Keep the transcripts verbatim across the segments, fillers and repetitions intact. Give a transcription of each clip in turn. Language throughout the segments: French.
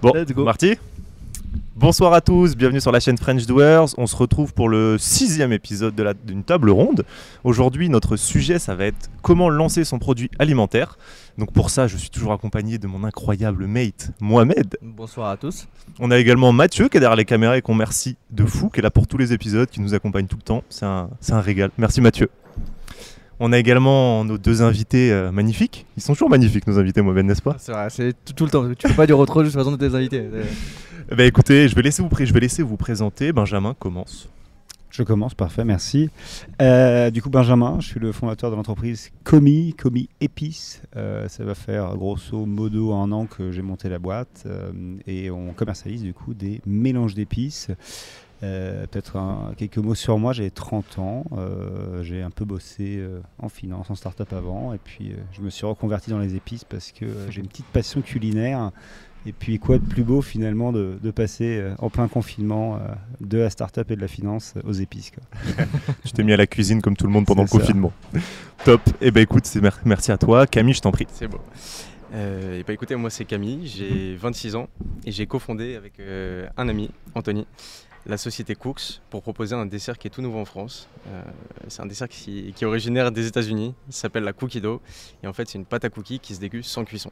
Bon, let's go. Marty. Bonsoir à tous, bienvenue sur la chaîne French Doers. On se retrouve pour le sixième épisode d'une table ronde. Aujourd'hui, notre sujet, ça va être comment lancer son produit alimentaire. Donc pour ça, je suis toujours accompagné de mon incroyable mate, Mohamed. Bonsoir à tous. On a également Mathieu qui est derrière les caméras et qu'on remercie de fou, qui est là pour tous les épisodes, qui nous accompagne tout le temps. C'est un, c'est un régal. Merci Mathieu. On a également nos deux invités euh, magnifiques. Ils sont toujours magnifiques, nos invités, Mohamed, n'est-ce pas? C'est vrai, c'est tout, tout le temps. Tu peux pas dire autre chose, juste façon de tes invités. Bah écoutez, je vais laisser vous, je vais laisser vous présenter. Benjamin commence. Je commence, parfait, merci. Euh, du coup, Benjamin, je suis le fondateur de l'entreprise Komi, Komi Épices. Euh, ça va faire grosso modo un an que j'ai monté la boîte euh, et on commercialise du coup des mélanges d'épices. Euh, peut-être quelques mots sur moi, j'ai trente ans, euh, j'ai un peu bossé euh, en finance, en start-up avant et puis euh, je me suis reconverti dans les épices parce que euh, j'ai une petite passion culinaire et puis quoi de plus beau finalement de, de passer euh, en plein confinement euh, de la start-up et de la finance euh, aux épices quoi. Tu t'es mis à la cuisine comme tout le monde pendant le confinement. Top, et eh ben écoute, c'est mer merci à toi, Camille je t'en prie. C'est bon. Euh, et bah écoutez, moi c'est Camille, j'ai vingt-six ans et j'ai cofondé avec euh, un ami, Anthony, la société Cooks pour proposer un dessert qui est tout nouveau en France. Euh, c'est un dessert qui, qui est originaire des États-Unis, s'appelle la cookie dough et en fait c'est une pâte à cookies qui se déguste sans cuisson.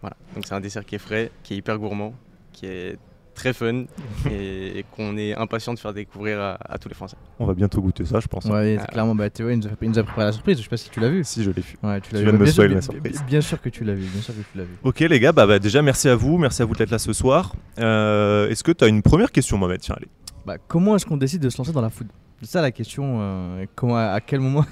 Voilà, donc c'est un dessert qui est frais, qui est hyper gourmand, qui est très fun et, et qu'on est impatient de faire découvrir à, à tous les Français. On va bientôt goûter ça, je pense. Ouais, ah, clairement, bah, Théo il nous, a, il nous a préparé la surprise. Je sais pas si tu l'as vu. Si, je l'ai vu. Ouais, tu l'as vu. Bien, bien, bien, bien sûr que tu l'as vu. Bien sûr que tu l'as vu. Ok les gars, bah, bah déjà merci à vous, merci à vous d'être là ce soir. Euh, est-ce que tu as une première question, Mohamed? Tiens, allez. Bah, comment est-ce qu'on décide de se lancer dans la food? C'est ça la question. Euh, comment, à quel moment,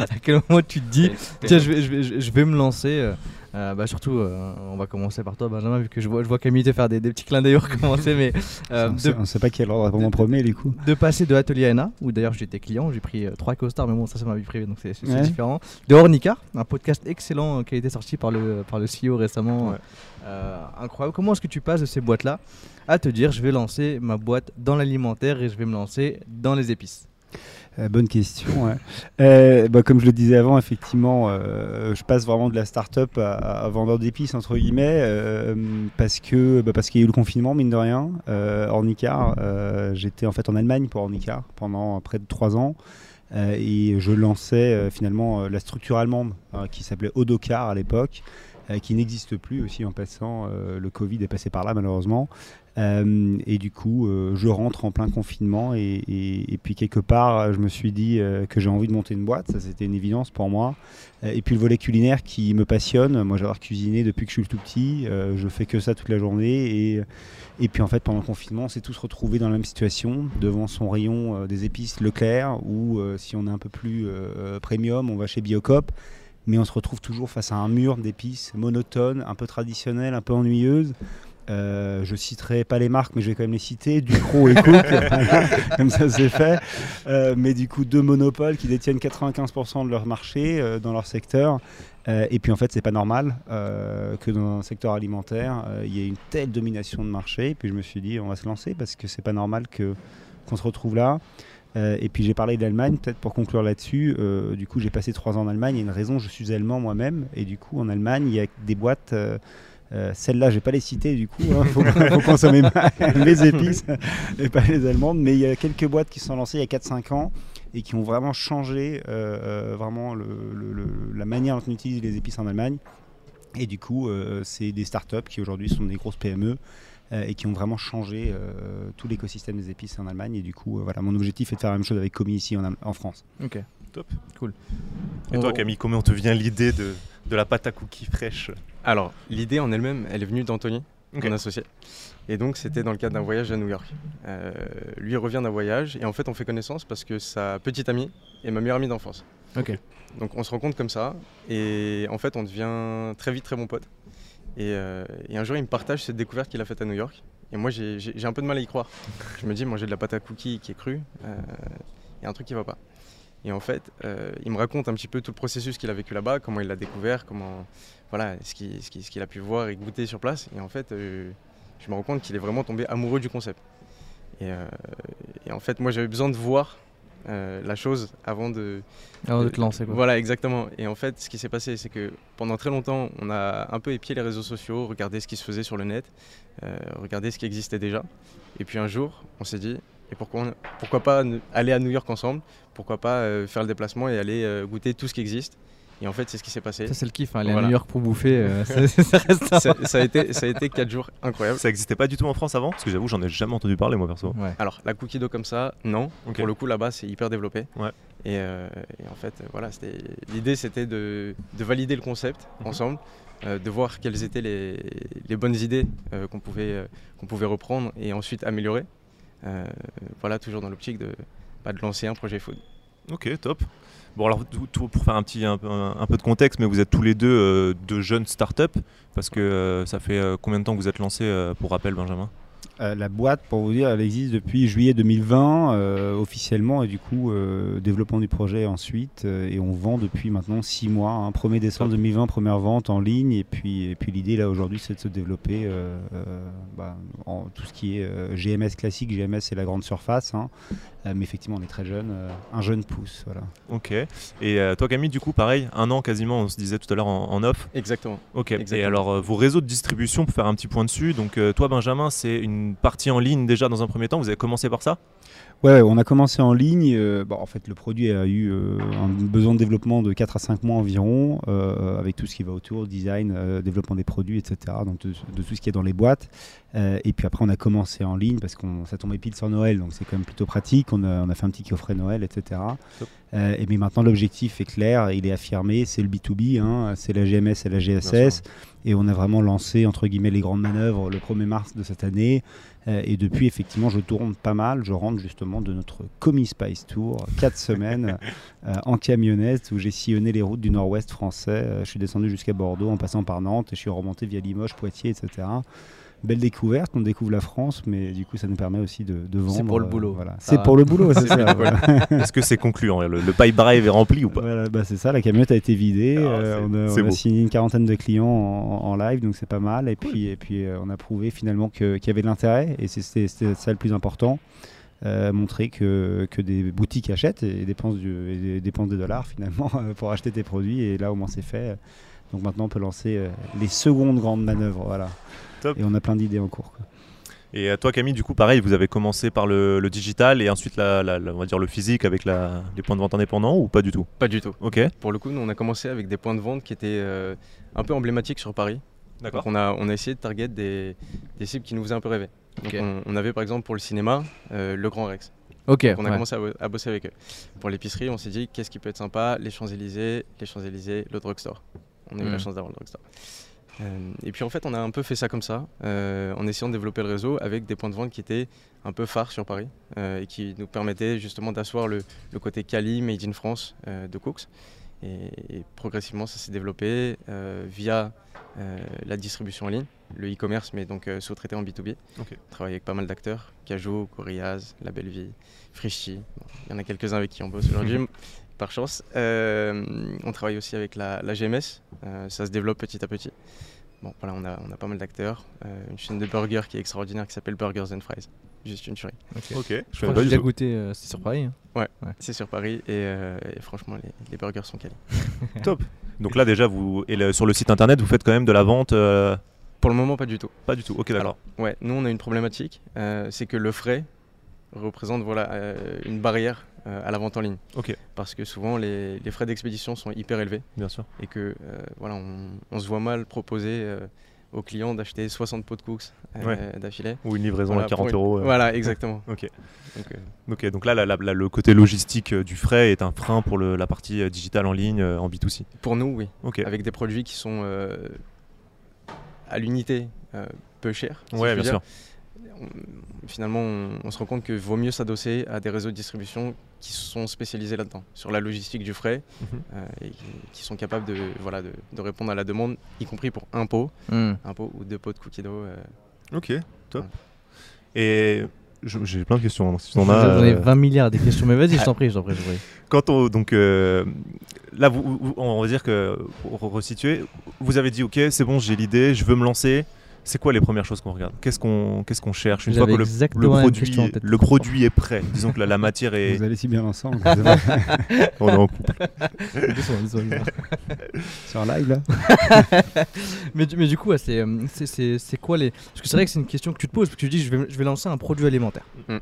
à quel moment tu te dis tiens, je vais, je vais, je vais me lancer? Euh, Euh, bah surtout, euh, on va commencer par toi, Benjamin, vu que je vois, je vois Camille te faire des, des petits clins d'œil pour commencer, mais euh, on ne sait pas quel ordre on en promet du coup. De passer de Atelier Ana, où d'ailleurs j'étais client, j'ai pris euh, trois costards, mais bon, ça c'est ma vie privée, donc c'est ouais. différent. De Hornica, un podcast excellent euh, qui a été sorti par le par le C E O récemment, ouais. euh, incroyable. Comment est-ce que tu passes de ces boîtes-là à te dire, je vais lancer ma boîte dans l'alimentaire et je vais me lancer dans les épices? Euh, bonne question. Ouais. Euh, bah, comme je le disais avant, effectivement, euh, je passe vraiment de la start-up à, à vendeur d'épices, entre guillemets, euh, parce que bah, parce qu'il y a eu le confinement, mine de rien. Euh, Ornicar, euh, j'étais en fait en Allemagne pour Ornicar pendant près de trois ans. Euh, et je lançais euh, finalement euh, la structure allemande hein, qui s'appelait Odocar à l'époque, euh, qui n'existe plus aussi en passant. Euh, le Covid est passé par là, malheureusement. Euh, et du coup euh, je rentre en plein confinement et, et, et puis quelque part je me suis dit euh, que j'ai envie de monter une boîte, ça c'était une évidence pour moi, euh, et puis le volet culinaire qui me passionne, moi j'adore cuisiner depuis que je suis tout petit, euh, je fais que ça toute la journée et, et puis en fait pendant le confinement on s'est tous retrouvés dans la même situation devant son rayon euh, des épices Leclerc ou euh, si on est un peu plus euh, premium on va chez Biocoop, mais on se retrouve toujours face à un mur d'épices monotone, un peu traditionnelle, un peu ennuyeuse. Euh, je citerai pas les marques, mais je vais quand même les citer, Ducros et Coup, comme ça c'est fait. Euh, mais du coup, deux monopoles qui détiennent quatre-vingt-quinze pour cent de leur marché euh, dans leur secteur. Euh, et puis en fait, c'est pas normal euh, que dans un secteur alimentaire, il euh, y ait une telle domination de marché. Et puis je me suis dit, on va se lancer parce que c'est pas normal que, qu'on se retrouve là. Euh, et puis j'ai parlé d'Allemagne, peut-être pour conclure là-dessus. Euh, du coup, j'ai passé trois ans en Allemagne. Il y a une raison, je suis allemand moi-même. Et du coup, en Allemagne, il y a des boîtes. Euh, Euh, Celles-là, je vais pas les citer du coup, il hein, faut, faut consommer les épices et pas les allemandes, mais il y a quelques boîtes qui se sont lancées il y a quatre cinq ans et qui ont vraiment changé euh, vraiment le, le, le, la manière dont on utilise les épices en Allemagne. Et du coup, euh, c'est des startups qui aujourd'hui sont des grosses P M E euh, et qui ont vraiment changé euh, tout l'écosystème des épices en Allemagne. Et du coup, euh, voilà, mon objectif est de faire la même chose avec Komi ici en, en France. Ok, top, cool. Et on toi, Camille, comment on te vient l'idée de, de la pâte à cookies fraîche? Alors, l'idée en elle-même, elle est venue d'Anthony, okay. Mon associé. Et donc, c'était dans le cadre d'un voyage à New York. Euh, lui revient d'un voyage et en fait, on fait connaissance parce que sa petite amie est ma meilleure amie d'enfance. Okay. Donc, on se rencontre comme ça et en fait, on devient très vite très bon pote. Et, euh, et un jour, il me partage cette découverte qu'il a faite à New York. Et moi, j'ai, j'ai, j'ai un peu de mal à y croire. Je me dis, moi, j'ai de la pâte à cookies qui est crue. Euh, y a un truc qui ne va pas. Et en fait, euh, il me raconte un petit peu tout le processus qu'il a vécu là-bas, comment il l'a découvert, comment, voilà, ce qu'il ce qu'il, ce qu'il a pu voir et goûter sur place. Et en fait, euh, je me rends compte qu'il est vraiment tombé amoureux du concept. Et, euh, et en fait, moi, j'avais besoin de voir euh, la chose avant de, avant de, de te lancer. Quoi. Voilà, exactement. Et en fait, ce qui s'est passé, c'est que pendant très longtemps, on a un peu épié les réseaux sociaux, regardé ce qui se faisait sur le net, euh, regardé ce qui existait déjà. Et puis un jour, on s'est dit, et pourquoi, on, pourquoi pas aller à New York ensemble? Pourquoi pas euh, faire le déplacement et aller euh, goûter tout ce qui existe? Et en fait, c'est ce qui s'est passé. Ça, c'est le kiff, hein, aller voilà. à New York pour bouffer. Euh, ça, ça, reste ça, ça a été, ça a été quatre jours incroyables. Ça n'existait pas du tout en France avant? Parce que j'avoue, j'en ai jamais entendu parler, moi, perso. Ouais. Alors, la cookie dough comme ça, non. Okay. Pour le coup, là-bas, c'est hyper développé. Ouais. Et, euh, et en fait, voilà, l'idée, c'était de, de valider le concept mmh. ensemble, euh, de voir quelles étaient les, les bonnes idées euh, qu'on pouvait, euh, qu'on pouvait reprendre et ensuite améliorer. Euh, voilà, toujours dans l'optique de, bah, de lancer un projet food. Ok, top. Bon, alors tout, tout pour faire un petit un, un, un peu de contexte, mais vous êtes tous les deux euh, de jeunes startups, parce que euh, ça fait euh, combien de temps que vous êtes lancés, euh, pour rappel, Benjamin? euh, La boîte, pour vous dire, elle existe depuis juillet deux mille vingt euh, officiellement, et du coup euh, développement du projet ensuite, euh, et on vend depuis maintenant six mois, hein, premier décembre deux mille vingt, première vente en ligne, et puis, et puis l'idée là aujourd'hui, c'est de se développer euh, euh, bah, en tout ce qui est euh, G M S classique. G M S, c'est la grande surface, hein. Euh, mais effectivement, on est très jeune, euh, un jeune pouce, voilà. Ok. Et euh, toi, Camille, du coup, pareil, un an quasiment, on se disait tout à l'heure en, en off. Exactement. Ok. Exactement. Et alors, euh, vos réseaux de distribution, pour faire un petit point dessus. Donc, euh, toi, Benjamin, c'est une partie en ligne déjà dans un premier temps. Vous avez commencé par ça? Ouais, on a commencé en ligne. Euh, bon, en fait, le produit a eu euh, un besoin de développement de quatre à cinq mois environ, euh, avec tout ce qui va autour, design, euh, développement des produits, et cetera. Donc, de, de tout ce qui est dans les boîtes. Euh, et puis après, on a commencé en ligne parce que ça tombait pile sur Noël, donc c'est quand même plutôt pratique. On a, on a fait un petit coffret Noël, et cetera. Euh, et mais maintenant, l'objectif est clair, il est affirmé, c'est le B deux B, hein, c'est la G M S et la G S S. Et on a vraiment lancé, entre guillemets, les grandes manœuvres le premier mars de cette année. Euh, et depuis, effectivement, je tourne pas mal. Je rentre justement de notre Komi Spice Tour, quatre semaines euh, en camionnette, où j'ai sillonné les routes du nord-ouest français. Euh, je suis descendu jusqu'à Bordeaux en passant par Nantes, et je suis remonté via Limoges, Poitiers, et cetera. Belle découverte, on découvre la France, mais du coup, ça nous permet aussi de, de vendre. C'est pour le boulot. Euh, voilà. C'est ah, pour le boulot, c'est ça. Voilà. Est-ce que c'est concluant? Le, le pipe drive est rempli ou pas? Voilà, bah c'est ça, la camionnette a été vidée. Ah, euh, on a, on a signé une quarantaine de clients en, en live, donc c'est pas mal. Et cool. puis, et puis euh, on a prouvé finalement que, qu'il y avait de l'intérêt, et c'était ça le plus important. Euh, montrer que, que des boutiques achètent et dépensent, du, et dépensent des dollars finalement pour acheter tes produits. Et là, au moins, c'est fait. Donc maintenant, on peut lancer euh, les secondes grandes manœuvres. Voilà. Top. Et on a plein d'idées en cours, quoi. Et toi, Camille, du coup, pareil, vous avez commencé par le, le digital et ensuite, la, la, la, on va dire, le physique avec la, les points de vente indépendants, ou pas du tout? Pas du tout. Ok. Pour le coup, nous, on a commencé avec des points de vente qui étaient euh, un peu emblématiques sur Paris. D'accord. Donc, on a, on a essayé de target des, des cibles qui nous faisaient un peu rêver. Okay. Donc, on, on avait, par exemple, pour le cinéma, euh, Le Grand Rex. Ok. Donc, on a ouais. commencé à, à bosser avec eux. Pour l'épicerie, on s'est dit, qu'est-ce qui peut être sympa? Les Champs-Élysées, les Champs-Élysées, le Drugstore. On a mmh. eu la chance d'avoir le Drugstore. Euh, et puis en fait, on a un peu fait ça comme ça, euh, en essayant de développer le réseau avec des points de vente qui étaient un peu phares sur Paris euh, et qui nous permettaient justement d'asseoir le, le côté Cali, Made in France euh, de Cooks. Et, et progressivement, ça s'est développé euh, via euh, la distribution en ligne, le e-commerce, mais donc euh, sous-traité en B deux B. Okay. On travaille avec pas mal d'acteurs, Cajoo, Gorillas, La Belle Vie, Frichti. Bon, il y en a quelques-uns avec qui on bosse aujourd'hui. Par chance. Euh, on travaille aussi avec la, la G M S, euh, ça se développe petit à petit. Bon, voilà, on a, on a pas mal d'acteurs, euh, une chaîne de burgers qui est extraordinaire qui s'appelle Burgers and Fries, juste une tuerie. Ok, okay. Je, je crois que j'ai déjà goûté, euh, c'est sur Paris. Hein. Ouais, ouais. c'est sur Paris et, euh, et franchement, les, les burgers sont calés. Top. Donc là, déjà, vous, et le, sur le site internet, vous faites quand même de la vente euh... Pour le moment, pas du tout. Pas du tout, ok, d'accord. Ouais, nous, on a une problématique, euh, c'est que le frais représente voilà, euh, une barrière euh, à la vente en ligne. Okay. Parce que souvent, les, les frais d'expédition sont hyper élevés. Bien sûr. Et que euh, voilà, on, on se voit mal proposer euh, aux clients d'acheter soixante pots de cooks euh, ouais. d'affilée. Ou une livraison voilà, à quarante euros. Une... Euh... Voilà, exactement. Okay. Donc, euh... okay, donc là, la, la, la, le côté logistique euh, du frais est un frein pour le, la partie euh, digitale en ligne, euh, en B deux C. Pour nous, oui. Okay. Avec des produits qui sont euh, à l'unité euh, peu chers. Si ouais, bien dire. sûr. Finalement, on, on se rend compte que vaut mieux s'adosser à des réseaux de distribution qui sont spécialisés là-dedans, sur la logistique du frais, mmh. euh, et qui, qui sont capables de, voilà, de, de répondre à la demande, y compris pour un pot, mmh. un pot ou deux pots de cookie dough. Euh, ok, top. Ouais. Et j'ai plein de questions. Si on a, j'en ai vingt milliards des questions, mais vas-y, je t'en prie, je t'en prie, je t'en prie. Quand on, donc euh, là, vous, on va dire que, pour resituer, vous avez dit, ok, c'est bon, j'ai l'idée, je veux me lancer. c'est quoi les premières choses qu'on regarde? Qu'est-ce qu'on qu'est-ce qu'on cherche une fois que le, le produit, le produit est prêt? Disons que la, la matière est... Vous allez si bien ensemble. On est en couple. C'est en live là. mais, mais du coup, c'est quoi les... Parce que c'est vrai que c'est une question que tu te poses, parce que tu dis je vais, je vais lancer un produit alimentaire. Mm.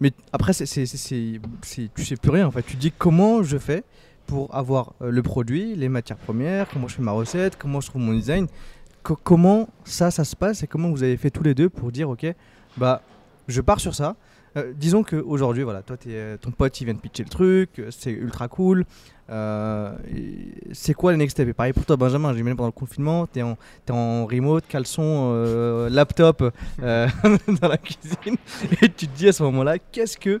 Mais après, c'est, c'est, c'est, c'est, c'est, tu sais plus rien en fait. Tu dis comment je fais pour avoir euh, le produit, les matières premières, comment je fais ma recette, comment je trouve mon design, co comment ça, ça se passe et comment vous avez fait tous les deux pour dire ok, bah je pars sur ça. Euh, disons qu'aujourd'hui, voilà, toi, t'es, ton pote, il vient de pitcher le truc, c'est ultra cool. Euh, c'est quoi le next step? Et pareil pour toi, Benjamin, j'ai mis pendant le confinement, t'es en, t'es en remote, caleçon, euh, laptop euh, dans la cuisine. Et tu te dis à ce moment-là, qu'est-ce que,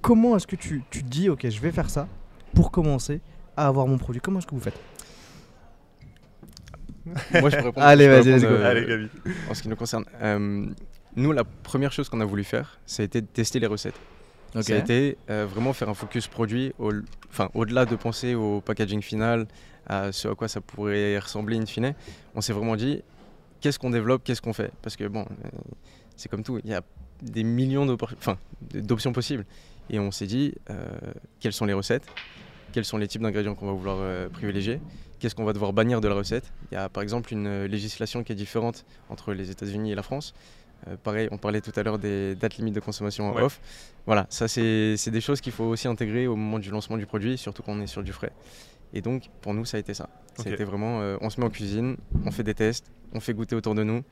comment est-ce que tu, tu te dis, ok, je vais faire ça pour commencer à avoir mon produit? Comment est-ce que vous faites? Moi, je peux répondre. Allez, vas-y, vas-y. Euh, Allez, Gabi. En ce qui nous concerne. Euh, Nous, la première chose qu'on a voulu faire, ça a été de tester les recettes. Okay. Ça a été euh, vraiment faire un focus produit, au, enfin, au-delà de penser au packaging final, à ce à quoi ça pourrait ressembler in fine. On s'est vraiment dit, qu'est-ce qu'on développe, qu'est-ce qu'on fait? Parce que bon, euh, c'est comme tout, il y a des millions d'options possibles. Et on s'est dit, euh, quelles sont les recettes? Quels sont les types d'ingrédients qu'on va vouloir euh, privilégier? Qu'est-ce qu'on va devoir bannir de la recette? Il y a par exemple une euh, législation qui est différente entre les États-Unis et la France. Euh, pareil, on parlait tout à l'heure des dates limites de consommation en ouais. off. Voilà, ça c'est des choses qu'il faut aussi intégrer au moment du lancement du produit, surtout quand on est sur du frais. Et donc pour nous ça a été ça. Okay. Ça a été vraiment, euh, on se met en cuisine, on fait des tests, on fait goûter autour de nous.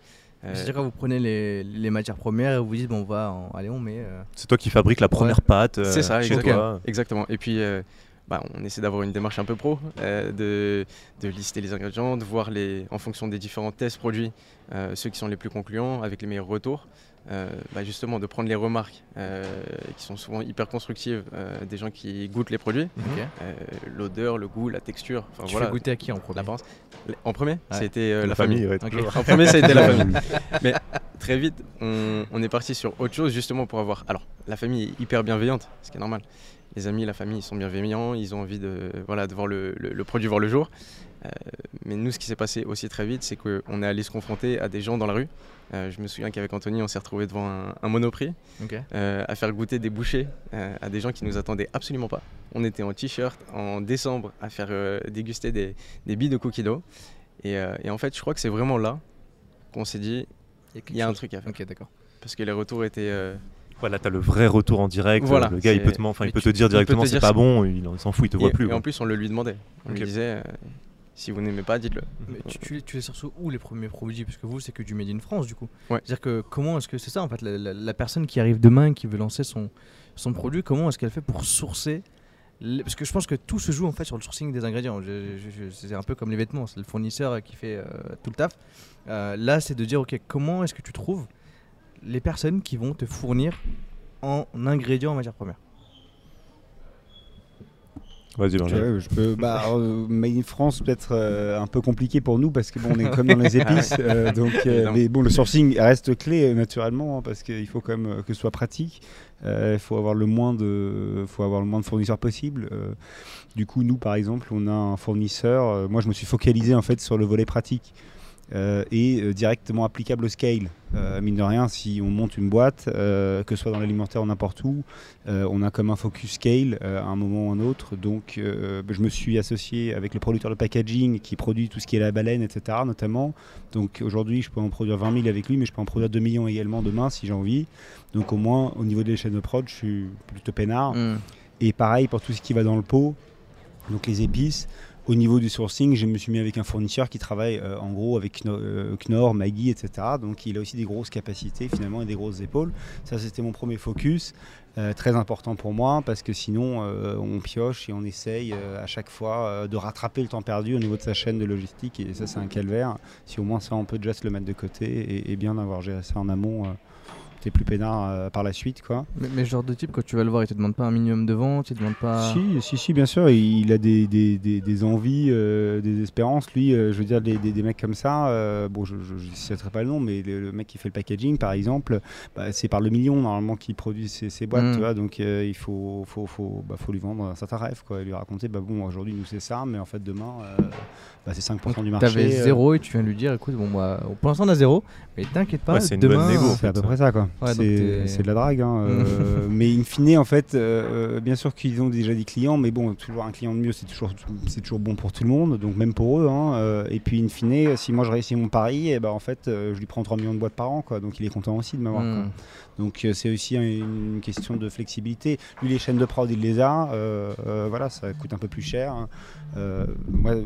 Euh... C'est-à-dire que vous prenez les, les matières premières et vous dites bon on va, en... allez on met... Euh... C'est toi qui fabrique la première ouais. pâte euh, C'est ça, chez exactement. Toi. Exactement. Et puis euh, bah, on essaie d'avoir une démarche un peu pro, euh, de, de lister les ingrédients, de voir les, en fonction des différents tests produits, euh, ceux qui sont les plus concluants, avec les meilleurs retours, euh, bah justement de prendre les remarques euh, qui sont souvent hyper constructives euh, des gens qui goûtent les produits, okay. euh, l'odeur, le goût, la texture. Tu voilà, fais goûter à qui en premier? En premier, ça a été la famille. En premier, ça a été la famille. Mais très vite, on, on est parti sur autre chose justement pour avoir... Alors, la famille est hyper bienveillante, ce qui est normal. Les amis, la famille, ils sont bienveillants, ils ont envie de, voilà, de voir le, le, le produit voir le jour. Euh, mais nous, ce qui s'est passé aussi très vite, c'est qu'on est allé se confronter à des gens dans la rue. Euh, je me souviens qu'avec Anthony, on s'est retrouvé devant un, un Monoprix, okay. euh, à faire goûter des bouchées euh, à des gens qui nous attendaient absolument pas. On était en t-shirt en décembre à faire euh, déguster des, des billes de cookie dough. Et, euh, et en fait, je crois que c'est vraiment là qu'on s'est dit, il y a un truc à faire. Okay, d'accord. Parce que les retours étaient... Euh, Voilà, t'as le vrai retour en direct, voilà, le gars il peut te, il peut tu... te dire directement c'est pas bon, il s'en fout, il te voit et, plus. Et quoi. En plus on le lui demandait, on okay. lui disait euh, si vous n'aimez pas dites-le. Tu, tu, tu les cherches où les premiers produits? Parce que vous c'est que du Made in France du coup. Ouais. C'est-à-dire que comment est-ce que c'est ça en fait, la, la, la personne qui arrive demain, qui veut lancer son, son produit, comment est-ce qu'elle fait pour sourcer? Parce que je pense que tout se joue en fait sur le sourcing des ingrédients. C'est un peu comme les vêtements, c'est le fournisseur qui fait euh, tout le taf. Euh, là c'est de dire ok, comment est-ce que tu trouves les personnes qui vont te fournir en ingrédients en matière première? Vas-y, Benjamin. Je peux. Bah, euh, Made in France peut-être euh, un peu compliqué pour nous parce que bon, on est comme dans les épices, euh, donc. Euh, mais bon, le sourcing reste clé naturellement hein, parce qu'il faut quand même que ce soit pratique. Il euh, faut avoir le moins de, faut avoir le moins de fournisseurs possible. Euh, du coup, nous, par exemple, on a un fournisseur. Euh, moi, je me suis focalisé en fait sur le volet pratique. Euh, et euh, directement applicable au scale. Euh, mine de rien, si on monte une boîte, euh, que ce soit dans l'alimentaire ou n'importe où, euh, on a comme un focus scale euh, à un moment ou un autre. Donc euh, je me suis associé avec le producteur de packaging qui produit tout ce qui est la baleine, et cetera notamment. Donc aujourd'hui, je peux en produire vingt mille avec lui, mais je peux en produire deux millions également demain si j'ai envie. Donc au moins, au niveau des chaînes de prod, je suis plutôt peinard. Mmh. Et pareil pour tout ce qui va dans le pot, donc les épices. Au niveau du sourcing, je me suis mis avec un fournisseur qui travaille euh, en gros avec Knorr, euh, Knorr, Maggi, et cetera. Donc il a aussi des grosses capacités finalement et des grosses épaules. Ça, c'était mon premier focus, euh, très important pour moi parce que sinon euh, on pioche et on essaye euh, à chaque fois euh, de rattraper le temps perdu au niveau de sa chaîne de logistique et ça c'est un calvaire. Si au moins ça on peut déjà se le mettre de côté et, et bien avoir géré ça en amont, euh, t'es plus peinard euh, par la suite, quoi. Mais, mais ce genre de type, quand tu vas le voir, il te demande pas un minimum de vente, il te demande pas... Si, si, si, bien sûr, il, il a des, des, des, des envies, euh, des espérances, lui, euh, je veux dire, des, des, des mecs comme ça, euh, bon, je ne citerai pas le nom, mais le, le mec qui fait le packaging, par exemple, bah, c'est par le million, normalement, qu'il produit ses, ses boîtes, mmh. tu vois, donc euh, il faut, faut, faut, bah, faut lui vendre un certain rêve, quoi, et lui raconter, bah bon, aujourd'hui, nous, c'est ça, mais en fait, demain, euh, bah, c'est cinq pour cent donc, du marché. T'avais zéro euh... et tu viens de lui dire, écoute, bon, moi, pour l'instant, on a zéro, mais t'inquiète pas, ouais, c'est demain... une bonne négo. C'est à peu près ça, quoi. Ouais, c'est de la drague, hein, euh, mais in fine, en fait, euh, bien sûr qu'ils ont déjà des clients, mais bon, toujours un client de mieux, c'est toujours, toujours bon pour tout le monde, donc même pour eux, hein, euh, et puis in fine, si moi je réussis mon pari, et ben, en fait, euh, je lui prends trois millions de boîtes par an, quoi, donc il est content aussi de m'avoir. Mm. Quoi. Donc euh, c'est aussi une question de flexibilité. Lui, les chaînes de prod, il les a, euh, euh, voilà, ça coûte un peu plus cher. Hein. Euh,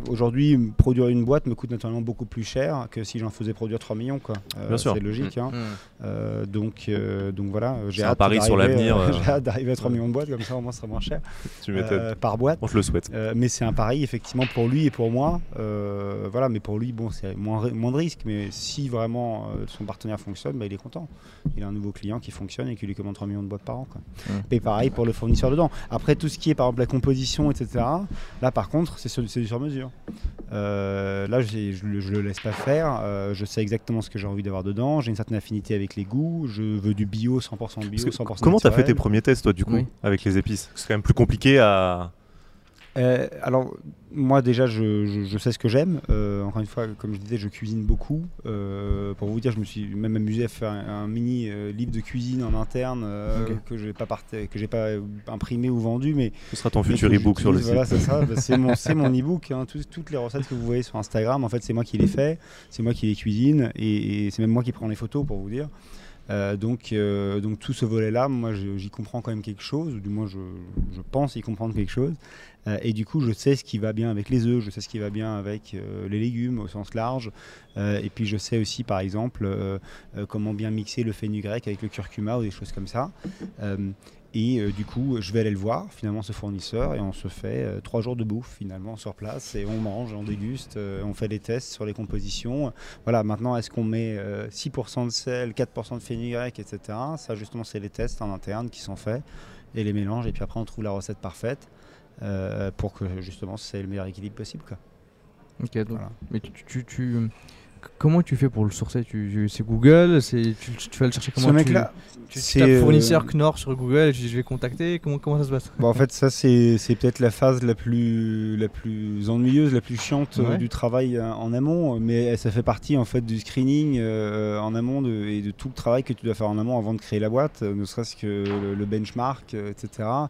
aujourd'hui, produire une boîte me coûte naturellement beaucoup plus cher que si j'en faisais produire trois millions, quoi. Euh, c'est logique, hein. Mm. Euh, donc, euh, donc voilà, j'ai hâte d'arriver euh, euh... à trois millions de boîtes, comme ça au moins ça sera moins cher tu euh, par boîte. On te le souhaite. Euh, mais c'est un pari effectivement pour lui et pour moi. Euh, voilà, mais pour lui, bon, c'est moins, moins de risques. Mais si vraiment euh, son partenaire fonctionne, bah, il est content. Il a un nouveau client qui fonctionne et qui lui commande trois millions de boîtes par an. Quoi. Ouais. Et pareil pour le fournisseur dedans. Après, tout ce qui est par exemple la composition, et cetera. Là, par contre, c'est sur, du sur-mesure. Euh, là, je ne le laisse pas faire. Euh, je sais exactement ce que j'ai envie d'avoir dedans. J'ai une certaine affinité avec les goûts. Je veux du bio, cent pour cent bio, cent pour cent. Comment t'as fait tes premiers tests, toi, du coup, oui. avec les épices? C'est quand même plus compliqué à... Euh, alors moi déjà je, je, je sais ce que j'aime, euh, encore une fois comme je disais je cuisine beaucoup, euh, pour vous dire je me suis même amusé à faire un, un mini euh, livre de cuisine en interne euh, okay. que je n'ai pas, pas imprimé ou vendu, mais ce sera ton futur e-book sur le voilà, site. Voilà, c'est mon, mon e-book, hein, tout, toutes les recettes que vous voyez sur Instagram en fait c'est moi qui les fais, c'est moi qui les cuisine et, et c'est même moi qui prends les photos pour vous dire. Euh, donc, euh, donc tout ce volet-là, moi j'y comprends quand même quelque chose, ou du moins je, je pense y comprendre quelque chose, euh, et du coup je sais ce qui va bien avec les œufs, je sais ce qui va bien avec euh, les légumes au sens large, euh, et puis je sais aussi par exemple euh, euh, comment bien mixer le fenugrec avec le curcuma ou des choses comme ça. Euh, Et euh, du coup, je vais aller le voir, finalement, ce fournisseur, et on se fait euh, trois jours de bouffe, finalement, sur place, et on mange, on déguste, euh, on fait des tests sur les compositions. Voilà, maintenant, est-ce qu'on met euh, six pour cent de sel, quatre pour cent de fenugrec, et cetera. Ça, justement, c'est les tests en interne qui sont faits, et les mélanges, et puis après, on trouve la recette parfaite euh, pour que, justement, c'est le meilleur équilibre possible, quoi. Ok, donc, voilà. Mais tu... tu, tu... Comment tu fais pour le sourcer? C'est Google? Tu, tu vas le chercher comment? Ce mec-là, c'est un fournisseur Knorr sur Google et tu dis je vais contacter. Comment, comment ça se passe? Bon, en fait, ça, c'est peut-être la phase la plus, la plus ennuyeuse, la plus chiante ouais. euh, du travail euh, en amont, mais ça fait partie en fait, du screening euh, en amont de, et de tout le travail que tu dois faire en amont avant de créer la boîte, euh, ne serait-ce que le, le benchmark, euh, et cetera.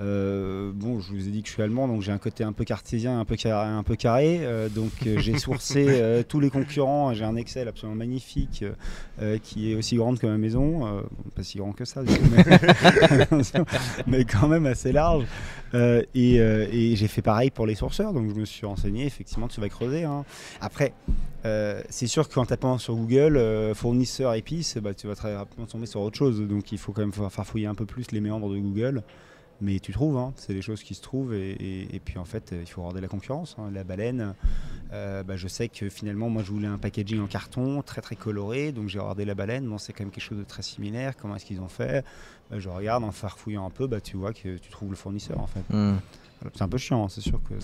Euh, bon, je vous ai dit que je suis allemand, donc j'ai un côté un peu cartésien, un peu carré, un peu carré euh, donc euh, j'ai sourcé euh, tous les concurrents, j'ai un Excel absolument magnifique euh, qui est aussi grande que ma maison, euh, pas si grand que ça, mais, mais quand même assez large, euh, et, euh, et j'ai fait pareil pour les sourceurs, donc je me suis renseigné effectivement de ce va creuser. Hein. Après, euh, c'est sûr qu'en tapant sur Google, euh, fournisseur épices, bah, tu vas très rapidement tomber sur autre chose, donc il faut quand même farfouiller un peu plus les méandres de Google. Mais tu trouves, hein, c'est des choses qui se trouvent et, et, et puis en fait il faut regarder la concurrence, hein, la baleine. Euh, bah, je sais que finalement moi je voulais un packaging en carton très très coloré, donc j'ai regardé la baleine, bon, c'est quand même quelque chose de très similaire, comment est-ce qu'ils ont fait? Bah, je regarde en farfouillant un peu, bah, tu vois que tu trouves le fournisseur en fait. Mmh. C'est un peu chiant, hein, c'est sûr que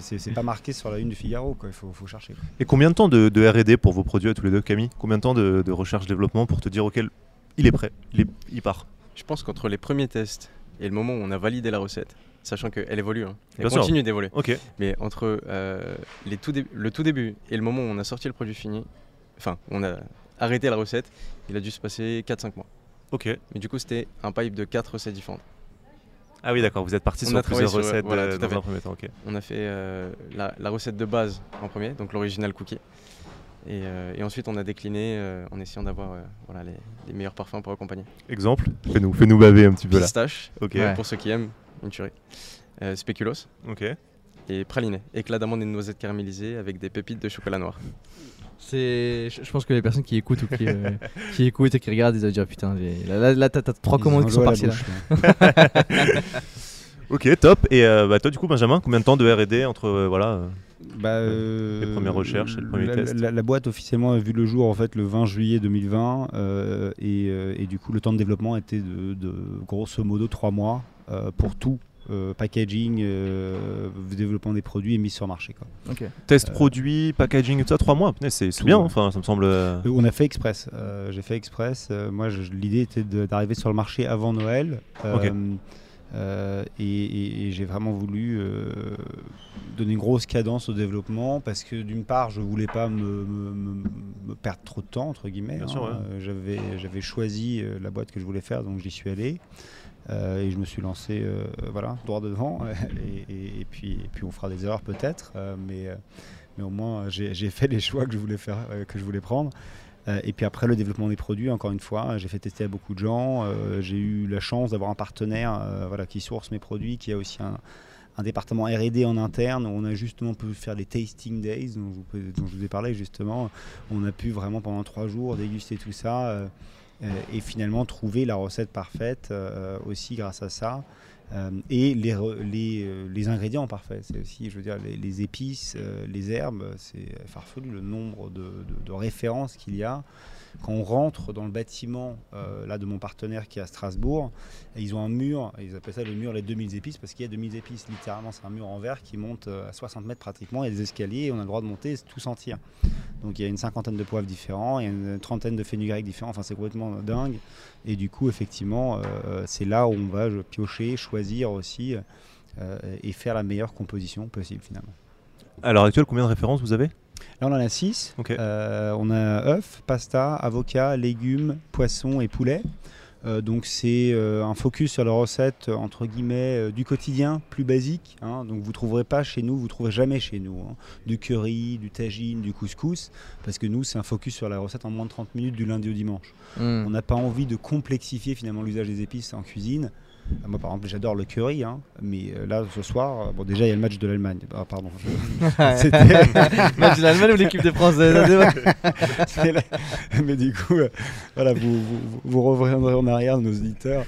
c'est pas marqué sur la une du Figaro, quoi. Il faut, faut chercher. Quoi. Et combien de temps de, de R et D pour vos produits à tous les deux, Camille? Combien de temps de, de recherche-développement pour te dire ok, il est prêt, il, est, il part? Je pense qu'entre les premiers tests et le moment où on a validé la recette, sachant qu'elle évolue, hein, elle Bien continue d'évoluer. Okay. Mais entre euh, les tout le tout début et le moment où on a sorti le produit fini, enfin, on a arrêté la recette, il a dû se passer quatre à cinq mois. Ok. Mais du coup, c'était un pipe de quatre recettes différentes. Ah oui, d'accord, vous êtes parti sur plusieurs sur, recettes voilà, euh, dans un premier temps. Okay. On a fait euh, la, la recette de base en premier, donc l'original cookie. Et, euh, et ensuite, on a décliné euh, en essayant d'avoir euh, voilà, les, les meilleurs parfums pour accompagner. Exemple, fais-nous fais-nous baver un petit peu là. Pistache, okay. ouais. pour ceux qui aiment, une tuerie. Euh, spéculoos. Okay. Et praliné, éclat d'amande et de noisettes caramélisées avec des pépites de chocolat noir. C'est, je pense que les personnes qui écoutent ou qui, euh, qui écoutent et qui regardent, ils doivent dire putain, là, là, là t'as trois commandes qui sont parties là. Ok, top. Et euh, bah, toi, du coup, Benjamin, combien de temps de R et D entre euh, voilà euh... bah, euh, les premières recherches et le premier la, test. La, la boîte officiellement a vu le jour en fait le vingt juillet deux mille vingt euh, et, et du coup le temps de développement était de, de grosso modo trois mois euh, pour tout. Euh, packaging, euh, développement des produits et mise sur marché. Quoi. Okay. Test euh, produit, packaging, tout ça, trois mois. C'est bien, ouais. Enfin, ça me semble. Euh... On a fait express. Euh, J'ai fait express. Euh, moi, l'idée était d'arriver sur le marché avant Noël. Euh, okay. Euh, et, et, et j'ai vraiment voulu euh, donner une grosse cadence au développement parce que d'une part je voulais pas me, me, me perdre trop de temps entre guillemets, hein. Ouais. j'avais, j'avais choisi la boîte que je voulais faire donc j'y suis allé euh, et je me suis lancé euh, voilà, droit devant et, et, et, puis, et puis on fera des erreurs peut-être euh, mais, mais au moins j'ai fait les choix que je voulais faire, euh, que je voulais prendre. Euh, et puis après le développement des produits, encore une fois, j'ai fait tester à beaucoup de gens, euh, j'ai eu la chance d'avoir un partenaire euh, voilà, qui source mes produits, qui a aussi un, un département R et D en interne, où on a justement pu faire les tasting days dont je vous, dont je vous ai parlé justement, on a pu vraiment pendant trois jours déguster tout ça euh, et finalement trouver la recette parfaite euh, aussi grâce à ça. Euh, et les, les, euh, les ingrédients parfaits, c'est aussi, je veux dire, les, les épices, euh, les herbes, c'est farfelu le nombre de, de, de références qu'il y a. Quand on rentre dans le bâtiment euh, là, de mon partenaire qui est à Strasbourg, ils ont un mur, ils appellent ça le mur les deux mille épices, parce qu'il y a deux mille épices, littéralement c'est un mur en verre qui monte à soixante mètres pratiquement, il y a des escaliers, et on a le droit de monter et tout sentir. Donc il y a une cinquantaine de poivres différents, il y a une trentaine de fenugrec différents, enfin c'est complètement dingue. Et du coup effectivement euh, c'est là où on va piocher, choisir aussi euh, et faire la meilleure composition possible finalement. À l'heure actuelle, combien de références vous avez ? Là, on en a six. Okay. Euh, on a œufs, pasta, avocats, légumes, poissons et poulet. Euh, donc, c'est euh, un focus sur la recette, euh, entre guillemets, euh, du quotidien, plus basique. Hein, donc, vous ne trouverez pas chez nous, vous ne trouverez jamais chez nous. Hein, du curry, du tagine, du couscous. Parce que nous, c'est un focus sur la recette en moins de trente minutes du lundi au dimanche. Mmh. On n'a pas envie de complexifier finalement l'usage des épices en cuisine. Moi par exemple j'adore le curry hein, mais là ce soir, bon déjà il y a le match de l'Allemagne, ah, pardon, je... match de l'Allemagne ou l'équipe de France la... mais du coup euh, voilà, vous, vous, vous reviendrez en arrière nos auditeurs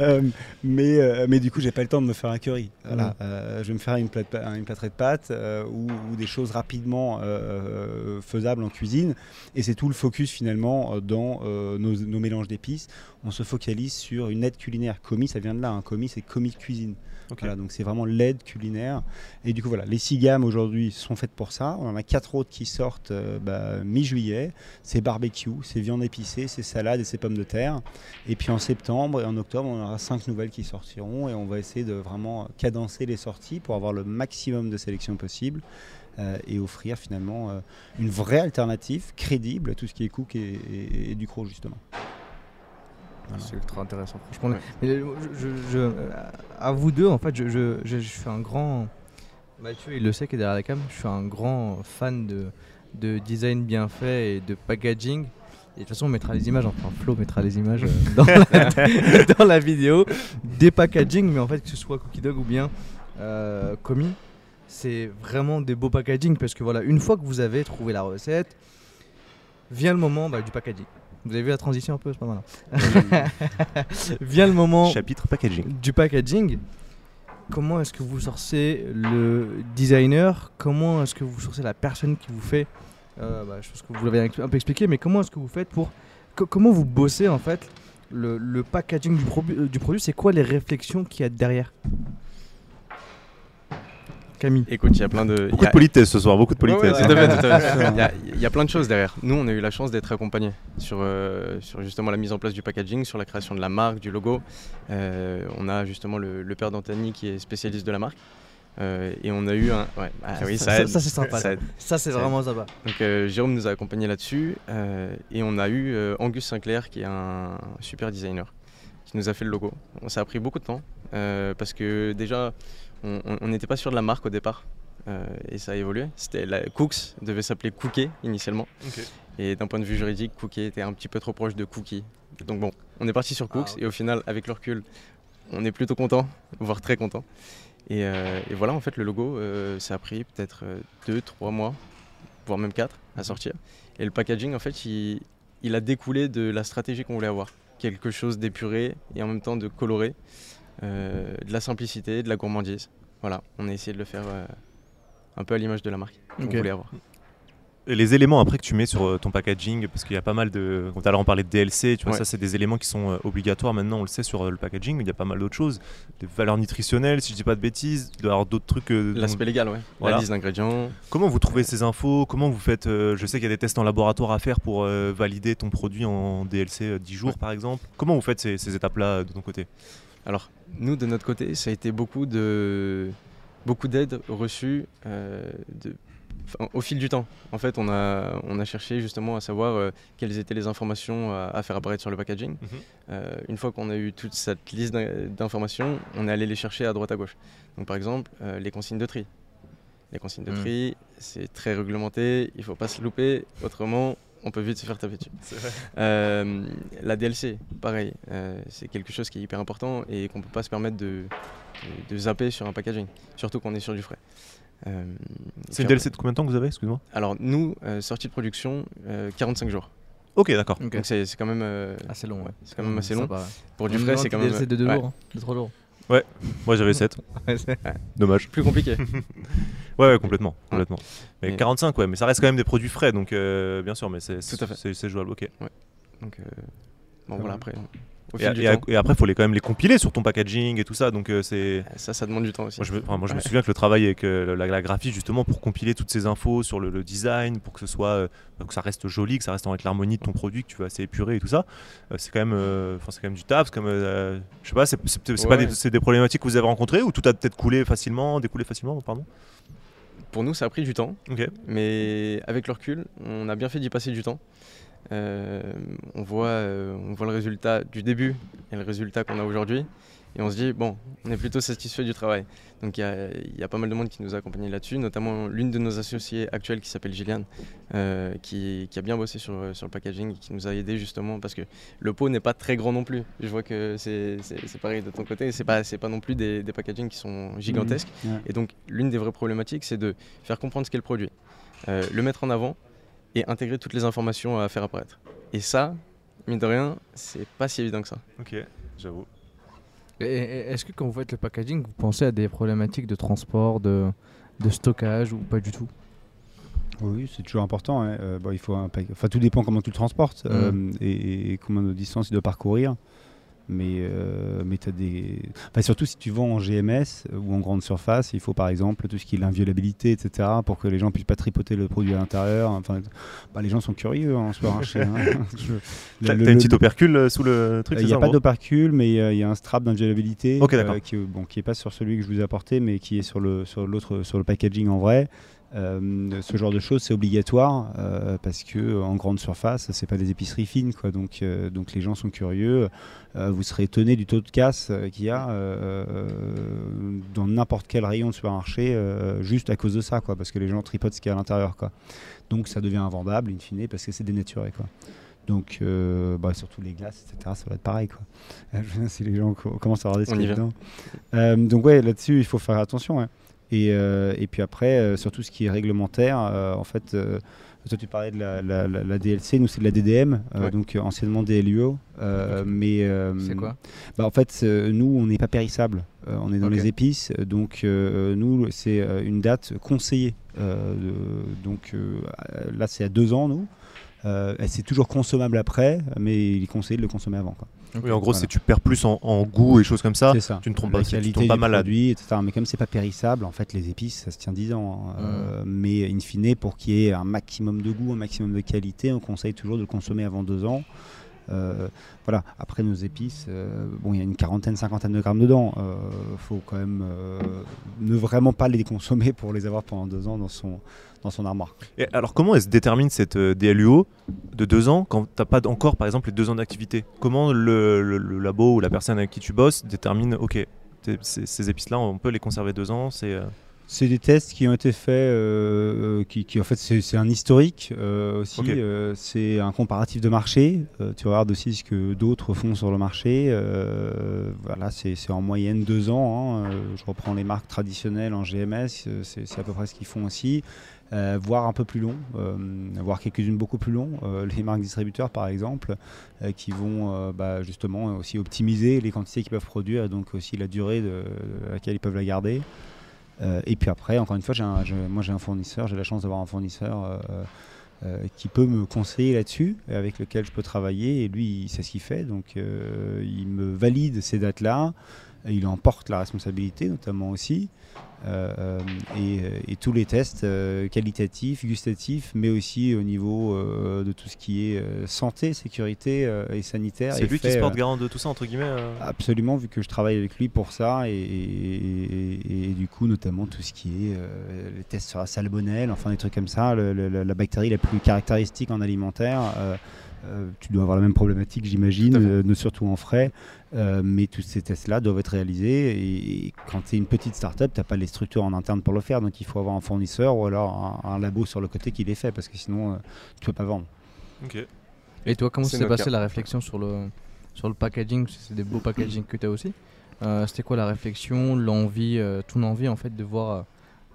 euh, mais, euh, mais du coup j'ai pas le temps de me faire un curry, voilà. euh, je vais me faire une, plate, une plâtrée de pâtes euh, ou, ou des choses rapidement euh, faisables en cuisine et c'est tout le focus finalement dans euh, nos, nos mélanges d'épices, on se focalise sur une aide culinaire. Komi, ça vient de là. Hein. Komi, c'est Komi Cuisine. Okay. Voilà, donc c'est vraiment l'aide culinaire. Et du coup, voilà, les six gammes aujourd'hui sont faites pour ça. On en a quatre autres qui sortent euh, bah, mi-juillet. C'est barbecue, c'est viande épicée, c'est salade et c'est pommes de terre. Et puis en septembre et en octobre, on aura cinq nouvelles qui sortiront et on va essayer de vraiment cadencer les sorties pour avoir le maximum de sélection possible. Euh, et offrir finalement euh, une vraie alternative crédible à tout ce qui est cook et, et, et Ducros justement. Voilà. C'est ultra intéressant, franchement. Ouais. Mais je, je, je, à vous deux, en fait, je, je, je, je suis un grand. Mathieu, il le sait, qui est derrière la cam. Je suis un grand fan de, de design bien fait et de packaging. Et de toute façon, on mettra les images, enfin, Flo mettra les images euh, dans, la, dans la vidéo des packaging, mais en fait, que ce soit Cookie Dog ou bien euh, Komi, c'est vraiment des beaux packaging parce que voilà, une fois que vous avez trouvé la recette, vient le moment bah, du packaging. Vous avez vu la transition un peu, c'est pas mal. Hein. Vient le moment chapitre packaging. Du packaging. Comment est-ce que vous sourcez le designer? Comment est-ce que vous sourcez la personne qui vous fait euh, bah, je pense que vous l'avez un peu expliqué, mais comment est-ce que vous faites pour co comment vous bossez en fait le, le packaging du, pro du produit? C'est quoi les réflexions qu'il y a derrière? Camille. Écoute, il y a plein de... Beaucoup a... de politesse ce soir, beaucoup de politesse. Il ouais, ouais, ouais. y, y a plein de choses derrière. Nous, on a eu la chance d'être accompagnés sur, euh, sur justement la mise en place du packaging, sur la création de la marque, du logo. Euh, on a justement le, le père d'Anthony qui est spécialiste de la marque. Euh, et on a eu un... Ouais. Ah, ça, oui, ça, ça, ça c'est sympa. Ça, ça c'est vraiment sympa. Donc euh, Jérôme nous a accompagnés là-dessus. Euh, et on a eu euh, Angus Sinclair qui est un super designer qui nous a fait le logo. Ça a pris beaucoup de temps euh, parce que déjà... On n'était pas sûr de la marque au départ euh, et ça a évolué. C'était la Cooks devait s'appeler Cookie initialement. Okay. Et d'un point de vue juridique, Cookie était un petit peu trop proche de Cookie. Donc bon, on est parti sur Cooks ah, okay. et au final, avec le recul, on est plutôt content, voire très content. Et, euh, et voilà, en fait, le logo, euh, ça a pris peut-être deux, trois mois, voire même quatre à sortir. Et le packaging, en fait, il, il a découlé de la stratégie qu'on voulait avoir. Quelque chose d'épuré et en même temps de coloré. Euh, de la simplicité, de la gourmandise. Voilà, on a essayé de le faire euh, un peu à l'image de la marque qu'on okay. voulait avoir. Et les éléments après que tu mets sur ton packaging, parce qu'il y a pas mal de... Tout à l'heure on parlait de D L C, tu vois, ouais. ça c'est des éléments qui sont obligatoires maintenant, on le sait, sur le packaging, mais il y a pas mal d'autres choses. Des valeurs nutritionnelles, si je dis pas de bêtises, il doit y avoir d'autres trucs... Euh, L'aspect dont... légal, ouais. Voilà. La liste d'ingrédients. Comment vous trouvez ouais. ces infos? Comment vous faites... Euh, je sais qu'il y a des tests en laboratoire à faire pour euh, valider ton produit en D L C euh, dix jours ouais. par exemple. Comment vous faites ces, ces étapes-là de ton côté? Alors, nous de notre côté, ça a été beaucoup de... beaucoup d'aides reçues euh, de... Enfin, au fil du temps, en fait, on a, on a cherché justement à savoir euh, quelles étaient les informations à, à faire apparaître sur le packaging. Mm-hmm. euh, une fois qu'on a eu toute cette liste d'informations, on est allé les chercher à droite à gauche. Donc, par exemple, euh, les consignes de tri. Les consignes de tri, mm. c'est très réglementé, il ne faut pas se louper, autrement, on peut vite se faire taper dessus. C'est vrai. Euh, la D L C, pareil, euh, c'est quelque chose qui est hyper important et qu'on ne peut pas se permettre de, de, de zapper sur un packaging, surtout qu'on est sur du frais. Euh, c'est une D L C de combien de temps que vous avez, excuse-moi? Alors nous, euh, sortie de production, euh, quarante-cinq jours. Ok, d'accord. Okay. Donc c'est quand même euh, assez long, ouais. C'est quand même assez long. Sympa. Pour du frais, c'est quand même... D L C de deux jours, ouais. hein, de trois jours. Ouais, moi j'avais sept. Ouais, dommage. Plus compliqué. ouais, ouais, complètement. complètement. Ouais. Mais et quarante-cinq, ouais, mais ça reste quand même des produits frais, donc euh, bien sûr, mais c'est jouable, ok. Ouais. Donc euh, bon, voilà, après... Bon. Et, et, à, et après, il faut les, quand même les compiler sur ton packaging et tout ça. Donc, euh, c'est... Ça, ça demande du temps aussi. Moi, je, enfin, moi, je ouais. me souviens que le travail avec euh, la, la graphie, justement, pour compiler toutes ces infos sur le, le design, pour que, ce soit, euh, que ça reste joli, que ça reste avec l'harmonie de ton produit, que tu vas assez épurer et tout ça, euh, c'est, quand même, euh, c'est quand même du taf. C'est quand même, euh, je sais pas, c'est, c'est, c'est, c'est ouais. pas des, c'est des problématiques que vous avez rencontrées ou tout a peut-être coulé facilement, découlé facilement pardon. Pour nous, ça a pris du temps. Okay. Mais avec le recul, on a bien fait d'y passer du temps. Euh, on voit, euh, on voit le résultat du début et le résultat qu'on a aujourd'hui et on se dit bon, on est plutôt satisfait du travail. Donc il y, y a pas mal de monde qui nous a accompagnés là-dessus, notamment l'une de nos associées actuelles qui s'appelle Gilliane, euh, qui, qui a bien bossé sur, sur le packaging et qui nous a aidé justement parce que le pot n'est pas très grand non plus. Je vois que c'est pareil de ton côté, c'est pas, pas non plus des, des packagings qui sont gigantesques. Mmh, ouais. Et donc l'une des vraies problématiques, c'est de faire comprendre ce qu'est le produit, euh, le mettre en avant et intégrer toutes les informations à faire apparaître. Et ça, mine de rien, c'est pas si évident que ça. Ok, j'avoue. Est-ce que quand vous faites le packaging, vous pensez à des problématiques de transport, de, de stockage ou pas du tout? Oui, c'est toujours important. Hein. Euh, bon, il faut un pack... enfin, tout dépend comment tu le transportes mmh. euh, et, et combien de distance il doit parcourir. Mais, euh, mais t'as des... Enfin, surtout si tu vends en G M S ou en grande surface, il faut par exemple tout ce qui est l'inviolabilité, et cetera, pour que les gens puissent pas tripoter le produit à l'intérieur. Enfin, bah, les gens sont curieux en marché. Hein. Je... T'as une petite opercule sous le truc? Il n'y a pas d'opercule, mais il y, y a un strap d'inviolabilité okay, euh, qui, bon, qui est pas sur celui que je vous ai apporté, mais qui est sur le, sur l'autre, sur le packaging en vrai. Euh, ce genre de choses c'est obligatoire euh, parce que euh, en grande surface c'est pas des épiceries fines quoi, donc, euh, donc les gens sont curieux, euh, vous serez étonné du taux de casse euh, qu'il y a euh, dans n'importe quel rayon de supermarché euh, juste à cause de ça quoi, parce que les gens tripotent ce qu'il y a à l'intérieur quoi, donc ça devient invendable in fine parce que c'est dénaturé quoi. Donc, euh, bah, surtout les glaces, et cetera, ça va être pareil, quoi. Euh, si les gens commencent à regarder ce qu'il y a dedans. Euh, donc, ouais, là-dessus, il faut faire attention. Hein. Et, euh, et puis après, euh, surtout ce qui est réglementaire, euh, en fait, euh, toi, tu parlais de la, la, la, la D L C, nous, c'est de la D D M, euh, ouais. donc euh, anciennement D L U O. Euh, okay. mais euh, c'est quoi? Bah, en fait, euh, nous, on n'est pas périssable. Euh, on est dans okay. les épices, donc euh, nous, c'est euh, une date conseillée. Euh, de, donc euh, là, c'est à deux ans, nous. Euh, c'est toujours consommable après, mais il est conseillé de le consommer avant. Quoi. Okay. Oui, en gros, voilà. c'est tu perds plus en, en goût et choses comme ça. ça. Tu ne trompes pas, tu tombes pas malade. Mais comme c'est pas périssable, en fait, les épices, ça se tient dix ans. Hein. Mm. Euh, mais in fine, pour qu'il y ait un maximum de goût, un maximum de qualité, on conseille toujours de le consommer avant deux ans. Euh, voilà. Après nos épices, euh, bon, il y a une quarantaine, cinquantaine de grammes dedans. Euh, faut quand même euh, ne vraiment pas les consommer pour les avoir pendant deux ans dans son dans son armoire. Et alors comment elle se détermine cette euh, D L U O de deux ans quand t'as pas encore par exemple les deux ans d'activité? Comment le, le, le labo ou la personne avec qui tu bosses détermine ok ces épices-là on peut les conserver deux ans? C'est euh... C'est des tests qui ont été faits, euh, qui, qui en fait c'est un historique euh, aussi, okay. euh, c'est un comparatif de marché, euh, tu regardes aussi ce que d'autres font sur le marché, euh, voilà c'est en moyenne deux ans, hein, euh, je reprends les marques traditionnelles en G M S, c'est à peu près ce qu'ils font aussi. Euh, voire un peu plus long, euh, voire quelques-unes beaucoup plus long, euh, les marques distributeurs par exemple, euh, qui vont euh, bah, justement aussi optimiser les quantités qu'ils peuvent produire et donc aussi la durée de, de laquelle ils peuvent la garder. Euh, et puis après, encore une fois, j'ai un, je, moi j'ai un fournisseur, j'ai la chance d'avoir un fournisseur euh, euh, qui peut me conseiller là-dessus, avec lequel je peux travailler, et lui, il sait ce qu'il fait, donc euh, il me valide ces dates-là, il en porte la responsabilité notamment aussi, euh, et, et tous les tests euh, qualitatifs, gustatifs, mais aussi au niveau euh, de tout ce qui est euh, santé, sécurité euh, et sanitaire. C'est lui fait, qui se porte garant de tout ça, entre guillemets euh... Absolument, vu que je travaille avec lui pour ça, et, et, et, et, et du coup notamment tout ce qui est euh, les tests sur la salmonelle, enfin des trucs comme ça, le, le, la bactérie la plus caractéristique en alimentaire. Euh, Euh, tu dois avoir la même problématique, j'imagine, euh, surtout en frais, euh, mais tous ces tests-là doivent être réalisés, et, et quand tu es une petite start-up, tu n'as pas les structures en interne pour le faire, donc il faut avoir un fournisseur ou alors un, un labo sur le côté qui les fait, parce que sinon euh, tu ne peux pas vendre. Okay. Et toi, comment s'est passée la réflexion sur le, sur le packaging? C'est des beaux packaging que tu as aussi. Euh, c'était quoi la réflexion, l'envie, euh, ton envie en fait de voir... Euh,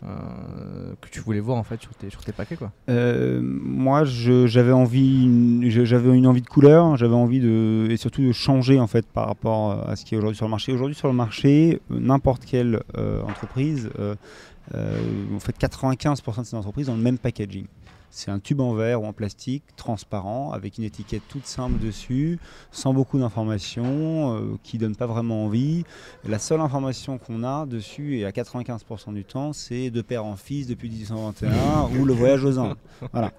Euh, que tu voulais voir en fait sur tes, sur tes paquets quoi. Euh, moi j'avais envie une, j'avais une envie de couleur, j'avais envie de, et surtout de changer en fait par rapport à ce qui est aujourd'hui sur le marché. Aujourd'hui sur le marché, n'importe quelle euh, entreprise, euh, euh, en fait quatre-vingt-quinze pour cent de ces entreprises ont le même packaging. C'est un tube en verre ou en plastique transparent avec une étiquette toute simple dessus, sans beaucoup d'informations, euh, qui ne donne pas vraiment envie. La seule information qu'on a dessus, et à quatre-vingt-quinze pour cent du temps, c'est de père en fils depuis dix-huit cent vingt et un ou le voyage aux Indes. Voilà.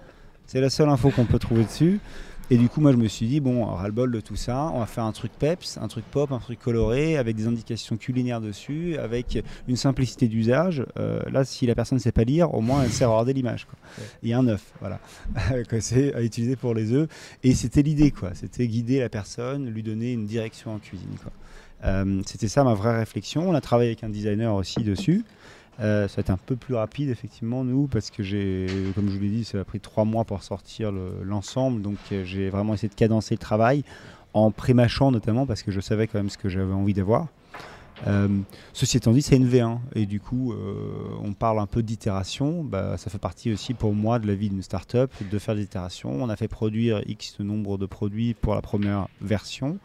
C'est la seule info qu'on peut trouver dessus. Et du coup, moi, je me suis dit, bon, ras-le-bol de tout ça, on va faire un truc peps, un truc pop, un truc coloré, avec des indications culinaires dessus, avec une simplicité d'usage. Euh, là, si la personne ne sait pas lire, au moins, elle sait regarder l'image. Il y a un œuf, voilà, c'est à utiliser pour les œufs. Et c'était l'idée, quoi. C'était guider la personne, lui donner une direction en cuisine, quoi. Euh, c'était ça ma vraie réflexion. On a travaillé avec un designer aussi dessus. Euh, ça a été un peu plus rapide effectivement nous, parce que j'ai, comme je vous l'ai dit, ça a pris trois mois pour sortir le, l'ensemble, donc euh, j'ai vraiment essayé de cadencer le travail en pré-mâchant notamment, parce que je savais quand même ce que j'avais envie d'avoir. Euh, ceci étant dit, c'est une V un et du coup euh, on parle un peu d'itération, bah, ça fait partie aussi pour moi de la vie d'une start-up de faire des itérations. On a fait produire X nombre de produits pour la première version,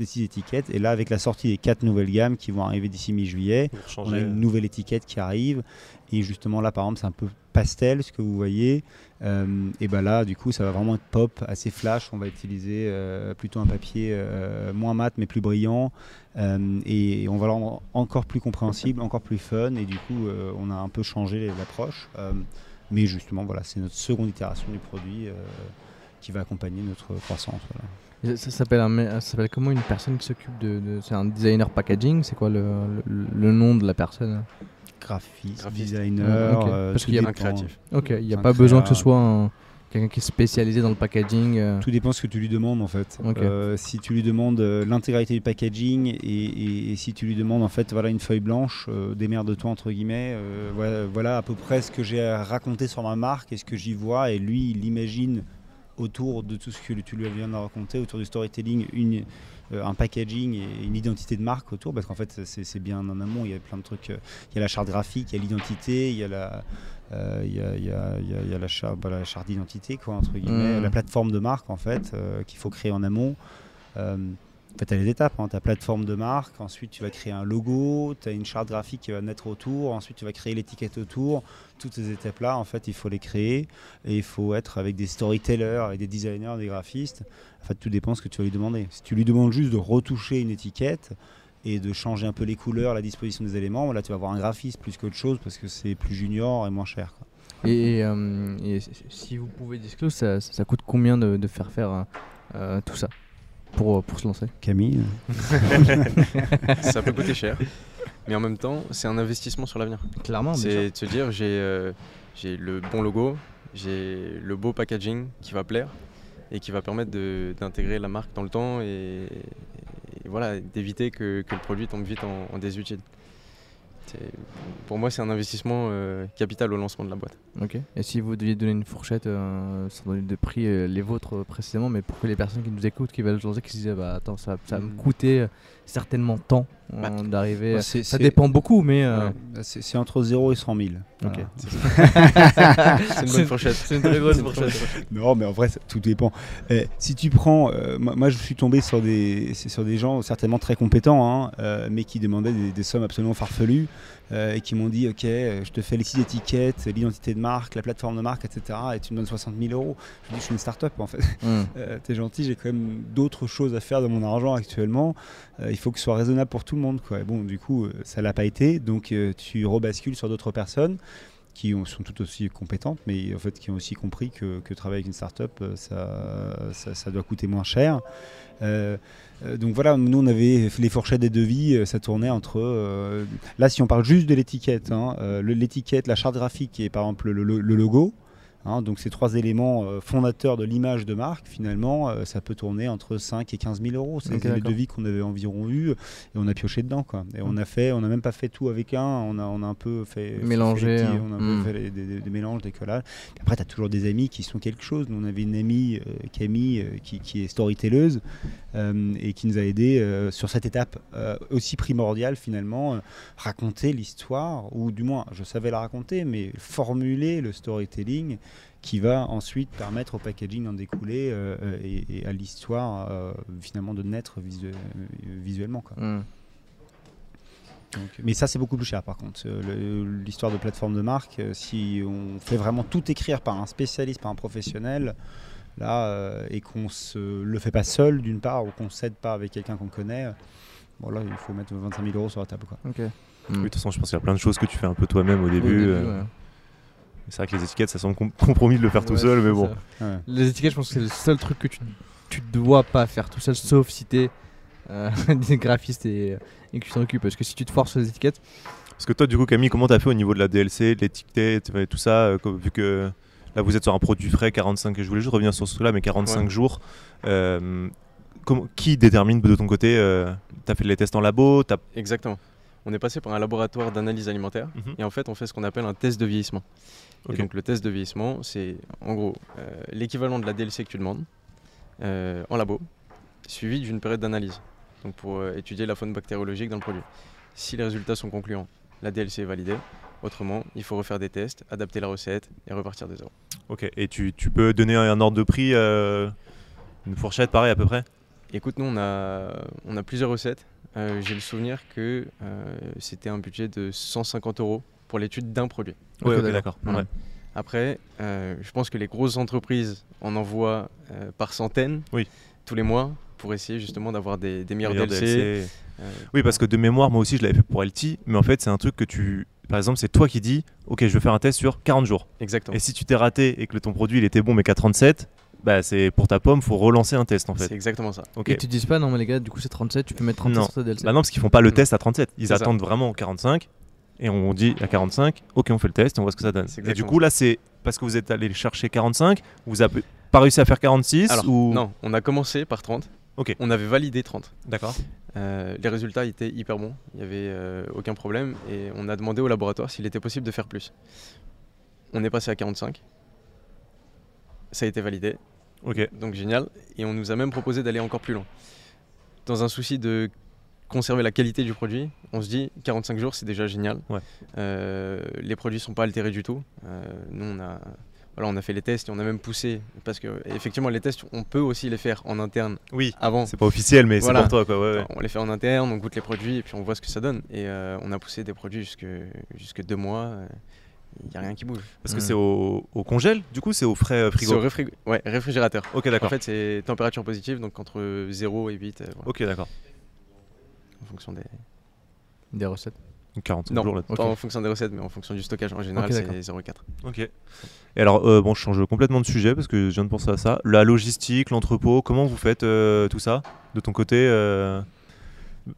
des six étiquettes, et là avec la sortie des quatre nouvelles gammes qui vont arriver d'ici mi-juillet, on a une nouvelle étiquette qui arrive, et justement là par exemple c'est un peu pastel ce que vous voyez, euh, et ben là du coup ça va vraiment être pop, assez flash, on va utiliser euh, plutôt un papier euh, moins mat mais plus brillant, euh, et on va le rendre encore plus compréhensible, encore plus fun, et du coup euh, on a un peu changé l'approche, euh, mais justement voilà, c'est notre seconde itération du produit euh, qui va accompagner notre croissance, voilà. Ça, ça s'appelle, un, ça s'appelle comment une personne qui s'occupe de, de... C'est un designer packaging, c'est quoi le, le, le nom de la personne? Graphiste, Graphiste. designer, okay. euh, Parce qu'il y a un créatif. Ok, il n'y a pas besoin que ce soit un... quelqu'un qui est spécialisé dans le packaging. Euh... Tout dépend ce que tu lui demandes en fait. Okay. Euh, si tu lui demandes l'intégralité du packaging, et, et, et si tu lui demandes en fait voilà une feuille blanche, euh, démerde-toi entre guillemets, euh, voilà, voilà à peu près ce que j'ai raconté sur ma marque et ce que j'y vois, et lui il imagine autour de tout ce que tu lui viens de raconter, autour du storytelling, une, euh, un packaging et une identité de marque autour, parce qu'en fait c'est, c'est bien en amont, il y a plein de trucs, il y a la charte graphique, il y a l'identité, il y a la, euh, il y a, il y a, il y a la, charte, bah, la charte d'identité, quoi, entre guillemets, mmh. la plateforme de marque en fait, euh, qu'il faut créer en amont. Euh, En fait, tu as les étapes, hein. Tu as plateforme de marque, ensuite tu vas créer un logo, tu as une charte graphique qui va naître autour, ensuite tu vas créer l'étiquette autour. Toutes ces étapes-là, en fait, il faut les créer, et il faut être avec des storytellers, avec des designers, des graphistes. En fait, tout dépend de ce que tu vas lui demander. Si tu lui demandes juste de retoucher une étiquette et de changer un peu les couleurs, la disposition des éléments, là tu vas avoir un graphiste plus qu'autre chose, parce que c'est plus junior et moins cher, quoi. Et, euh, et si vous pouvez disclose, ça, ça coûte combien de, de faire faire euh, tout ça ? Pour, pour se lancer, Camille. Ça peut coûter cher, mais en même temps, c'est un investissement sur l'avenir. Clairement, c'est de se dire j'ai, euh, j'ai le bon logo, j'ai le beau packaging qui va plaire et qui va permettre de, d'intégrer la marque dans le temps, et, et voilà, d'éviter que, que le produit tombe vite en, en désuétude. Pour moi, c'est un investissement euh, capital au lancement de la boîte. Ok. Et si vous deviez donner une fourchette, euh, sans donner de prix, euh, les vôtres euh, précisément, mais pour que les personnes qui nous écoutent, qui veulent se lancer, qui se disent bah, attends, ça va me coûter euh, certainement tant bah, d'arriver. Bah, ça dépend beaucoup, mais. Euh... Ouais. C'est entre zéro et cent mille. Voilà. Okay. C'est une bonne fourchette. C'est une très bonne fourchette. Non, mais en vrai, ça, tout dépend. Eh, si tu prends. Euh, moi, je suis tombé sur des, sur des gens certainement très compétents, hein, euh, mais qui demandaient des, des sommes absolument farfelues euh, et qui m'ont dit ok, je te fais les sites d'étiquette, l'identité de marque, la plateforme de marque, et cetera. Et tu me donnes soixante mille euros. Je me dis je suis une start-up en fait. Mm. euh, T'es gentil, j'ai quand même d'autres choses à faire de mon argent actuellement. Euh, il faut que ce soit raisonnable pour tout le monde, quoi. Et bon, du coup, euh, ça l'a pas été. Donc, euh, tu rebascules sur d'autres personnes qui ont, sont tout aussi compétentes, mais en fait qui ont aussi compris que, que travailler avec une start-up, ça, ça, ça doit coûter moins cher. Euh, donc voilà, nous on avait les fourchettes des devis, ça tournait entre, euh, là si on parle juste de l'étiquette, hein, euh, l'étiquette, la charte graphique et par exemple le, le, le logo, hein, donc ces trois éléments euh, fondateurs de l'image de marque, finalement, euh, ça peut tourner entre cinq et quinze mille euros. C'est okay, le devis qu'on avait environ eu et on a pioché dedans, quoi. Et mmh. on a fait, on n'a même pas fait tout avec un, on a, on a un peu fait mélanger, fait petits, hein. on a un mmh. peu fait les, des, des, des mélanges, des collages. Et après, tu as toujours des amis qui sont quelque chose. Nous, on avait une amie, euh, Camille, euh, qui, qui est storytelleuse euh, et qui nous a aidé euh, sur cette étape euh, aussi primordiale, finalement, euh, raconter l'histoire, ou du moins, je savais la raconter, mais formuler le storytelling qui va ensuite permettre au packaging d'en découler euh, et, et à l'histoire euh, finalement de naître visu visuellement. Quoi. Mmh. Donc, mais ça c'est beaucoup plus cher par contre. Euh, l'histoire de plateforme de marque, euh, si on fait vraiment tout écrire par un spécialiste, par un professionnel, là, euh, et qu'on ne le fait pas seul d'une part, ou qu'on ne s'aide pas avec quelqu'un qu'on connaît, euh, bon, là il faut mettre vingt-cinq mille euros sur la table. Quoi. Okay. Mmh. Oui, de toute façon je pense qu'il y a plein de choses que tu fais un peu toi-même au début. Au début euh... ouais. C'est vrai que les étiquettes, ça semble compromis de le faire tout ouais, seul, mais bon. Ouais. Les étiquettes, je pense que c'est le seul truc que tu ne dois pas faire tout seul, sauf si tu es euh, des graphistes et, et que tu t'en occupes. Parce que si tu te forces aux étiquettes. Parce que toi, du coup, Camille, comment tu as fait au niveau de la D L C, de l'étiquette et tout ça euh, vu que là, vous êtes sur un produit frais, quarante-cinq, je voulais juste revenir sur ce truc-là, mais quarante-cinq ouais. jours. Euh, comment, qui détermine de ton côté euh, tu as fait les tests en labo t'as... Exactement. On est passé par un laboratoire d'analyse alimentaire mmh. et en fait, on fait ce qu'on appelle un test de vieillissement. Okay. Et donc le test de vieillissement, c'est en gros euh, l'équivalent de la D L C que tu demandes euh, en labo, suivi d'une période d'analyse, donc pour euh, étudier la faune bactériologique dans le produit. Si les résultats sont concluants, la D L C est validée. Autrement, il faut refaire des tests, adapter la recette et repartir de zéro. Ok, et tu, tu peux donner un, un ordre de prix, euh, une fourchette pareil à peu près? Écoute, nous on a, on a plusieurs recettes. Euh, J'ai le souvenir que euh, c'était un budget de cent cinquante euros. Pour l'étude d'un produit. Oui, okay, d'accord. Ouais. Ouais. Après, euh, je pense que les grosses entreprises en envoient euh, par centaines oui. tous les mois pour essayer justement d'avoir des, des meilleurs D L C. D L C. Euh, oui, parce que de mémoire, moi aussi, je l'avais fait pour L T, mais en fait, c'est un truc que tu... Par exemple, c'est toi qui dis « Ok, je veux faire un test sur quarante jours. » Exactement. Et si tu t'es raté et que ton produit il était bon mais qu'à trente-sept, bah, c'est pour ta pomme, faut relancer un test en fait. C'est exactement ça. Okay. Et tu te dis pas « Non mais les gars, du coup c'est trente-sept, tu peux mettre trente-sept non. sur ta D L C. » Bah non, parce qu'ils font pas le mmh. test à trente-sept. Ils attendent ça. Vraiment quarante-cinq. Et on dit à quarante-cinq, ok, on fait le test, on voit ce que ça donne. Et du coup, là, c'est parce que vous êtes allé chercher quarante-cinq, vous n'avez pas réussi à faire quarante-six? Alors, ou... Non, on a commencé par trente. Ok. On avait validé trente. D'accord. Euh, les résultats étaient hyper bons, il n'y avait euh, aucun problème. Et on a demandé au laboratoire s'il était possible de faire plus. On est passé à quarante-cinq. Ça a été validé. Ok. Donc génial. Et on nous a même proposé d'aller encore plus loin. Dans un souci de... conserver la qualité du produit, on se dit quarante-cinq jours c'est déjà génial, ouais. euh, les produits ne sont pas altérés du tout, euh, nous on a, voilà, on a fait les tests et on a même poussé, parce que effectivement les tests on peut aussi les faire en interne oui. avant. C'est pas officiel mais voilà. c'est pour toi quoi. Ouais, ouais. On les fait en interne, on goûte les produits et puis on voit ce que ça donne et euh, on a poussé des produits jusque, jusque deux mois. Euh, Il n'y a rien qui bouge. Parce que mmh. c'est au, au congèle, du coup, c'est au frais euh, frigo. C'est au réfri ouais, réfrigérateur. Ok, d'accord. En fait, c'est température positive, donc entre zéro et huit. Euh, voilà. Ok, d'accord. En fonction des, des recettes. quarante non, jours là. Okay. Pas en fonction des recettes, mais en fonction du stockage en général, okay, c'est zéro virgule quatre. Ok. Et alors, euh, bon, je change complètement de sujet parce que je viens de penser à ça. La logistique, l'entrepôt, comment vous faites euh, tout ça de ton côté euh...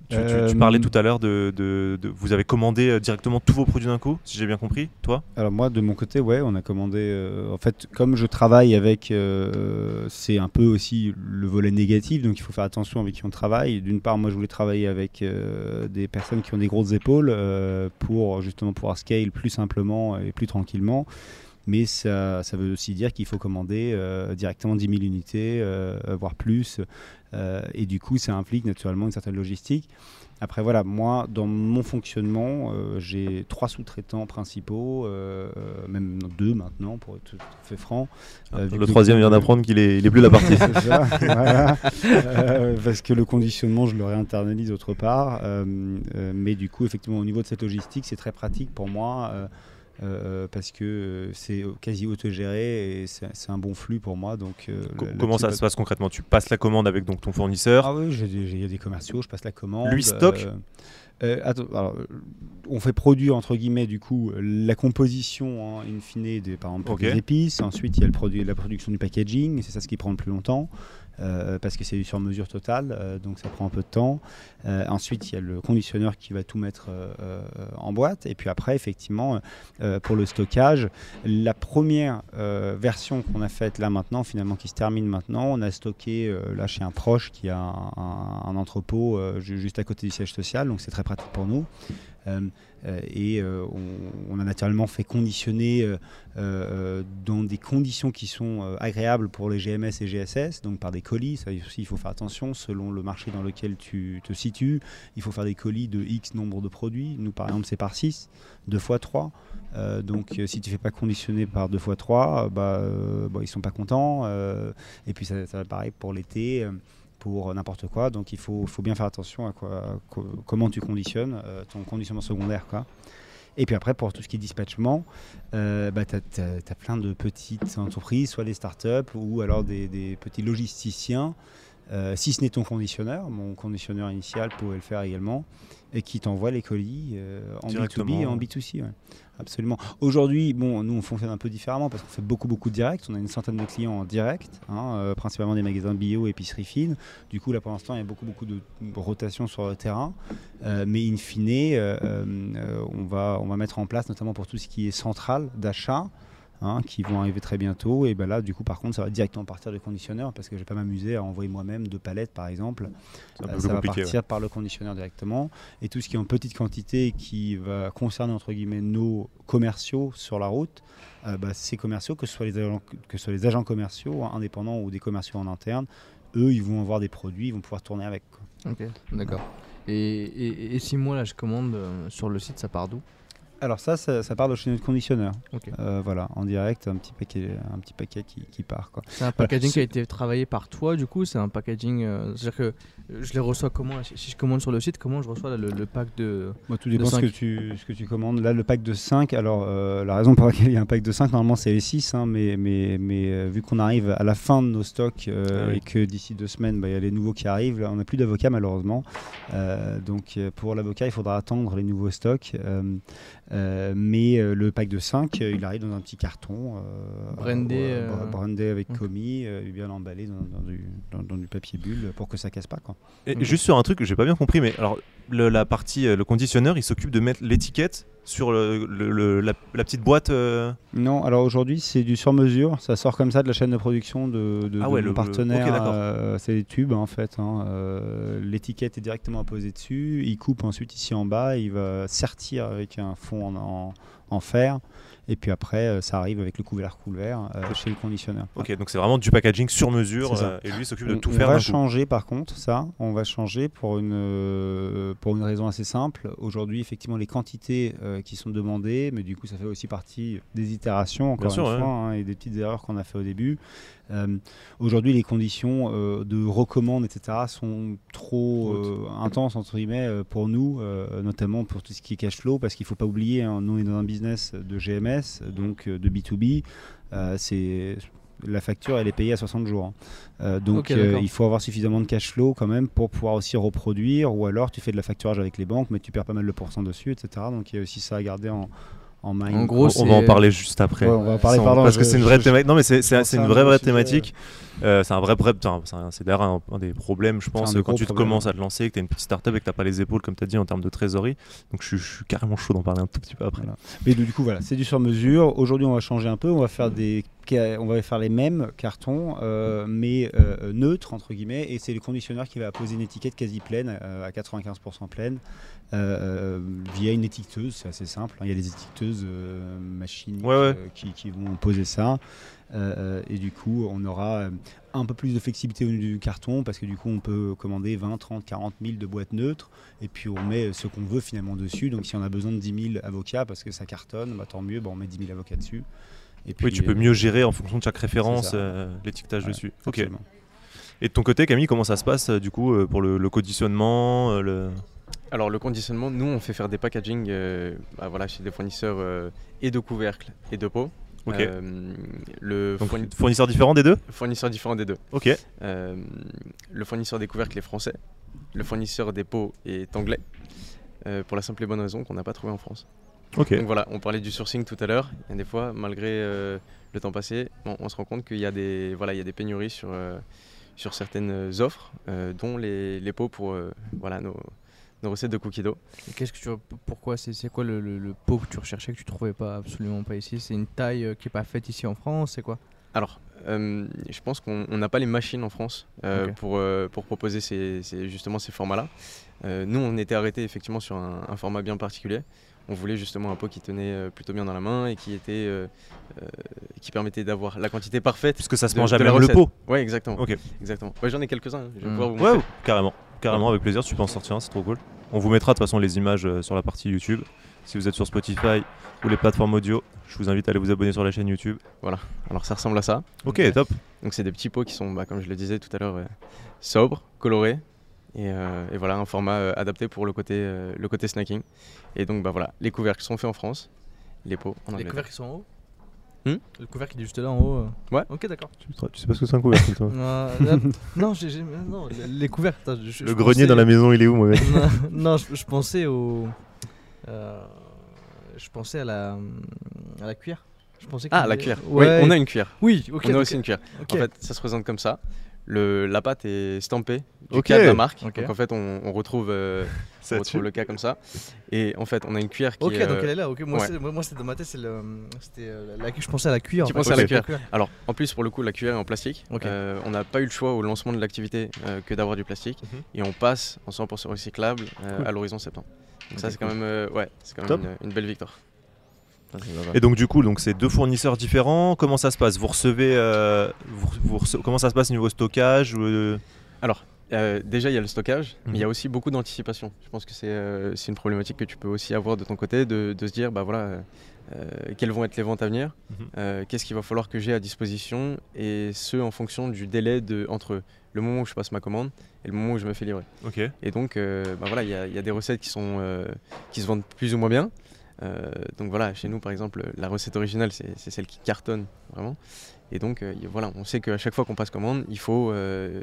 Tu, tu, tu parlais tout à l'heure de, de, de... Vous avez commandé directement tous vos produits d'un coup, si j'ai bien compris, toi? Alors moi, de mon côté, ouais, on a commandé... Euh, en fait, comme je travaille avec... Euh, c'est un peu aussi le volet négatif, donc il faut faire attention avec qui on travaille. D'une part, moi, je voulais travailler avec euh, des personnes qui ont des grosses épaules euh, pour justement pouvoir scale plus simplement et plus tranquillement. mais ça, ça veut aussi dire qu'il faut commander euh, directement dix mille unités, euh, voire plus, euh, et du coup ça implique naturellement une certaine logistique. Après voilà, moi dans mon fonctionnement, euh, j'ai trois sous-traitants principaux, euh, même deux maintenant pour être tout à fait franc. Euh, le troisième vient d'apprendre qu'il est, il est plus la partie. C'est ça, voilà. euh, parce que le conditionnement, je le réinternalise autre part. Euh, euh, mais du coup, effectivement, au niveau de cette logistique, c'est très pratique pour moi. Euh, Euh, parce que c'est quasi autogéré et c'est un bon flux pour moi. Donc, euh, comment ça se passe concrètement? Tu passes la commande avec donc, ton fournisseur? Ah oui, il y a des commerciaux, je passe la commande. Lui stocke euh, euh, attends, alors, on fait produire entre guillemets du coup la composition hein, in fine des, par exemple, okay. des épices. Ensuite, il y a le produit, la production du packaging, c'est ça ce qui prend le plus longtemps. Euh, parce que c'est du sur-mesure total, euh, donc ça prend un peu de temps. Euh, ensuite, il y a le conditionneur qui va tout mettre euh, en boîte. Et puis après, effectivement, euh, pour le stockage, la première euh, version qu'on a faite là maintenant, finalement, qui se termine maintenant, on a stocké euh, là chez un proche qui a un, un, un entrepôt euh, juste à côté du siège social, donc c'est très pratique pour nous. Euh, euh, et euh, on, on a naturellement fait conditionner euh, euh, dans des conditions qui sont euh, agréables pour les G M S et G S S, donc par des colis. Ça aussi, il faut faire attention selon le marché dans lequel tu te situes. Il faut faire des colis de X nombre de produits. Nous, par exemple, c'est par six, deux fois trois. Euh, donc euh, si tu ne fais pas conditionner par deux fois trois, euh, bah, euh, bah, ils ne sont pas contents. Euh, et puis ça, ça va pareil pour l'été. Euh, pour n'importe quoi, donc il faut, faut bien faire attention à, quoi, à quoi, comment tu conditionnes euh, ton conditionnement secondaire quoi. Et puis après pour tout ce qui est dispatchement, euh, bah, tu as plein de petites entreprises, soit des startups ou alors des, des petits logisticiens, euh, si ce n'est ton conditionneur, mon conditionneur initial pouvait le faire également, et qui t'envoie les colis euh, en B deux B et en B deux C. Ouais. Absolument. Aujourd'hui, bon, nous on fonctionne un peu différemment parce qu'on fait beaucoup beaucoup de directs. On a une centaine de clients en direct, hein, euh, principalement des magasins bio et épiceries fines. Du coup, là pour l'instant, il y a beaucoup beaucoup de rotation sur le terrain. Euh, mais in fine, euh, euh, on va on va mettre en place, notamment pour tout ce qui est central d'achat, hein, qui vont arriver très bientôt. Et ben là, du coup, par contre, ça va directement partir du conditionneur parce que je vais pas m'amuser à envoyer moi-même deux palettes, par exemple. Euh, ça va partir ouais. par le conditionneur directement. Et tout ce qui est en petite quantité qui va concerner entre guillemets nos commerciaux sur la route, euh, bah, ces commerciaux, que ce soit les agents, que ce soit les agents commerciaux hein, indépendants ou des commerciaux en interne, eux, ils vont avoir des produits, ils vont pouvoir tourner avec. Quoi. Ok, d'accord. Et, et, et si moi là, je commande euh, sur le site, ça part d'où ? Alors ça, ça, ça part de chez notre conditionneur. Okay. Euh, voilà, en direct, un petit paquet, un petit paquet qui, qui part. C'est un packaging voilà. qui a été travaillé par toi, du coup. C'est un packaging. Euh, c'est-à-dire que je les reçois comment? Si je commande sur le site, comment je reçois là, le, le pack de Moi, tout dépend de ce que tu ce que tu commandes. Là, le pack de cinq. Alors, euh, la raison pour laquelle il y a un pack de cinq, normalement, c'est les six. Hein, mais mais mais euh, vu qu'on arrive à la fin de nos stocks euh, ah oui. et que d'ici deux semaines, bah, y a les nouveaux qui arrivent. Là, on n'a plus d'avocat malheureusement. Euh, donc pour l'avocat, il faudra attendre les nouveaux stocks. Euh, Euh, mais euh, le pack de cinq, euh, il arrive dans un petit carton, euh, brandé, euh, euh, brandé avec okay. Komi, euh, bien emballé dans, dans, du, dans, dans du papier bulle pour que ça casse pas. Quoi. Et okay. Juste sur un truc que j'ai pas bien compris, mais alors le, la partie, le conditionneur, il s'occupe de mettre l'étiquette sur le, le, le, la, la petite boîte. Euh... Non, alors aujourd'hui c'est du sur-mesure, ça sort comme ça de la chaîne de production de, de, ah ouais, de le, partenaire. Le... Okay, euh, c'est des tubes en fait. Hein, euh, l'étiquette est directement posée dessus, il coupe ensuite ici en bas, il va sertir avec un fond en, en, en fer. Et puis après, euh, ça arrive avec le couvert couvert euh, chez le conditionneur. Ok, voilà. Donc c'est vraiment du packaging sur mesure euh, et lui s'occupe de tout on faire. On va changer coup. Par contre ça, on va changer pour une, euh, pour une raison assez simple. Aujourd'hui, effectivement, les quantités euh, qui sont demandées, mais du coup, ça fait aussi partie des itérations, encore sûr, une ouais. fois, hein, et des petites erreurs qu'on a fait au début. Euh, Aujourd'hui, les conditions euh, de recommande, et cetera, sont trop euh, intenses, entre guillemets, euh, pour nous, euh, notamment pour tout ce qui est cash flow, parce qu'il ne faut pas oublier, hein, nous, on est dans un business de G M S, donc euh, de B deux B, euh, c'est la facture elle est payée à soixante jours hein. euh, donc okay, euh, il faut avoir suffisamment de cash flow quand même pour pouvoir aussi reproduire, ou alors tu fais de la facturage avec les banques mais tu perds pas mal de pourcent dessus, etc. Donc il y a aussi ça à garder en, en mind. En gros, on, on va en parler juste après ouais, on va en parler, pardon, parce je, que c'est une vraie je, thématique non mais c'est une vraie vraie thématique euh, c'est un vrai, vrai c'est d'ailleurs un, un des problèmes je pense quand tu te commences à te lancer, que tu as une petite startup et que tu n'as pas les épaules comme tu as dit en termes de trésorerie, donc je, je suis carrément chaud d'en parler un tout petit peu après voilà. Mais du coup voilà, c'est du sur mesure. Aujourd'hui on va changer un peu, on va faire des on va faire les mêmes cartons, euh, mais euh, neutres, entre guillemets, et c'est le conditionneur qui va poser une étiquette quasi pleine, euh, à quatre-vingt-quinze pour cent pleine, euh, via une étiqueteuse, c'est assez simple. Il y a des étiqueteuses euh, machines ouais, ouais. Qui, qui vont poser ça, euh, et du coup, on aura un peu plus de flexibilité au niveau du carton, parce que du coup, on peut commander vingt, trente, quarante mille de boîtes neutres, et puis on met ce qu'on veut finalement dessus. Donc, si on a besoin de dix mille avocats, parce que ça cartonne, bah, tant mieux, bah, on met dix mille avocats dessus. Et puis, oui, tu peux mieux gérer en fonction de chaque référence euh, l'étiquetage ouais, dessus. Okay. Et de ton côté, Camille, comment ça se passe euh, du coup euh, pour le, le conditionnement euh, le... Alors le conditionnement, nous on fait faire des packaging euh, bah, voilà, chez des fournisseurs euh, et de couvercles et de pots. Okay. Euh, le Donc, fourni... Fournisseurs différents des deux Fournisseurs différents des deux. Ok. Euh, le fournisseur des couvercles est français, le fournisseur des pots est anglais, euh, pour la simple et bonne raison qu'on n'a pas trouvé en France. Okay. Donc voilà, on parlait du sourcing tout à l'heure, et des fois, malgré euh, le temps passé, on, on se rend compte qu'il y a des, voilà, il y a des pénuries sur, euh, sur certaines offres, euh, dont les, les pots pour euh, voilà, nos, nos recettes de cookies d'eau. Qu'est-ce que tu, pourquoi c'est, c'est quoi le, le, le pot que tu recherchais, que tu trouvais pas, absolument pas ici? C'est une taille qui n'est pas faite ici en France, c'est quoi? Alors, euh, je pense qu'on n'a pas les machines en France euh, okay. pour, euh, pour proposer ces, ces, justement ces formats-là. Euh, nous, on était arrêtés effectivement sur un, un format bien particulier. On voulait justement un pot qui tenait plutôt bien dans la main et qui, était, euh, euh, qui permettait d'avoir la quantité parfaite. Parce que ça se mange à même le pot. Oui, exactement. Okay. exactement. Ouais, j'en ai quelques-uns. Je vais mmh. pouvoir vous montrer. Ouais, carrément. Carrément, avec plaisir. Tu peux en sortir un, c'est trop cool. On vous mettra de toute façon les images euh, sur la partie YouTube. Si vous êtes sur Spotify ou les plateformes audio, je vous invite à aller vous abonner sur la chaîne YouTube. Voilà. Alors ça ressemble à ça. Ok, donc, top. Donc c'est des petits pots qui sont, bah, comme je le disais tout à l'heure, euh, sobres, colorés. Et, euh, et voilà, un format euh, adapté pour le côté, euh, le côté snacking. Et donc, bah voilà, les couvercles sont faits en France, les pots en anglais. Les couvercles sont en haut hmm Le couvercle est juste là en haut. Euh... Ouais. Ok, d'accord. Tu, tu sais pas ce que c'est un couvercle, toi? Non, j'ai, j'ai, non, les couvercles. Attends, je, je, le je grenier pensais... dans la maison, il est où, moi? Non, je, je pensais au. Euh, je pensais à la, à la cuillère. Je pensais ah, avait... la cuillère. Ouais. Oui, on a une cuillère. Oui, ok. On a donc... aussi une cuillère. Okay. En fait, ça se présente comme ça. Le, la pâte est stampée du okay. cas de la marque, okay. donc en fait on, on retrouve, euh, on retrouve le cas comme ça, et en fait on a une cuillère qui Ok est, donc elle est là, okay. moi, ouais. c'est, moi c'était dans ma tête, c'est le, c'était la, je pensais à la cuillère. Tu pensais okay. à la cuillère. la cuillère Alors en plus pour le coup la cuillère est en plastique, okay. euh, on n'a pas eu le choix au lancement de l'activité euh, que d'avoir du plastique, mm-hmm. et on passe en cent pour cent recyclable euh, cool. à l'horizon septembre. Donc okay, ça c'est cool. quand même, euh, ouais, c'est quand même une, une belle victoire. Et donc du coup, donc c'est deux fournisseurs différents. Comment ça se passe? Vous recevez, euh, vous, vous rece- comment ça se passe niveau stockage? euh... Alors euh, déjà il y a le stockage, mmh. mais il y a aussi beaucoup d'anticipation. Je pense que c'est, euh, c'est une problématique que tu peux aussi avoir de ton côté, de, de se dire bah voilà, euh, quelles vont être les ventes à venir, mmh. euh, qu'est-ce qu'il va falloir que j'ai à disposition, et ce en fonction du délai de, entre le moment où je passe ma commande et le moment où je me fais livrer. Okay. Et donc euh, bah voilà, il y a, y a des recettes qui sont euh, qui se vendent plus ou moins bien. Euh, donc voilà, chez nous par exemple, la recette originale c'est, c'est celle qui cartonne vraiment. Et donc euh, voilà, on sait qu'à chaque fois qu'on passe commande, il faut euh,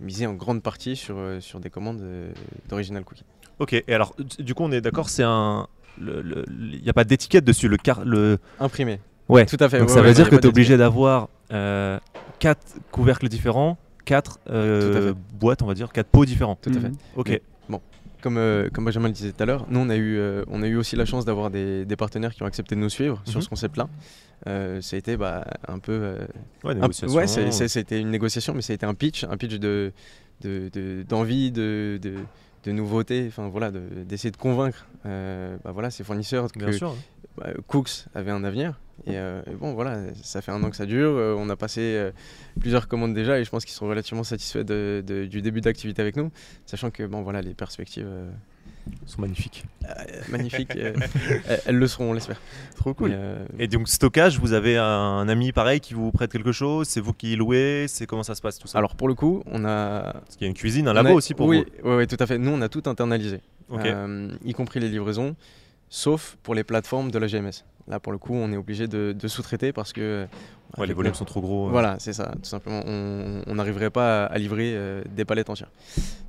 miser en grande partie sur, sur des commandes euh, d'original cookie. Ok, et alors du coup on est d'accord, c'est un... il n'y a pas d'étiquette dessus, le... Car... le... Imprimé. Ouais, tout à fait. Donc ouais, ça ouais, veut ouais, dire que tu es obligé d'avoir euh, quatre couvercles différents, quatre euh, boîtes on va dire, quatre pots différents. Tout à fait. Mmh. Ok. Mais, bon. Comme, euh, comme Benjamin le disait tout à l'heure, nous on a eu, euh, on a eu aussi la chance d'avoir des, des partenaires qui ont accepté de nous suivre mmh. sur ce concept-là. Euh, ça a été bah, un peu... Euh, ouais, négociation. Un, ouais c'est, c'est, c'était une négociation, mais ça a été un pitch, un pitch de, de, de, d'envie, de, de, de nouveauté, voilà, de, d'essayer de convaincre euh, bah, voilà, ces fournisseurs que Bien sûr, hein. bah, Cooks avait un avenir. Et, euh, et bon voilà, ça fait un an que ça dure, euh, on a passé euh, plusieurs commandes déjà et je pense qu'ils sont relativement satisfaits de, de, du début d'activité avec nous, sachant que bon voilà, les perspectives euh, sont magnifiques. Euh, magnifiques, euh, elles le seront, on l'espère. Trop cool. Et, euh, et donc stockage, vous avez un, un ami pareil qui vous prête quelque chose, c'est vous qui louez, c'est comment ça se passe tout ça? Alors pour le coup, on a... Parce qu'il y a une cuisine, un labo a... aussi pour oui, vous. Oui, ouais, tout à fait. Nous on a tout internalisé, okay. euh, y compris les livraisons, sauf pour les plateformes de la G M S. Là, pour le coup, on est obligé de, de sous-traiter parce que... Ouais, les volumes sont trop gros. Euh. Voilà, c'est ça. Tout simplement, on n'arriverait pas à, à livrer euh, des palettes entières.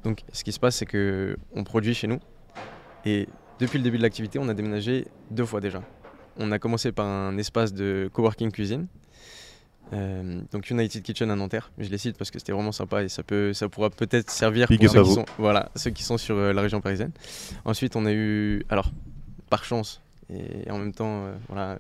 Donc, ce qui se passe, c'est qu'on produit chez nous. Et depuis le début de l'activité, on a déménagé deux fois déjà. On a commencé par un espace de coworking cuisine. Euh, donc United Kitchen à Nanterre, je les cite parce que c'était vraiment sympa et ça, peut, ça pourra peut-être servir Big pour ceux qui, sont, voilà, ceux qui sont sur euh, la région parisienne. Ensuite, on a eu... Alors, par chance... Et en même temps, euh, voilà,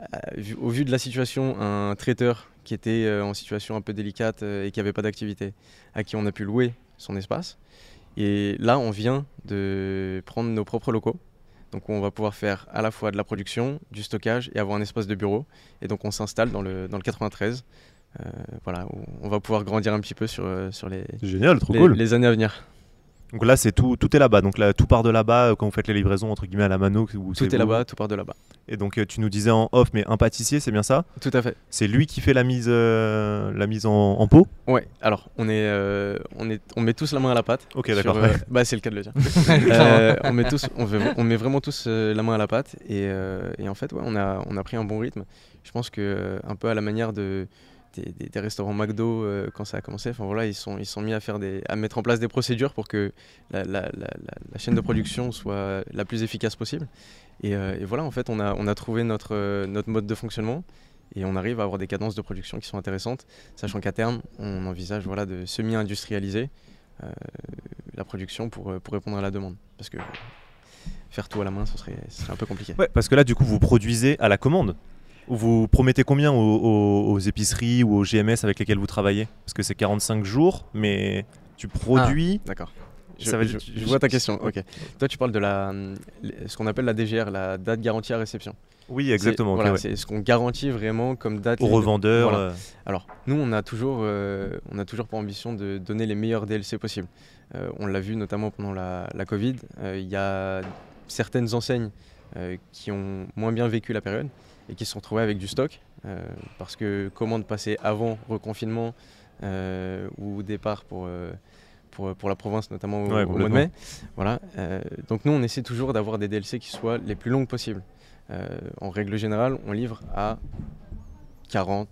euh, vu, au vu de la situation, un traiteur qui était euh, en situation un peu délicate euh, et qui n'avait pas d'activité, à qui on a pu louer son espace. Et là, on vient de prendre nos propres locaux. Donc on va pouvoir faire à la fois de la production, du stockage et avoir un espace de bureau. Et donc on s'installe dans le, dans le quatre-vingt-treize. Euh, voilà, on va pouvoir grandir un petit peu sur, sur les, Génial, trop les, cool. les années à venir. Donc là, c'est tout, tout est là-bas. Donc là, tout part de là-bas quand vous faites les livraisons entre guillemets à la mano. Où tout est, est là-bas, tout part de là-bas. Et donc tu nous disais en off, mais un pâtissier, c'est bien ça? Tout à fait. C'est lui qui fait la mise, euh, la mise en, en pot? Ouais. Alors on est, euh, on est, on met tous la main à la pâte. Ok, sur, d'accord. Euh, bah c'est le cas de le dire. euh, on met tous, on, veut, on met vraiment tous euh, la main à la pâte et, euh, et en fait, ouais, on a, on a pris un bon rythme. Je pense que euh, un peu à la manière de Des, des, des restaurants McDo euh, quand ça a commencé, enfin voilà, ils sont ils sont mis à faire des à mettre en place des procédures pour que la, la, la, la, la chaîne de production soit la plus efficace possible. Et, euh, et voilà, en fait, on a on a trouvé notre euh, notre mode de fonctionnement et on arrive à avoir des cadences de production qui sont intéressantes, sachant qu'à terme, on envisage voilà de semi-industrialiser euh, la production pour pour répondre à la demande, parce que faire tout à la main, ce serait, ce serait un peu compliqué. Ouais, parce que là, du coup, vous produisez à la commande. Vous promettez combien aux, aux, aux épiceries ou aux G M S avec lesquels vous travaillez? Parce que c'est quarante-cinq jours, mais tu produis... Ah, d'accord. Je, ça va, je, je vois ta question, ok. Toi, tu parles de la, ce qu'on appelle la D G R, la date garantie à réception. Oui, exactement. C'est, okay, voilà, ouais. c'est ce qu'on garantit vraiment comme date... Aux revendeurs... Voilà. Euh... Alors, nous, on a, toujours, euh, on a toujours pour ambition de donner les meilleurs D L C possibles. Euh, on l'a vu notamment pendant la, la Covid. Il euh, y a certaines enseignes euh, qui ont moins bien vécu la période et qui se sont retrouvés avec du stock, euh, parce que commandes passées avant reconfinement euh, ou départ pour, euh, pour, pour la province, notamment au, ouais, au mois de mai. Voilà. Euh, donc nous, on essaie toujours d'avoir des D L C qui soient les plus longues possibles. Euh, en règle générale, on livre à quarante,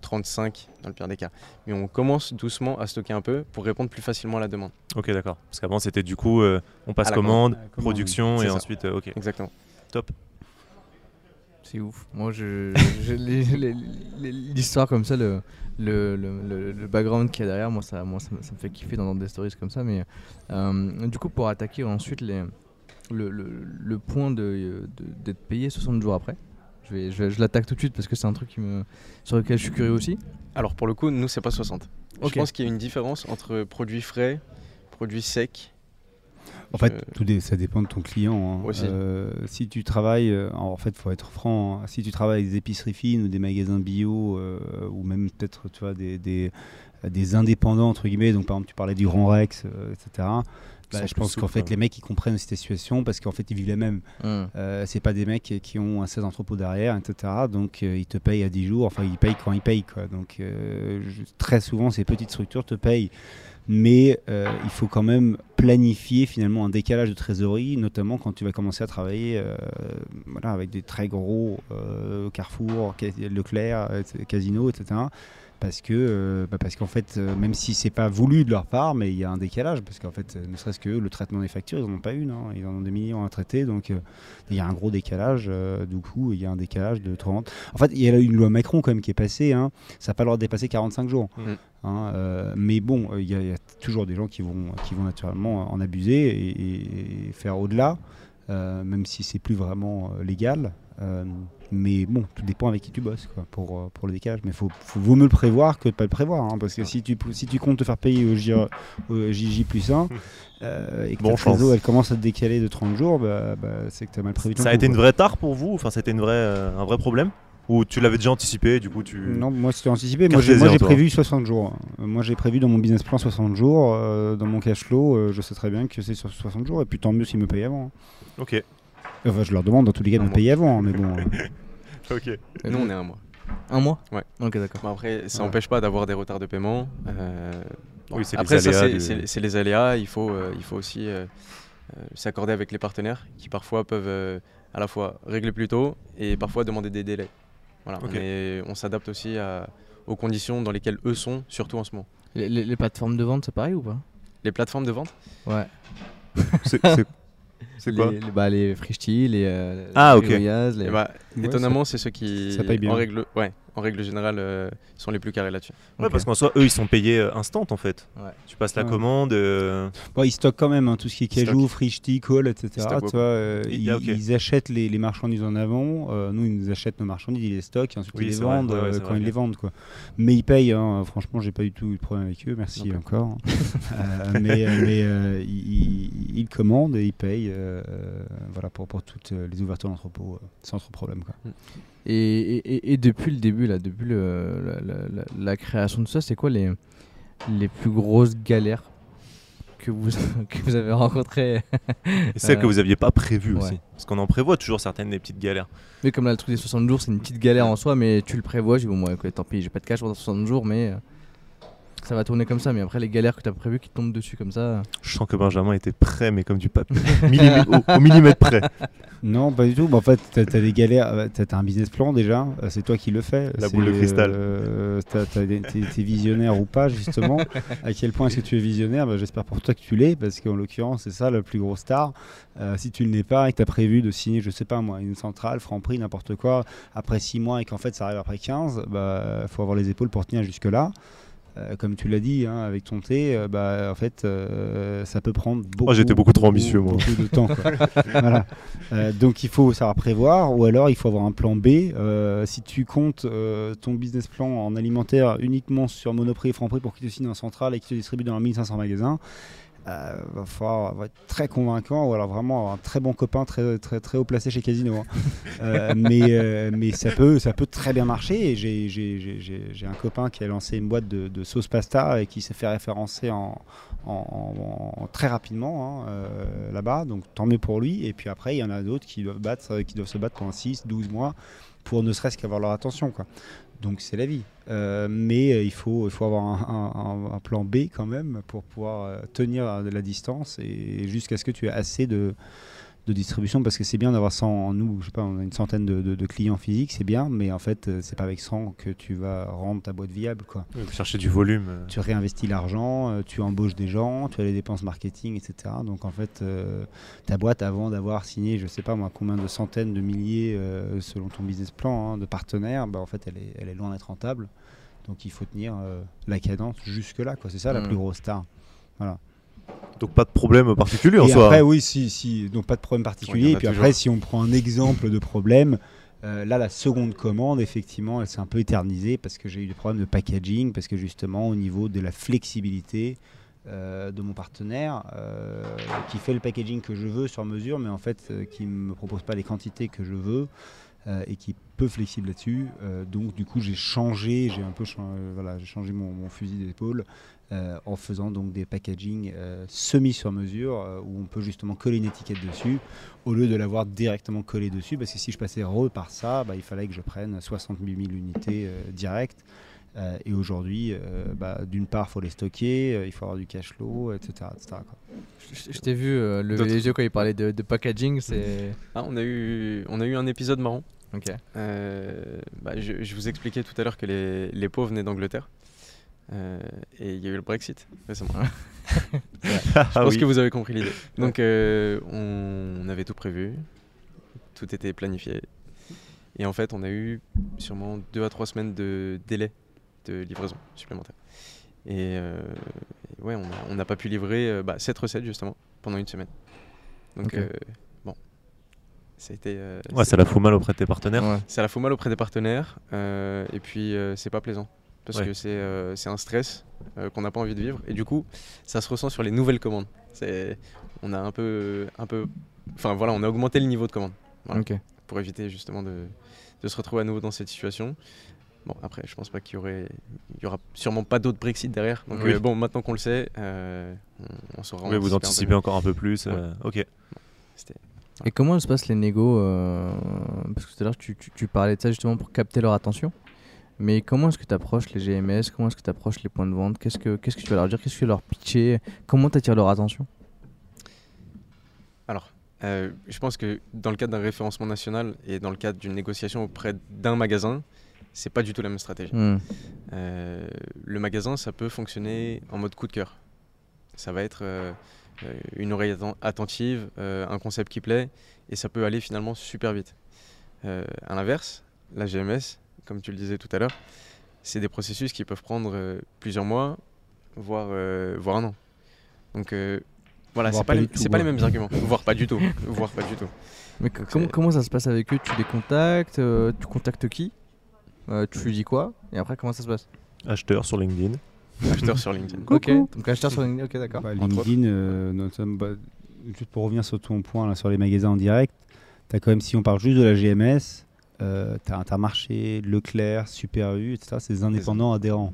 trente-cinq dans le pire des cas. Mais on commence doucement à stocker un peu pour répondre plus facilement à la demande. Ok, d'accord. Parce qu'avant, c'était du coup, euh, on passe commande, commande, commande, production, c'est et ça. ensuite, euh, ok. Exactement. Top. C'est ouf. Moi, je, je, les, les, les, l'histoire comme ça, le, le, le, le background qu'il y a derrière, moi, ça, moi, ça, ça me fait kiffer dans des stories comme ça. Mais euh, du coup, pour attaquer ensuite les, le, le, le point de, de, d'être payé soixante jours après, je, vais, je, je l'attaque tout de suite parce que c'est un truc qui me, sur lequel je suis curieux aussi. Alors, pour le coup, nous, c'est pas soixante. Okay. Je pense qu'il y a une différence entre produits frais, produits secs. En fait, euh... tout dé- ça dépend de ton client. Hein. Euh, si tu travailles, euh, en fait, faut être franc. Hein. Si tu travailles avec des épiceries fines ou des magasins bio euh, ou même peut-être, tu vois, des, des des indépendants entre guillemets. Donc, par exemple, tu parlais du Grand Rex, euh, et cetera. Bah, je pense souple, qu'en fait, ouais. les mecs, ils comprennent cette situation parce qu'en fait, ils vivent la même. Mmh. Euh, c'est pas des mecs qui ont un seize entrepôts derrière, et cetera. Donc, euh, ils te payent à dix jours. Enfin, ils payent quand ils payent, quoi. Donc, euh, je, très souvent, ces petites structures te payent. Mais euh, il faut quand même planifier finalement un décalage de trésorerie, notamment quand tu vas commencer à travailler euh, voilà, avec des très gros euh, Carrefour, Leclerc, Casino, et cetera. Parce que, euh, bah parce qu'en fait, euh, même si c'est pas voulu de leur part, mais il y a un décalage, parce qu'en fait, ne serait-ce que le traitement des factures, ils n'en ont pas une, hein, ils en ont des millions à traiter, donc il euh, y a un gros décalage, euh, du coup, il y a un décalage de trente. En fait, il y a une loi Macron quand même qui est passée, hein, ça n'a pas le droit de dépasser quarante-cinq jours. Mmh. Hein, euh, mais bon, il euh, y, y a toujours des gens qui vont, qui vont naturellement en abuser et, et faire au-delà, euh, même si c'est plus vraiment euh, légal. Euh, mais bon, tout dépend avec qui tu bosses quoi, pour, pour le décalage, mais il faut, faut, vaut mieux le prévoir que de ne pas le prévoir, hein, parce que si tu, si tu comptes te faire payer au, J, au J J plus un euh, et que bon ta trésor elle commence à te décaler de trente jours, bah, bah, c'est que tu as mal prévu. Ça a coup, été quoi. Une vraie tare pour vous, enfin, ça a été une vraie, euh, un vrai problème? Ou tu l'avais déjà anticipé, du coup tu... Non, moi c'était anticipé, moi j'ai, moi, j'ai prévu soixante jours. Moi j'ai prévu dans mon business plan soixante jours, euh, dans mon cash flow, euh, je sais très bien que c'est sur soixante jours, et puis tant mieux s'ils me payent avant. Hein. Ok. Enfin, je leur demande dans tous les cas de me payer avant, mais bon. Ok. Nous, on est un mois. Un mois ? Ouais. Ok, d'accord. Bah après, ça n'empêche ouais. pas d'avoir des retards de paiement. Euh... Bon, oui, c'est après, les ça, c'est, du... c'est, c'est les aléas. Il faut, euh, il faut aussi euh, euh, s'accorder avec les partenaires qui parfois peuvent euh, à la fois régler plus tôt et parfois demander des délais. Voilà. Okay. On, est, on s'adapte aussi à, aux conditions dans lesquelles eux sont, surtout en ce moment. Les, les, les plateformes de vente, c'est pareil ou pas ? Les plateformes de vente ? Ouais. c'est... c'est... C'est quoi ? Les, les, bah, les Frichti, les, euh, ah, les okay. Gorillas. Les... Bah, ouais, étonnamment, ça, c'est ceux qui, ça paye bien. En règle, ouais, en règle générale, euh, sont les plus carrés là-dessus. Ouais, okay. Parce qu'en soi, eux, ils sont payés euh, instant, en fait. Ouais. Tu passes la ouais. commande. Euh... Bon, ils stockent quand même hein, tout ce qui est Cajoo, Frichti, call, et cetera. Tu vois, euh, il, ils, okay. ils achètent les, les marchandises en avant. Euh, nous, ils nous achètent nos marchandises, ils les stockent, ensuite oui, ils les vendent vrai, ouais, euh, quand vrai, ils bien. les vendent. Quoi. Mais ils payent. Hein, franchement, j'ai pas du tout eu de problème avec eux. Merci non, encore. euh, mais euh, mais euh, ils, ils commandent et ils payent. Euh, voilà pour, pour toutes les ouvertures d'entrepôt, euh, sans trop problème. Quoi. Et, et, et depuis le début, là, depuis le, la, la, la, la création de ça, c'est quoi les, les plus grosses galères que vous, que vous avez rencontrées? Et celles euh, que vous n'aviez pas prévues ouais. aussi. Parce qu'on en prévoit toujours certaines des petites galères. Mais comme là, le truc des soixante jours, c'est une petite galère en soi, mais tu le prévois. J'ai dit, bon, ouais, quoi, tant pis, j'ai pas de cash pendant soixante jours, mais euh, ça va tourner comme ça. Mais après, les galères que tu as prévues qui tombent dessus comme ça. Je sens que Benjamin était prêt, mais comme du papier, Millim au, au millimètre près. Non, pas du tout. Bah, en fait, t'as as des galères. T'as un business plan déjà. C'est toi qui le fais. La boule de cristal. Euh, t'es visionnaire ou pas, justement. À quel point est-ce que tu es visionnaire? Bah, j'espère pour toi que tu l'es, parce qu'en l'occurrence, c'est ça la plus grosse star. Euh, si tu ne l'es pas et que t'as prévu de signer, je sais pas moi, une centrale, Franprix, n'importe quoi, après six mois et qu'en fait ça arrive après quinze, bah, faut avoir les épaules pour tenir jusque-là. Euh, comme tu l'as dit, hein, avec ton thé, euh, bah, en fait, euh, ça peut prendre beaucoup, oh, j'étais beaucoup trop ambitieux, beaucoup, moi. Beaucoup de temps. Quoi. Voilà. euh, donc, il faut savoir prévoir, ou alors il faut avoir un plan B. Euh, si tu comptes euh, ton business plan en alimentaire uniquement sur Monoprix et Franprix pour qu'ils te signent en centrale et qu'ils te distribuent dans mille cinq cents magasins, il euh, va falloir va être très convaincant, ou alors vraiment avoir un très bon copain très, très, très haut placé chez Casino. Hein. euh, mais euh, mais ça, peut, ça peut très bien marcher. J'ai un copain qui a lancé une boîte de, de sauce pasta et qui s'est fait référencer en, en, en, en, très rapidement hein, euh, là-bas, donc tant mieux pour lui. Et puis après, il y en a d'autres qui, qui doivent se battre pendant six, douze mois pour ne serait-ce qu'avoir leur attention. Quoi. Donc c'est la vie, euh, mais euh, il, faut, il faut avoir un, un, un plan B quand même pour pouvoir euh, tenir de la distance et, et jusqu'à ce que tu aies assez de, de distribution, parce que c'est bien d'avoir cent, nous, je sais pas, on a une centaine de, de, de clients physiques, c'est bien, mais en fait euh, c'est pas avec cent que tu vas rendre ta boîte viable. Quoi. Oui, vous cherchez du volume. Euh... Tu réinvestis l'argent, euh, tu embauches des gens, tu as les dépenses marketing, et cetera. Donc en fait euh, ta boîte, avant d'avoir signé, je sais pas moi, combien de centaines de milliers euh, selon ton business plan hein, de partenaires, bah, en fait elle est, elle est loin d'être rentable. Donc il faut tenir euh, la cadence jusque-là. C'est ça mmh. la plus grosse star. Voilà. Donc pas de problème particulier et en soi. Après oui, si, si, donc pas de problème particulier. Oui, et puis toujours. Après, si on prend un exemple de problème, euh, là la seconde commande, effectivement, elle s'est un peu éternisée parce que j'ai eu des problèmes de packaging, parce que justement au niveau de la flexibilité euh, de mon partenaire, euh, qui fait le packaging que je veux sur mesure, mais en fait euh, qui ne me propose pas les quantités que je veux. Euh, et qui est peu flexible là-dessus. Euh, donc du coup j'ai changé, j'ai un peu changé, voilà, j'ai changé mon, mon fusil d'épaule euh, en faisant donc des packagings euh, semi sur mesure euh, où on peut justement coller une étiquette dessus au lieu de l'avoir directement collée dessus, parce que si je passais re par ça, bah, il fallait que je prenne soixante-huit mille unités euh, directes. Euh, et aujourd'hui, euh, bah, d'une part, il faut les stocker, euh, il faut avoir du cash flow, et cetera et cetera quoi. Je, je t'ai vu euh, lever les yeux quand il parlait de, de packaging. C'est... Ah, on, a eu, on a eu un épisode marrant. Okay. Euh, bah, je, je vous expliquais tout à l'heure que les, les pots venaient d'Angleterre. Euh, et il y a eu le Brexit récemment. Je pense ah, oui. que vous avez compris l'idée. Donc, euh, on, on avait tout prévu, tout était planifié. Et en fait, on a eu sûrement deux à trois semaines de délai de livraison supplémentaire. Et, euh, et ouais, on n'a pas pu livrer euh, bah, cette recette justement pendant une semaine. Donc okay. euh, bon, ça a été. Euh, ouais, ça la fout mal auprès de tes partenaires. Ouais. Ça la fout mal auprès des partenaires. Euh, et puis euh, c'est pas plaisant parce ouais. que c'est euh, c'est un stress euh, qu'on n'a pas envie de vivre. Et du coup, ça se ressent sur les nouvelles commandes. C'est, on a un peu, un peu, enfin voilà, on a augmenté le niveau de commande voilà, okay. pour éviter justement de, de se retrouver à nouveau dans cette situation. Bon, après, je pense pas qu'il y aurait, il y aura sûrement pas d'autres Brexit derrière. Donc oui. euh, bon, maintenant qu'on le sait, euh, on, on saura. Oui, vous anticipez encore un peu plus. Ouais. Euh, ok. Bon, et comment se passent les négos euh, parce que tout à l'heure, tu, tu, tu parlais de ça justement pour capter leur attention. Mais comment est-ce que tu approches les G M S? Comment est-ce que tu approches les points de vente? Qu'est-ce que, qu'est-ce que tu vas leur dire? Qu'est-ce que tu vas leur pitcher? Comment tu attires leur attention? Alors, euh, je pense que dans le cadre d'un référencement national et dans le cadre d'une négociation auprès d'un magasin, c'est pas du tout la même stratégie. Mmh. Euh, le magasin, ça peut fonctionner en mode coup de cœur. Ça va être euh, une oreille atten- attentive, euh, un concept qui plaît, et ça peut aller finalement super vite. Euh, à l'inverse, la G M S, comme tu le disais tout à l'heure, c'est des processus qui peuvent prendre euh, plusieurs mois, voire, euh, voire un an. Donc euh, voilà, c'est pas, les, tout, pas les mêmes arguments, voire pas du tout. voire pas du tout. Mais comment, comment ça se passe avec eux? Tu les contactes, euh, tu contactes qui, euh, tu lui dis quoi? Et après, comment ça se passe? Acheteur sur LinkedIn. Acheteur sur LinkedIn. Ok, donc acheteur sur LinkedIn, ok, d'accord. Bah, LinkedIn, euh, notamment, bah, juste pour revenir sur ton point là, sur les magasins en direct, tu as quand même, si on parle juste de la G M S, euh, tu as Intermarché, Leclerc, Super U, et cetera. C'est des indépendants adhérents.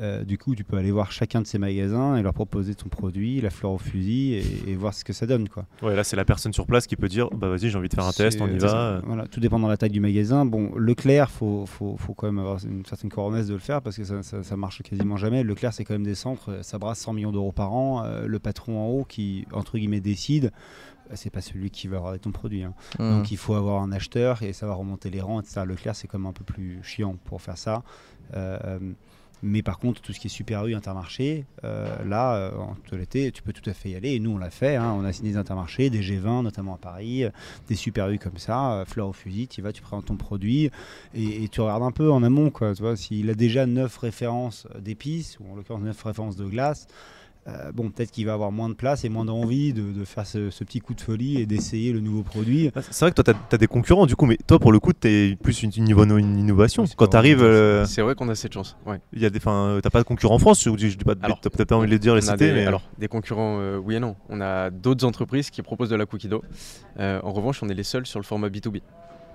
Euh, du coup, tu peux aller voir chacun de ces magasins et leur proposer ton produit, la fleur au fusil, et, et voir ce que ça donne, quoi. Ouais, là, c'est la personne sur place qui peut dire bah vas-y, j'ai envie de faire un test, on y va. Voilà, tout dépend de la taille du magasin. Bon, Leclerc, faut, faut, faut quand même avoir une certaine coronesse de le faire parce que ça, ça, ça marche quasiment jamais. Leclerc, c'est quand même des centres, ça brasse cent millions d'euros par an. Euh, le patron en haut qui, entre guillemets, décide, c'est pas celui qui va avoir ton produit, hein. Mmh. Donc il faut avoir un acheteur et savoir remonter les rangs, et cetera. Leclerc, c'est quand même un peu plus chiant pour faire ça. Euh, Mais par contre, tout ce qui est Super U, Intermarché, euh, là, euh, en tout l'été, tu peux tout à fait y aller. Et nous, on l'a fait. Hein. On a signé des Intermarchés, des G vingt, notamment à Paris, euh, des Super U comme ça, euh, fleur au fusil, tu y vas, tu prends ton produit et, et tu regardes un peu en amont, quoi. Tu vois, s'il a déjà neuf références d'épices, ou en l'occurrence neuf références de glace, Euh, bon, peut-être qu'il va avoir moins de place et moins d'envie de, de faire ce, ce petit coup de folie et d'essayer le nouveau produit. C'est vrai que toi, tu as, as des concurrents, du coup, mais toi, pour le coup, tu es plus une, une, une innovation. Quand tu arrives. Euh... C'est vrai qu'on a cette chance. Ouais. Tu n'as pas de concurrents en France, ou tu n'as peut-être pas envie de les dire, les citer. Des, mais... Alors, des concurrents, euh, oui et non. On a d'autres entreprises qui proposent de la cookie dough. Euh, en revanche, on est les seuls sur le format B deux B.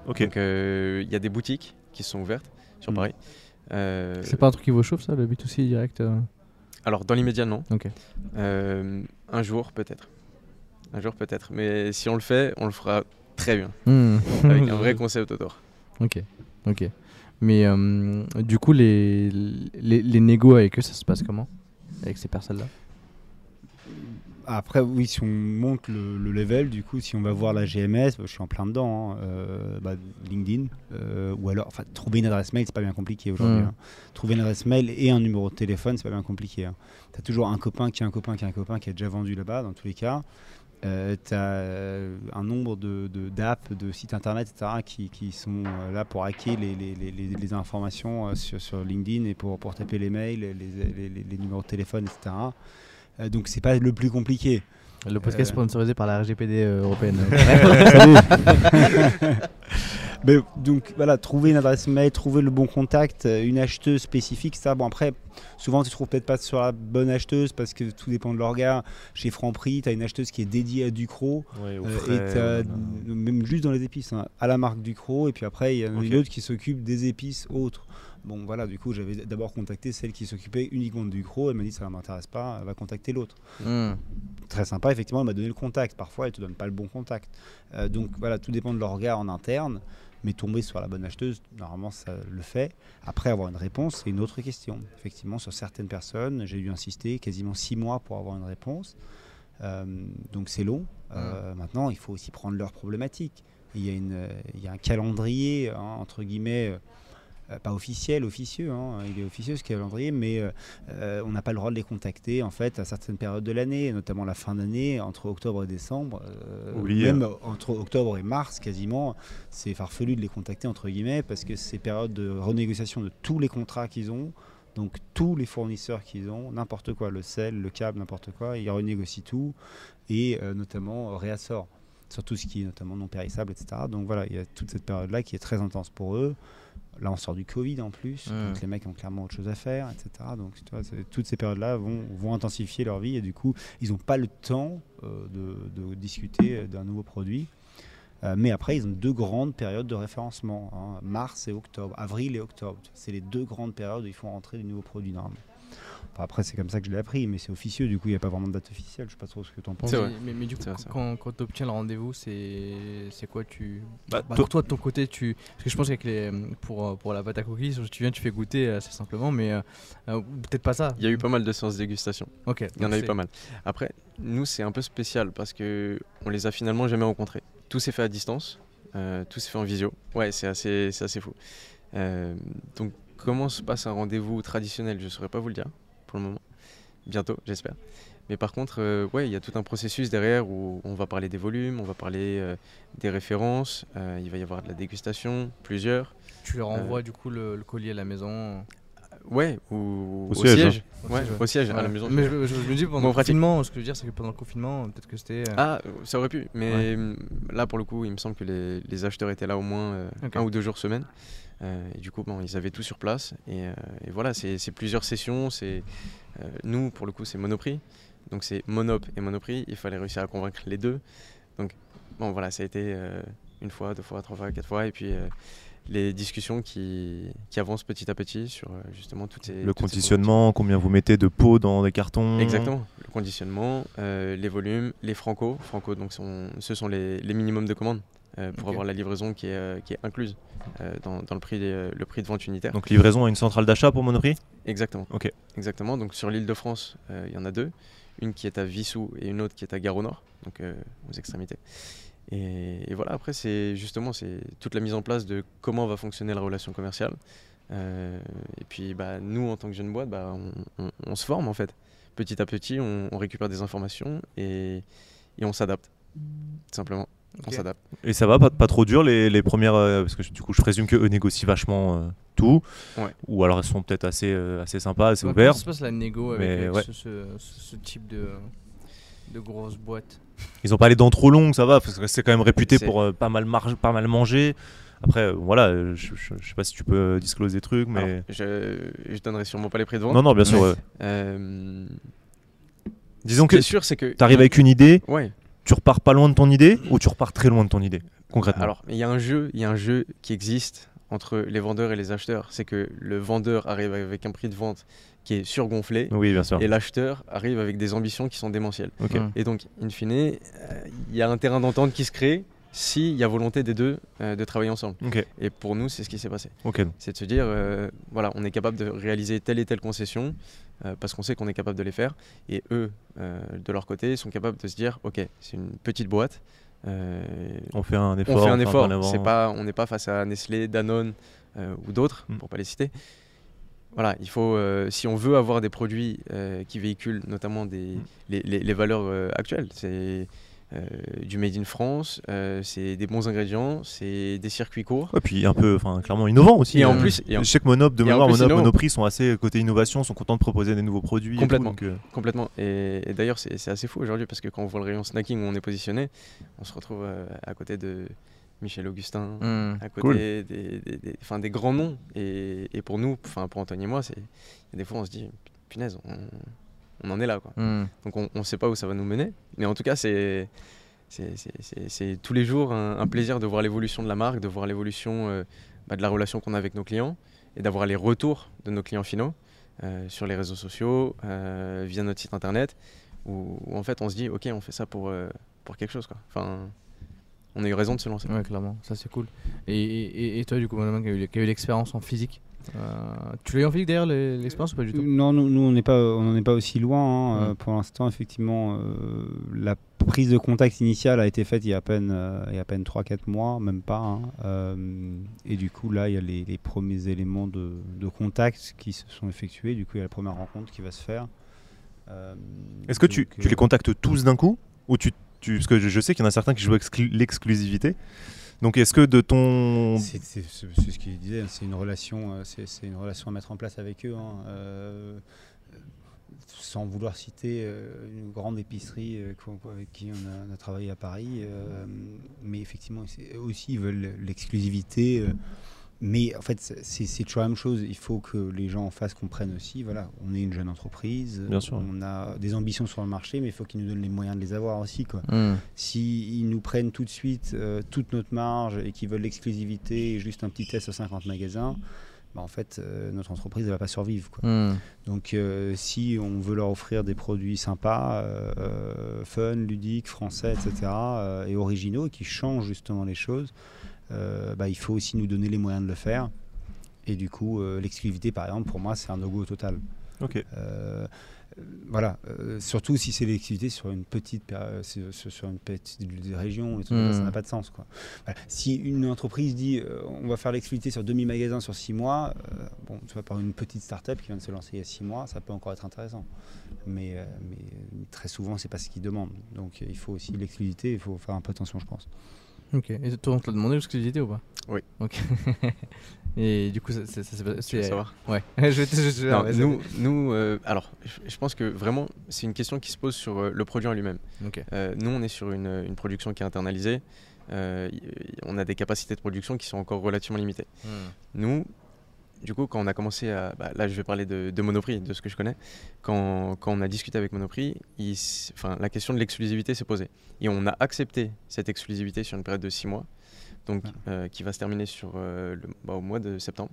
Okay. Donc, il euh, y a des boutiques qui sont ouvertes sur Paris. Mmh. Euh... C'est pas un truc qui vous chauffe, ça, le B deux C direct euh... Alors dans l'immédiat non, okay. euh, un jour peut-être, un jour peut-être, mais si on le fait, on le fera très bien, mmh. avec un vrai concept autour. Ok, ok. Mais euh, du coup les, les, les négos avec eux, ça se passe comment? Avec ces personnes-là? Après oui, si on monte le, le level, du coup, si on va voir la G M S, bah, je suis en plein dedans, hein, euh, bah, LinkedIn, euh, ou alors enfin trouver une adresse mail, c'est pas bien compliqué aujourd'hui. Mmh. Hein. Trouver une adresse mail et un numéro de téléphone, c'est pas bien compliqué. Hein. T'as toujours un copain qui a un copain qui a un copain qui a déjà vendu là-bas dans tous les cas. Euh, tu as un nombre de, de, d'apps, de sites internet, et cetera qui, qui sont là pour hacker les, les, les, les informations sur, sur LinkedIn et pour, pour taper les mails, les, les, les, les numéros de téléphone, et cetera. Donc c'est pas le plus compliqué. Le podcast euh... sponsorisé par la R G P D européenne. Mais donc voilà, trouver une adresse mail, trouver le bon contact, une acheteuse spécifique, ça. Bon après, souvent tu trouves peut-être pas sur la bonne acheteuse parce que tout dépend de l'orga. Chez Franprix, tu as une acheteuse qui est dédiée à Ducros, ouais, euh, et t'as, même juste dans les épices, hein, à la marque Ducros. Et puis après, il y a okay. une autre qui s'occupe des épices autres. Bon voilà, du coup j'avais d'abord contacté celle qui s'occupait uniquement de Ducros, elle m'a dit ça ne m'intéresse pas, elle va contacter l'autre. Mmh. Très sympa, effectivement, elle m'a donné le contact, parfois elle ne te donne pas le bon contact. Euh, donc voilà, tout dépend de leur regard en interne, mais tomber sur la bonne acheteuse, normalement ça le fait. Après avoir une réponse, c'est une autre question. Effectivement, sur certaines personnes, j'ai dû insister quasiment six mois pour avoir une réponse, euh, donc c'est long. Mmh. Euh, maintenant, il faut aussi prendre leurs problématiques. Il y a, une, il y a un calendrier, hein, entre guillemets, Euh, pas officiel, officieux, hein. Il est officieux ce calendrier, mais euh, on n'a pas le droit de les contacter en fait à certaines périodes de l'année, notamment la fin d'année, entre octobre et décembre, euh, oui, même euh. entre octobre et mars quasiment, c'est farfelu de les contacter entre guillemets, parce que c'est période de renégociation de tous les contrats qu'ils ont, donc tous les fournisseurs qu'ils ont, n'importe quoi, le sel, le câble, n'importe quoi, ils renégocient tout, et euh, notamment euh, réassort, sur tout ce qui est notamment non périssable, et cetera. Donc voilà, il y a toute cette période-là qui est très intense pour eux. Là, on sort du Covid en plus, mmh. donc les mecs ont clairement autre chose à faire, et cetera. Donc, tu vois, toutes ces périodes-là vont, vont intensifier leur vie et du coup, ils n'ont pas le temps euh, de, de discuter d'un nouveau produit. Euh, mais après, ils ont deux grandes périodes de référencement, hein, mars et octobre, avril et octobre. C'est les deux grandes périodes où ils font rentrer les nouveaux produits normalement. Enfin, après, c'est comme ça que je l'ai appris, mais c'est officieux, du coup, il n'y a pas vraiment de date officielle. Je ne sais pas trop ce que tu en penses. Mais, mais, mais du coup, quand, quand tu obtiens le rendez-vous, c'est quoi tu... bah, bah, pour toi, de ton côté, tu... Parce que je pense qu'avec les... pour, pour la pâte à cookies, tu viens, tu fais goûter assez simplement, mais euh, peut-être pas ça. Il y a eu pas mal de séances dégustation. Okay, il y en a eu pas mal. Après, nous, c'est un peu spécial parce qu'on ne les a finalement jamais rencontrés. Tout s'est fait à distance, euh, tout s'est fait en visio. Ouais, c'est assez, assez fou. Euh, donc, comment se passe un rendez-vous traditionnel? Je ne saurais pas vous le dire pour le moment. bientôt j'espère. Mais par contre, euh, ouais, il y a tout un processus derrière où on va parler des volumes, on va parler euh, des références, euh, il va y avoir de la dégustation, plusieurs. Tu leur envoies euh... du coup le, le collier à la maison? Ouais, ou au, au siège. siège. Hein. Ouais, au siège, ouais. À la maison. Mais je, je, je me dis pendant bon, le confinement, ce que je veux dire, c'est que pendant le confinement, peut-être que c'était... Euh... Ah, ça aurait pu, mais ouais. Là pour le coup, il me semble que les, les acheteurs étaient là au moins euh, okay. un ou deux jours semaine. Euh, et du coup, bon, ils avaient tout sur place. Et, euh, et voilà, c'est plusieurs sessions. Euh, nous, pour le coup, c'est Monoprix. Donc c'est Monop et Monoprix. Il fallait réussir à convaincre les deux. Donc bon, voilà, ça a été euh, une fois, deux fois, trois fois, quatre fois. Et puis... Euh, les discussions qui, qui avancent petit à petit sur justement toutes ces... Le toutes conditionnement, ces combien vous mettez de pots dans des cartons. Exactement, le conditionnement, euh, les volumes, les francos. Franco, donc sont, ce sont les, les minimums de commandes euh, pour okay. avoir la livraison qui est, euh, qui est incluse euh, dans, dans le, prix des, le prix de vente unitaire. Donc livraison à une centrale d'achat pour Monoprix. Exactement. Okay. Exactement, donc sur l'île de France, il euh, y en a deux. Une qui est à Vissou et une autre qui est à Gare au Nord, donc euh, aux extrémités. Et, et voilà, après, c'est justement c'est toute la mise en place de comment va fonctionner la relation commerciale. Euh, et puis, bah, nous, en tant que jeune boîte, bah, on, on, on se forme, en fait. Petit à petit, on, on récupère des informations et, et on s'adapte, tout simplement. Okay. On s'adapte. Et ça va, pas, pas trop dur, les, les premières... Euh, parce que du coup, je présume qu'eux négocient vachement euh, tout. Ouais. Ou alors, elles sont peut-être assez, euh, assez sympas, assez ouais, ouvertes. Comment se passe la négo avec, avec ouais. ce, ce, ce type de... de grosses boîtes? Ils n'ont pas les dents trop longues, ça va, parce que c'est quand même réputé pour euh, pas mal marge, pas mal manger. Après, euh, voilà, euh, je ne sais pas si tu peux euh, disclose des trucs, mais... Alors, je, je donnerai sûrement pas les prix de vente. Non, non, bien sûr. Ouais. Euh... Disons que tu arrives avec une idée, ouais. tu repars pas loin de ton idée ou tu repars très loin de ton idée, concrètement? Alors, il y a un jeu, il y a un jeu qui existe entre les vendeurs et les acheteurs, c'est que le vendeur arrive avec un prix de vente qui est surgonflé, oui, bien sûr. Et l'acheteur arrive avec des ambitions qui sont démentielles. Okay. Mmh. Et donc, in fine, il euh, y a un terrain d'entente qui se crée s'il y a volonté des deux euh, de travailler ensemble. Okay. Et pour nous, c'est ce qui s'est passé. Okay. C'est de se dire, euh, voilà, on est capable de réaliser telle et telle concession euh, parce qu'on sait qu'on est capable de les faire. Et eux, euh, de leur côté, sont capables de se dire, ok, c'est une petite boîte, Euh, on fait un effort. On fait un effort. C'est pas, on n'est pas face à Nestlé, Danone euh, ou d'autres, mm. pour pas les citer. Voilà, il faut, euh, si on veut avoir des produits euh, qui véhiculent notamment des, mm. les, les, les valeurs euh, actuelles, c'est euh, du made in France, euh, c'est des bons ingrédients, c'est des circuits courts. Et ouais, puis un peu, enfin, clairement innovant aussi. Et euh, en plus, et en... je sais que Monop, de mémoire, Monop, Monoprix sont assez côté innovation, sont contents de proposer des nouveaux produits. Complètement. Et tout, donc, euh... Complètement. Et, et d'ailleurs, c'est assez fou aujourd'hui parce que quand on voit le rayon snacking où on est positionné, on se retrouve euh, à côté de Michel Augustin, mmh, à côté cool. des, des, des, des, des grands noms. Et, et pour nous, enfin pour Anthony et moi, c'est des fois on se dit punaise, on, on en est là, quoi. Mmh. Donc on ne sait pas où ça va nous mener, mais en tout cas c'est c'est tous les jours un, un plaisir de voir l'évolution de la marque, de voir l'évolution euh, bah, de la relation qu'on a avec nos clients et d'avoir les retours de nos clients finaux euh, sur les réseaux sociaux, euh, via notre site internet, où, où en fait on se dit ok, on fait ça pour euh, pour quelque chose, quoi. Enfin, on a eu raison de se lancer. Ouais, clairement, ça c'est cool. Et, et, et toi, du coup, Benjamin, qui a eu l'expérience en physique, euh, tu l'as eu en physique d'ailleurs, l'expérience, ou pas du tout? Non, nous, nous on n'est pas, on n'est pas aussi loin. Hein. Ouais. Pour l'instant, effectivement, euh, la prise de contact initiale a été faite il y a à peine, euh, il y a à peine trois quatre mois, même pas. Hein. Euh, et du coup, là, il y a les, les premiers éléments de, de contact qui se sont effectués. Du coup, il y a la première rencontre qui va se faire. Euh, Est-ce que tu, tu les contactes tous d'un coup ou tu Tu, parce que je, je sais qu'il y en a certains qui jouent l'exclusivité. Donc est-ce que de ton... C'est ce qu'il disait, c'est une relation, euh, c'est une relation à mettre en place avec eux. Hein. Euh, sans vouloir citer euh, une grande épicerie euh, avec qui on a, on a travaillé à Paris. Euh, mais effectivement, eux aussi, ils veulent l'exclusivité. Euh, mais en fait, c'est toujours la même chose. Il faut que les gens en face comprennent aussi. Voilà, on est une jeune entreprise. Bien sûr. On a des ambitions sur le marché, mais il faut qu'ils nous donnent les moyens de les avoir aussi, quoi. Mmh. Si ils nous prennent tout de suite euh, toute notre marge et qu'ils veulent l'exclusivité et juste un petit test à cinquante magasins, bah en fait, euh, notre entreprise ne va pas survivre, quoi. Mmh. Donc, euh, si on veut leur offrir des produits sympas, euh, fun, ludiques, français, et cetera, euh, et originaux, et qui changent justement les choses, Euh, bah, il faut aussi nous donner les moyens de le faire. Et du coup, euh, l'exclusivité, par exemple, pour moi, c'est un no-go total. Ok. Euh, voilà, euh, surtout si c'est l'activité sur une petite euh, sur une petite région, et tout mmh. ça n'a pas de sens, quoi. Voilà. Si une entreprise dit euh, on va faire l'activité sur deux mille magasins sur six mois, euh, bon, tu vois, par une petite start-up qui vient de se lancer il y a six mois, ça peut encore être intéressant, mais, euh, mais très souvent c'est pas ce qu'ils demandent, donc il faut aussi l'activité, il faut faire un peu attention, je pense. Ok, et toi on te l'a demandé l'exclusivité ou pas? Oui. Ok. Et du coup, ça s'est passé. Tu veux savoir? Ouais. je, je, je, non, ouais nous, nous euh, alors, je, je pense que vraiment, c'est une question qui se pose sur euh, le produit en lui-même. Okay. Euh, nous, on est sur une, une production qui est internalisée. Euh, on a des capacités de production qui sont encore relativement limitées. Mmh. Nous, du coup, quand on a commencé à... Bah, là, je vais parler de, de Monoprix, de ce que je connais. Quand, quand on a discuté avec Monoprix, il, enfin, la question de l'exclusivité s'est posée. Et on a accepté cette exclusivité sur une période de six mois. Donc, euh, qui va se terminer sur, euh, le, bah, au mois de septembre,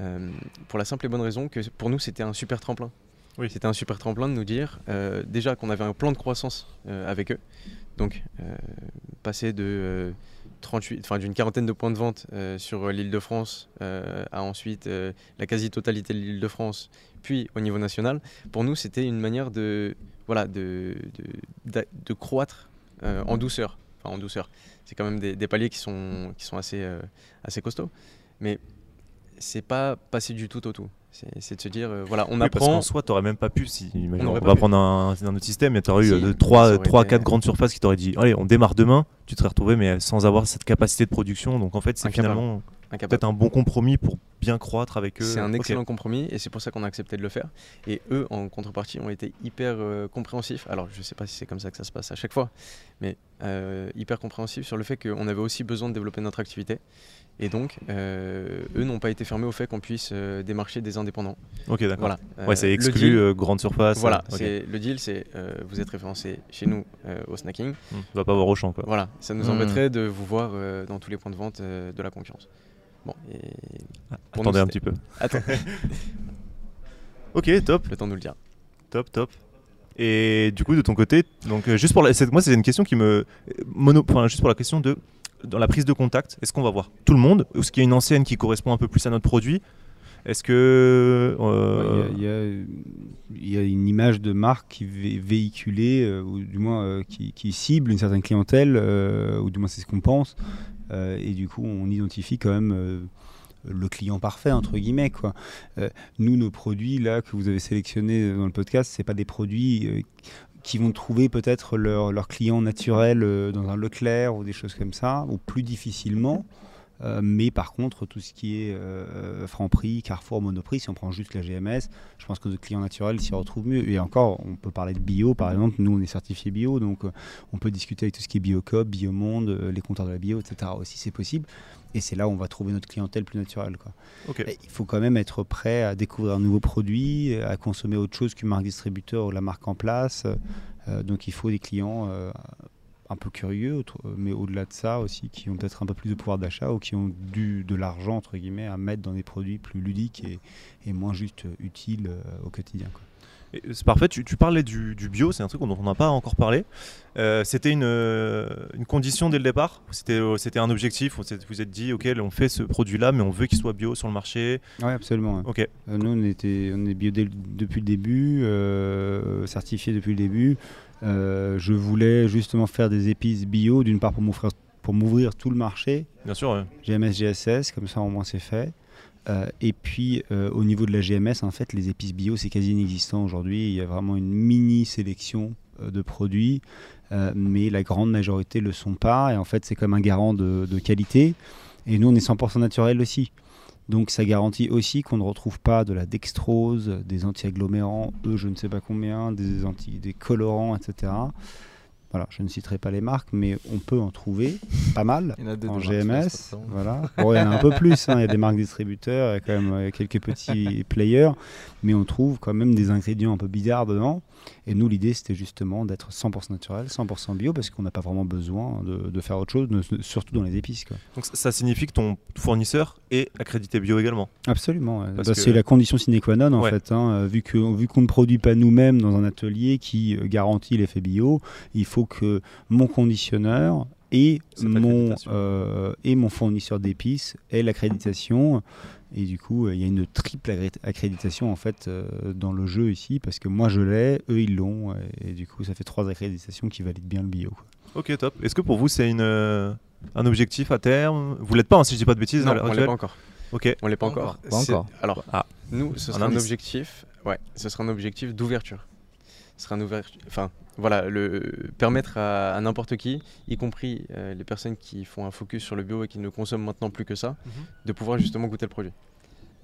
euh, pour la simple et bonne raison que pour nous, c'était un super tremplin. Oui. C'était un super tremplin de nous dire euh, déjà qu'on avait un plan de croissance euh, avec eux. Donc, euh, passer de, euh, trente-huit, 'fin, d'une quarantaine de points de vente euh, sur l'île de France euh, à ensuite euh, la quasi-totalité de l'île de France, puis au niveau national, pour nous, c'était une manière de, voilà, de, de, de, de croître euh, en douceur. en douceur. C'est quand même des, des paliers qui sont, qui sont assez, euh, assez costauds. Mais c'est pas passer du tout au tout. C'est de se dire, euh, voilà, on oui, apprend... Parce qu'en soi, t'aurais même pas pu, si, on, on va pu. prendre un, un autre système, et t'aurais si, eu trois quatre été... grandes surfaces qui t'auraient dit, allez, on démarre demain, tu te serais retrouvé, mais sans avoir cette capacité de production. Donc en fait, c'est finalement peut-être un bon compromis pour bien croître avec eux. C'est un excellent okay. compromis, et c'est pour ça qu'on a accepté de le faire. Et eux, en contrepartie, ont été hyper euh, compréhensifs. Alors, je sais pas si c'est comme ça que ça se passe à chaque fois, mais euh, hyper compréhensifs sur le fait qu'on avait aussi besoin de développer notre activité. Et donc, euh, eux n'ont pas été fermés au fait qu'on puisse euh, démarcher des indépendants. Ok, d'accord. Voilà. Euh, ouais, c'est exclu deal, euh, grande surface. Voilà, hein. okay. le deal, c'est euh, vous êtes référencé chez nous euh, au snacking. On ne va pas voir au champ, quoi. Voilà, ça nous mmh. embêterait de vous voir euh, dans tous les points de vente euh, de la concurrence. Bon, et ah, attendez nous, un petit peu. Attends. Ok, top. Le temps de nous le dire. Top, top. Et du coup, de ton côté, donc euh, juste pour la... moi, c'est une question qui me mono, enfin, juste pour la question de dans la prise de contact, est-ce qu'on va voir tout le monde ou est-ce qu'il y a une enseigne qui correspond un peu plus à notre produit? Est-ce que euh... il ouais, y, y, y a une image de marque qui est véhiculée euh, ou du moins euh, qui, qui cible une certaine clientèle euh, ou du moins c'est ce qu'on pense euh, et du coup on identifie quand même euh, le client parfait entre guillemets, quoi. Euh, nous, nos produits là que vous avez sélectionnés dans le podcast, c'est pas des produits euh, qui vont trouver peut-être leurs leur clients naturels euh, dans un Leclerc ou des choses comme ça, ou plus difficilement. Euh, mais par contre, tout ce qui est euh, Franprix, Carrefour, Monoprix, si on prend juste la G M S, je pense que nos clients naturels s'y retrouvent mieux. Et encore, on peut parler de bio, par exemple. Nous, on est certifié bio, donc euh, on peut discuter avec tout ce qui est Biocoop, Biomonde, euh, les compteurs de la bio, et cetera aussi, c'est possible. Et c'est là où on va trouver notre clientèle plus naturelle, quoi. Okay. Il faut quand même être prêt à découvrir un nouveau produit, à consommer autre chose qu'une marque distributeur ou la marque en place. Euh, donc il faut des clients euh, un peu curieux, mais au-delà de ça aussi, qui ont peut-être un peu plus de pouvoir d'achat ou qui ont dû de l'argent, entre guillemets, à mettre dans des produits plus ludiques et, et moins juste utiles euh, au quotidien, quoi. C'est parfait, tu, tu parlais du, du bio, c'est un truc dont on n'a pas encore parlé. Euh, c'était une, une condition dès le départ, c'était un objectif, vous vous êtes dit, ok, on fait ce produit-là, mais on veut qu'il soit bio sur le marché. Oui, absolument. Okay. Euh, nous, on, était, on est bio dès, depuis le début, euh, certifié depuis le début. Euh, je voulais justement faire des épices bio, d'une part pour m'ouvrir, pour m'ouvrir tout le marché. Bien sûr, ouais. G M S, G S S, comme ça au moins c'est fait. Euh, et puis euh, au niveau de la G M S, en fait, les épices bio, c'est quasi inexistant aujourd'hui. Il y a vraiment une mini sélection euh, de produits, euh, mais la grande majorité ne le sont pas. Et en fait, c'est comme un garant de, de qualité. Et nous, on est cent pour cent naturel aussi. Donc ça garantit aussi qu'on ne retrouve pas de la dextrose, des anti-agglomérants, eux je ne sais pas combien, des, anti des colorants, et cetera. Voilà, je ne citerai pas les marques, mais on peut en trouver pas mal. Il y en a deux en G M S. Voilà. Bon, il y en a un peu plus, hein. Il y a des marques distributeurs, il y a quand même quelques petits players, mais on trouve quand même des ingrédients un peu bizarres dedans. Et nous, l'idée, c'était justement d'être cent pour cent naturel, cent pour cent bio, parce qu'on n'a pas vraiment besoin de, de faire autre chose, de, surtout dans les épices, quoi. Donc ça signifie que ton fournisseur est accrédité bio également? Absolument. Ouais. Bah, c'est la condition sine qua non, en ouais. fait. Hein. Vu qu'on vu qu'on ne produit pas nous-mêmes dans un atelier qui garantit l'effet bio, il faut que mon conditionneur et mon euh, et mon fournisseur d'épices est l'accréditation. Et du coup, il y a une triple accréditation en fait euh, dans le jeu ici, parce que moi je l'ai, eux ils l'ont, et, et du coup ça fait trois accréditations qui valident bien le bio. Ok, top. Est-ce que pour vous c'est une euh, un objectif à terme? Vous l'êtes pas, hein, si je dis pas de bêtises? Non, on l'est pas encore. Ok. On l'est pas encore. Pas encore. Alors, ah. nous, ce sera un, un objectif. Ouais, ce sera un objectif d'ouverture. Ce sera un ouverture. Enfin, voilà, le permettre à, à n'importe qui, y compris euh, les personnes qui font un focus sur le bio et qui ne consomment maintenant plus que ça, mm-hmm. de pouvoir justement goûter le produit.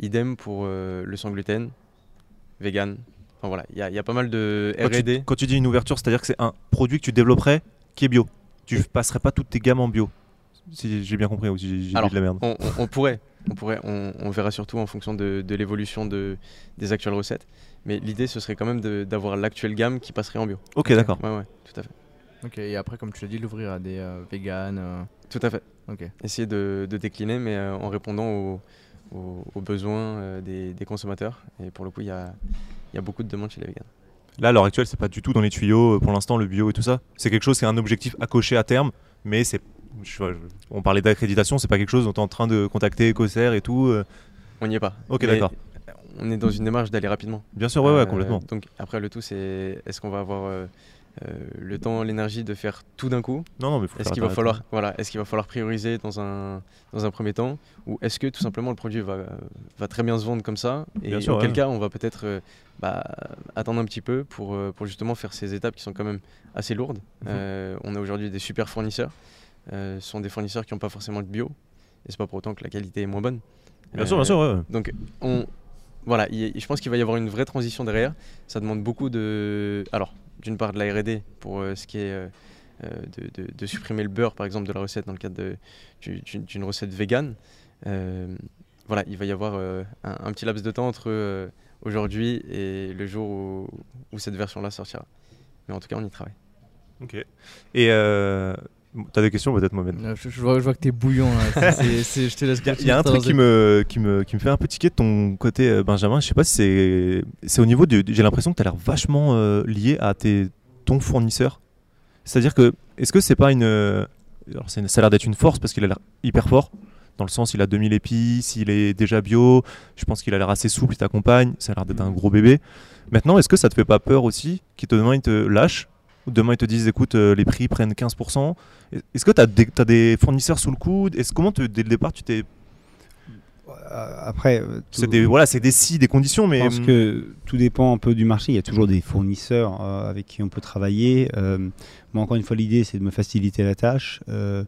Idem pour euh, le sans gluten, vegan. Enfin voilà, il y, y a pas mal de R et D. Quand, quand tu dis une ouverture, c'est-à-dire que c'est un produit que tu développerais qui est bio. Tu ne passerais pas toutes tes gammes en bio. Si j'ai bien compris, ou si j'ai dit de la merde. On, on, on pourrait, on, pourrait on, on verra surtout en fonction de, de l'évolution de, des actuelles recettes. Mais l'idée, ce serait quand même d'avoir l'actuelle gamme qui passerait en bio. Ok, okay. D'accord. Ouais, ouais, tout à fait. Ok, et après, comme tu l'as dit, l'ouvrir à des euh, véganes. Euh... Tout à fait. Ok. Essayer de, de décliner, mais euh, en répondant aux, aux, aux besoins euh, des, des consommateurs. Et pour le coup, il y a, y a beaucoup de demandes chez les véganes. Là, à l'heure actuelle, c'est pas du tout dans les tuyaux, pour l'instant, le bio et tout ça. C'est quelque chose, c'est un objectif à cocher à terme, mais c'est. Je, on parlait d'accréditation, c'est pas quelque chose dont tu es en train de contacter Écossaire et tout. Euh... On n'y est pas. Ok, d'accord. On est dans une démarche d'aller rapidement. Bien sûr, ouais, euh, ouais, complètement. Donc après, le tout, c'est est-ce qu'on va avoir euh, euh, le temps, l'énergie de faire tout d'un coup? Non, non, mais faut. Est-ce qu'il va falloir, voilà, est-ce qu'il va falloir prioriser dans un dans un premier temps, ou est-ce que tout simplement le produit va va très bien se vendre comme ça? Et bien sûr, auquel ouais. cas, on va peut-être euh, bah, attendre un petit peu pour pour justement faire ces étapes qui sont quand même assez lourdes. Mmh. Euh, on a aujourd'hui des super fournisseurs. Euh, sont des fournisseurs qui n'ont pas forcément de bio, et c'est pas pour autant que la qualité est moins bonne. Bien euh, sûr, bien sûr. Ouais. Donc, on, voilà, y, je pense qu'il va y avoir une vraie transition derrière. Ça demande beaucoup de, alors, d'une part de la R et D pour euh, ce qui est euh, de, de, de supprimer le beurre, par exemple, de la recette dans le cadre d'une recette végane. Euh, voilà, il va y avoir euh, un, un petit laps de temps entre euh, aujourd'hui et le jour où, où cette version-là sortira. Mais en tout cas, on y travaille. Ok. Et euh... T'as des questions peut-être, Mohamed? je, je, vois, je vois que t'es bouillon là. c'est, c'est, je te laisse. Il y a un truc qui me, qui, me, qui me fait un peu tiquer de ton côté, euh, Benjamin. Je sais pas si c'est, c'est au niveau du. J'ai l'impression que t'as l'air vachement euh, lié à tes, ton fournisseur. C'est-à-dire que. Est-ce que c'est pas une. Euh, alors c'est, ça a l'air d'être une force parce qu'il a l'air hyper fort. Dans le sens, il a deux mille épices, il est déjà bio. Je pense qu'il a l'air assez souple, il t'accompagne. Ça a l'air d'être un gros bébé. Maintenant, est-ce que ça te fait pas peur aussi qu'il te demande, il te lâche? Demain, ils te disent, écoute, euh, les prix prennent quinze pour cent. Est-ce que tu as des, t'as des fournisseurs sous le coude? Est-ce, Comment, te, dès le départ, tu t'es... Après, euh, c'est des, voilà, c'est des si, des conditions, mais... Je pense que tout dépend un peu du marché. Il y a toujours des fournisseurs euh, avec qui on peut travailler. Euh, moi, encore une fois, l'idée, c'est de me faciliter la tâche. Euh,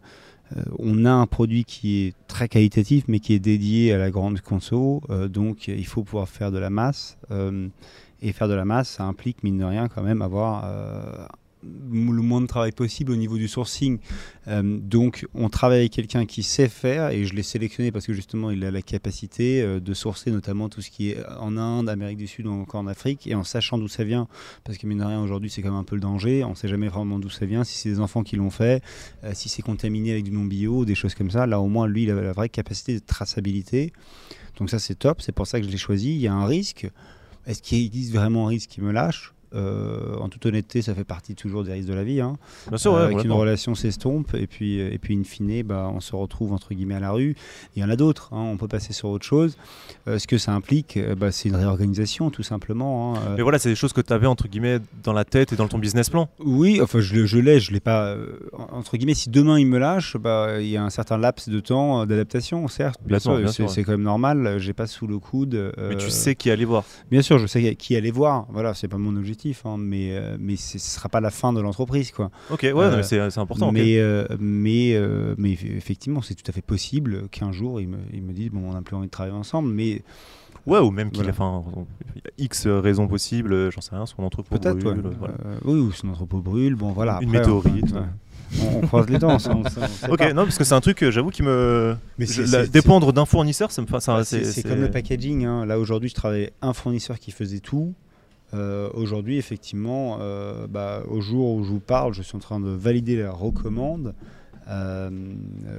euh, on a un produit qui est très qualitatif, mais qui est dédié à la grande conso. Euh, donc, il faut pouvoir faire de la masse. Euh, et faire de la masse, ça implique, mine de rien, quand même, avoir... Euh, le moins de travail possible au niveau du sourcing. Euh, donc on travaille avec quelqu'un qui sait faire, et je l'ai sélectionné parce que justement il a la capacité euh, de sourcer notamment tout ce qui est en Inde, Amérique du Sud ou encore en Afrique, et en sachant d'où ça vient, parce que mine de rien aujourd'hui c'est quand même un peu le danger, on ne sait jamais vraiment d'où ça vient, si c'est des enfants qui l'ont fait, euh, si c'est contaminé avec du non bio, des choses comme ça. Là au moins lui il a la vraie capacité de traçabilité, donc ça c'est top, c'est pour ça que je l'ai choisi. Il y a un risque, est-ce qu'il existe vraiment un risque qui me lâche? Euh, en toute honnêteté, ça fait partie toujours des risques de la vie, hein. Bien sûr, ouais, euh, qu'une relation s'estompe et puis, et puis in fine bah, on se retrouve entre guillemets à la rue. Il y en a d'autres, hein, on peut passer sur autre chose. Euh, ce que ça implique, bah, c'est une réorganisation tout simplement, hein. Mais voilà, c'est des choses que tu avais entre guillemets dans la tête et dans ton business plan. Oui, enfin je, je l'ai, je l'ai pas euh, entre guillemets, si demain il me lâche, bah, il y a un certain laps de temps d'adaptation, certes, bien sûr, bien sûr, c'est, ouais. c'est quand même normal, j'ai pas sous le coude euh... Mais tu sais qui aller voir? Bien sûr, je sais qui aller voir, voilà, c'est pas mon objectif. Hein, mais euh, mais ce sera pas la fin de l'entreprise, quoi. Ok, ouais, euh, c'est, c'est important. Mais okay. euh, mais euh, mais effectivement, c'est tout à fait possible qu'un jour ils me ils me disent bon, on n'a plus envie de travailler ensemble, mais ouais, ou même qu'il voilà. y a X raisons possibles, j'en sais rien, son entrepôt peut-être, brûle, ouais. voilà. euh, oui, ou son entrepôt brûle, bon voilà. Une après, météorite. Enfin, ouais. on, on croise les dents. Ça, on, ça, on ok, pas. Non, parce que c'est un truc, j'avoue, qui me. Mais c'est, la, c'est, dépendre c'est... d'un fournisseur, ça me. Ça, c'est, c'est, c'est, c'est comme le packaging, hein. Là aujourd'hui, je travaillais un fournisseur qui faisait tout. Euh, aujourd'hui, effectivement, euh, bah, au jour où je vous parle, je suis en train de valider la recommande euh,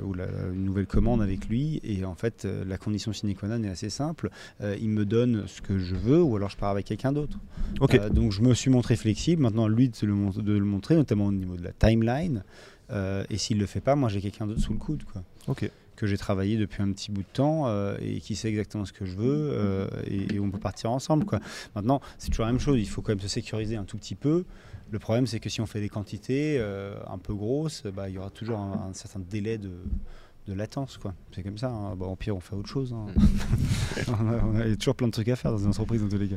ou la, une nouvelle commande avec lui. Et en fait, euh, la condition sine qua non est assez simple. Euh, il me donne ce que je veux, ou alors je pars avec quelqu'un d'autre. Okay. Euh, donc, je me suis montré flexible. Maintenant, lui de le, de le montrer, notamment au niveau de la timeline. Euh, et s'il le fait pas, moi j'ai quelqu'un d'autre sous le coude, quoi. Ok. Que j'ai travaillé depuis un petit bout de temps euh, et qui sait exactement ce que je veux euh, et, et on peut partir ensemble, quoi. Maintenant, c'est toujours la même chose, il faut quand même se sécuriser un tout petit peu. Le problème, c'est que si on fait des quantités euh, un peu grosses, bah, il y aura toujours un, un certain délai de, de latence, quoi. C'est comme ça, hein. Bah, au pire, on fait autre chose, hein. on, a, on a, il y a toujours plein de trucs à faire dans une entreprise, dans tous les cas.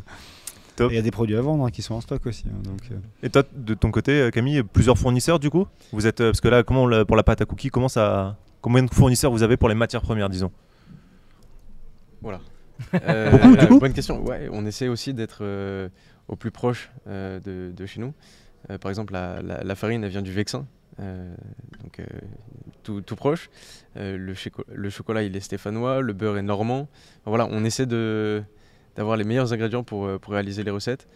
Il y a des produits à vendre, hein, qui sont en stock aussi, hein, donc, euh... Et toi, de ton côté, Camille, plusieurs fournisseurs du coup? Vous êtes, euh, parce que là, comment on, pour la pâte à cookies, comment ça... combien de fournisseurs vous avez pour les matières premières, disons? Voilà. Euh, Beaucoup, du coup. Bonne question. Ouais, on essaie aussi d'être euh, au plus proche euh, de, de chez nous. Euh, par exemple, la, la, la farine, elle vient du Vexin, euh, donc euh, tout, tout proche. Euh, le, chico- le chocolat, il est stéphanois. Le beurre est normand. Enfin, voilà, on essaie de... d'avoir les meilleurs ingrédients pour, pour réaliser les recettes.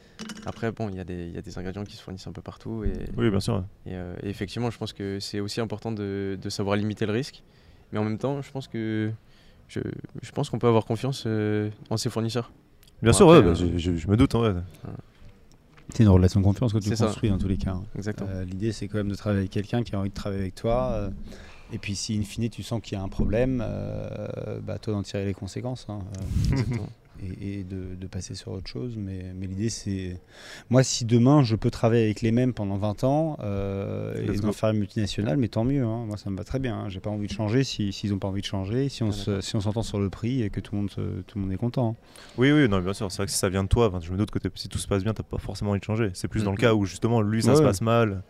Après, bon, il y, y a des ingrédients qui se fournissent un peu partout. Et, oui, bien sûr. Et, euh, et effectivement, je pense que c'est aussi important de, de savoir limiter le risque. Mais en même temps, je pense que je, je pense qu'on peut avoir confiance euh, en ses fournisseurs. Bien bon, sûr, après, ouais, euh, bah, je, je, je me doute. Hein, ouais. C'est une relation de confiance que tu construis dans tous les cas. Exactement. Euh, l'idée, c'est quand même de travailler avec quelqu'un qui a envie de travailler avec toi. Euh, Et puis si in fine tu sens qu'il y a un problème, euh, bah, toi d'en tirer les conséquences, hein, euh, et, et de, de passer sur autre chose. Mais, mais l'idée c'est, moi si demain je peux travailler avec les mêmes pendant vingt ans euh, et d'en faire une multinationale, mais tant mieux, hein. Moi ça me va très bien, hein. J'ai pas envie de changer si, s'ils ont pas envie de changer, si on ah, si on s'entend sur le prix et que tout le monde, tout le monde est content. Oui, oui, non, bien sûr, c'est vrai que si ça vient de toi, je me doute que si tout se passe bien, t'as pas forcément envie de changer. C'est plus mm-hmm. dans le cas où justement lui ça ouais. se passe mal.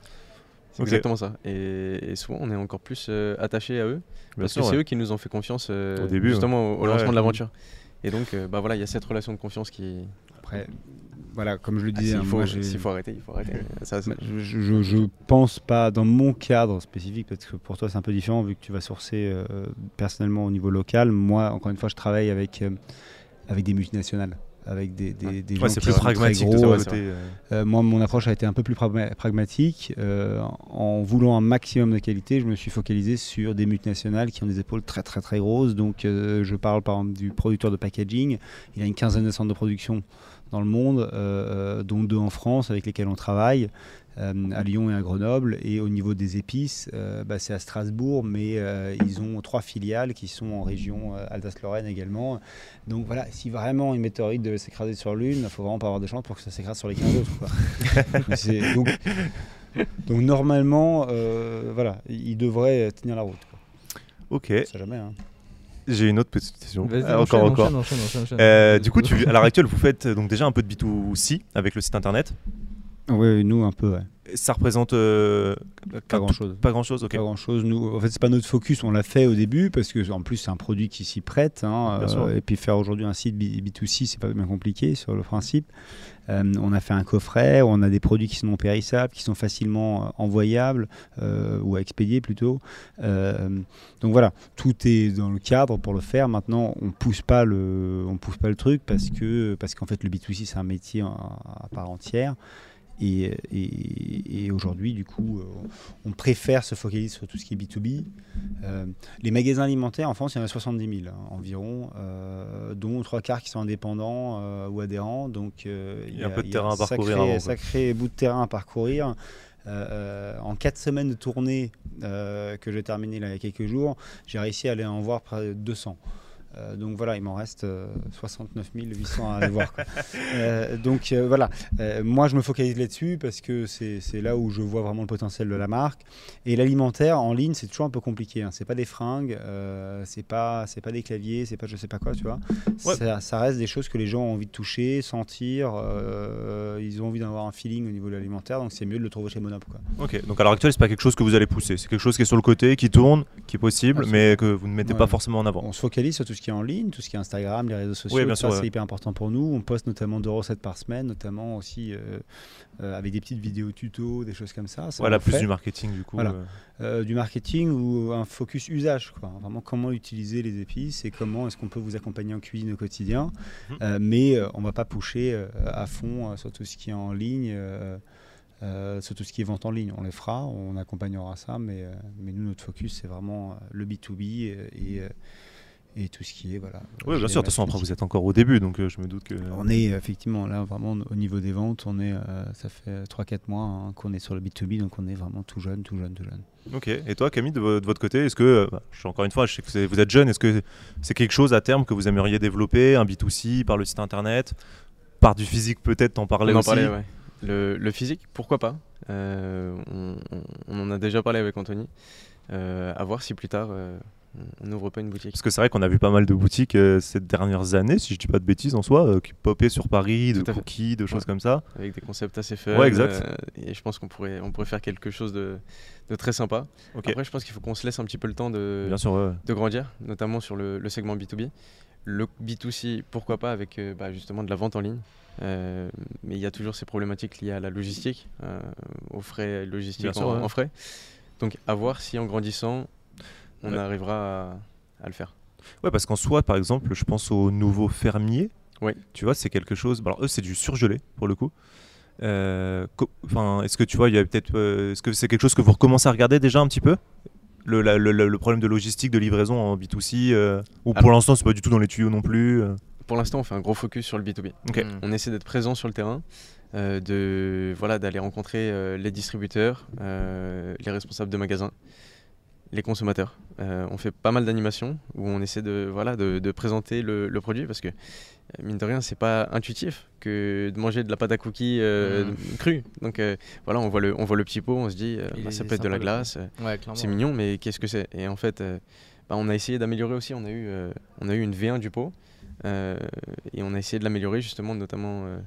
C'est okay. exactement ça. Et, et souvent, on est encore plus euh, attaché à eux. Bien parce sûr, que c'est ouais. eux qui nous ont fait confiance euh, au début, justement ouais. au, au lancement ouais. de l'aventure. Et donc, euh, bah, voilà, il y a cette relation de confiance qui... Après, voilà, comme je le disais... Ah, s'il, hein, faut, s'il faut arrêter, il faut arrêter. ça, ça... Je, je, je pense pas, dans mon cadre spécifique, parce que pour toi, c'est un peu différent, vu que tu vas sourcer euh, personnellement au niveau local. Moi, encore une fois, je travaille avec, euh, avec des multinationales. Avec des, des, des ouais, gens c'est qui plus sont pragmatique très gros. De côté, euh... Euh, moi, mon approche a été un peu plus pra- pragmatique. Euh, en voulant un maximum de qualité, je me suis focalisé sur des multinationales qui ont des épaules très très très grosses. Donc, euh, je parle par exemple du producteur de packaging. Il a une quinzaine de centres de production dans le monde, euh, dont deux en France, avec lesquels on travaille, euh, à Lyon et à Grenoble. Et au niveau des épices, euh, bah, c'est à Strasbourg, mais euh, ils ont trois filiales qui sont en région euh, Alsace-Lorraine également. Donc voilà, si vraiment une météorite devait s'écraser sur l'une, il ne faut vraiment pas avoir de chance pour que ça s'écrase sur les quinze autres, quoi. c'est, donc, donc normalement, euh, voilà, ils devraient tenir la route, quoi. Ok. On ne sait jamais, hein. J'ai une autre petite question. Vas-y, ah, enchaîne, encore, enchaîne, encore. Enchaîne, enchaîne, enchaîne. Euh, du coup, tu, à l'heure actuelle, vous faites donc déjà un peu de B deux C avec le site internet. Oui, nous un peu. Ouais. Ça représente euh, pas grand-chose. Pas grand-chose, ok. Pas grand-chose. Nous, en fait, c'est pas notre focus. On l'a fait au début parce que, en plus, c'est un produit qui s'y prête. Hein, euh, et puis faire aujourd'hui un site B deux C, c'est pas bien compliqué sur le principe. Euh, on a fait un coffret, on a des produits qui sont non périssables, qui sont facilement envoyables euh, ou à expédier plutôt. Euh, donc voilà, tout est dans le cadre pour le faire. Maintenant, on pousse pas le, on pousse pas le truc parce que, parce qu'en fait, le B deux C c'est un métier à part entière. Et, et, et aujourd'hui, du coup, euh, on préfère se focaliser sur tout ce qui est B deux B. Euh, les magasins alimentaires, en France, il y en a soixante-dix mille, hein, environ, euh, dont trois quarts qui sont indépendants euh, ou adhérents. Donc, euh, il y a un peu de terrain à parcourir. Il y a un sacré bout de terrain à parcourir. Euh, en quatre semaines de tournée euh, que j'ai terminée il y a quelques jours, j'ai réussi à aller en voir près de deux cents. Euh, donc voilà, il m'en reste euh, soixante-neuf mille huit cents à aller voir, quoi. Euh, donc euh, voilà, euh, moi je me focalise là-dessus parce que c'est, c'est là où je vois vraiment le potentiel de la marque. Et l'alimentaire en ligne, c'est toujours un peu compliqué, hein. C'est pas des fringues, euh, c'est pas c'est pas des claviers, c'est pas je sais pas quoi, tu vois. Ouais. Ça, ça reste des choses que les gens ont envie de toucher, sentir. Euh, ils ont envie d'avoir un feeling au niveau de l'alimentaire, donc c'est mieux de le trouver chez Monop, quoi. Ok. Donc à l'heure actuelle, c'est pas quelque chose que vous allez pousser, c'est quelque chose qui est sur le côté, qui tourne, qui est possible, absolument. Mais que vous ne mettez ouais. pas forcément en avant. On se focalise sur tout ce qui est en ligne, tout ce qui est Instagram, les réseaux sociaux, oui, bien sûr, ça, ouais. c'est hyper important pour nous. On poste notamment deux recettes par semaine, notamment aussi euh, euh, avec des petites vidéos tutos, des choses comme ça. ça voilà, plus fait. Du marketing du coup. Voilà. Euh... Euh, du marketing ou un focus usage, quoi. Vraiment comment utiliser les épices et comment est-ce qu'on peut vous accompagner en cuisine au quotidien. Mmh. Euh, mais euh, on ne va pas pusher euh, à fond euh, sur tout ce qui est en ligne. Euh, Euh, sur tout ce qui est vente en ligne, on les fera, on accompagnera ça, mais, euh, mais nous, notre focus, c'est vraiment euh, le B deux B et, et, et tout ce qui est voilà. Oui, bien sûr. De toute façon, après vous êtes encore au début, donc euh, je me doute que. On est effectivement là vraiment au niveau des ventes, on est euh, ça fait trois quatre mois hein, qu'on est sur le B deux B, donc on est vraiment tout jeune, tout jeune, tout jeune. Ok. Et toi, Camille, de, de votre côté, est-ce que bah, je, encore une fois, je sais que vous êtes jeune, est-ce que c'est quelque chose à terme que vous aimeriez développer, un B deux C par le site internet, par du physique peut-être, t'en parlais on aussi. En parlait, ouais. le, le physique, pourquoi pas. Euh, on, on en a déjà parlé avec Anthony. Euh, à voir si plus tard. Euh... On n'ouvre pas une boutique. Parce que c'est vrai qu'on a vu pas mal de boutiques euh, ces dernières années, si je dis pas de bêtises en soi, euh, qui popaient sur Paris, de cookies, de choses ouais. comme ça. Avec des concepts assez fun. Ouais, exact. Euh, et je pense qu'on pourrait, on pourrait faire quelque chose de, de très sympa. Okay. Après, je pense qu'il faut qu'on se laisse un petit peu le temps de, Bien sûr, ouais. de grandir, notamment sur le, le segment B deux B. Le B deux C, pourquoi pas, avec euh, bah, justement de la vente en ligne. Euh, mais il y a toujours ces problématiques liées à la logistique, euh, aux frais logistiques en, sûr, ouais. en frais. Donc, à voir si en grandissant, on ouais. arrivera à, à le faire. Ouais, parce qu'en soi, par exemple, je pense aux nouveaux fermiers. Oui. Tu vois, c'est quelque chose. Alors eux, c'est du surgelé pour le coup. Euh, co... Enfin, est-ce que tu vois, il y a peut-être. Euh, est-ce que c'est quelque chose que vous recommencez à regarder déjà un petit peu, le, la, le, le problème de logistique, de livraison en B deux C, euh, ou pour l'instant, c'est pas du tout dans les tuyaux non plus. Euh... Pour l'instant, on fait un gros focus sur le B deux B. Okay. Mmh. On essaie d'être présent sur le terrain. Euh, de voilà, d'aller rencontrer euh, les distributeurs, euh, les responsables de magasins. Les consommateurs. Euh, on fait pas mal d'animations où on essaie de, voilà, de, de présenter le, le produit parce que, mine de rien, c'est pas intuitif que de manger de la pâte à cookies euh, mmh. crue. Donc euh, voilà, on voit, le, on voit le petit pot, on se dit, euh, bah, ça peut être de la glace, euh, ouais, c'est mignon, mais qu'est-ce que c'est? Et en fait, euh, bah, on a essayé d'améliorer aussi, on a eu, euh, on a eu une V un du pot euh, et on a essayé de l'améliorer justement, notamment euh,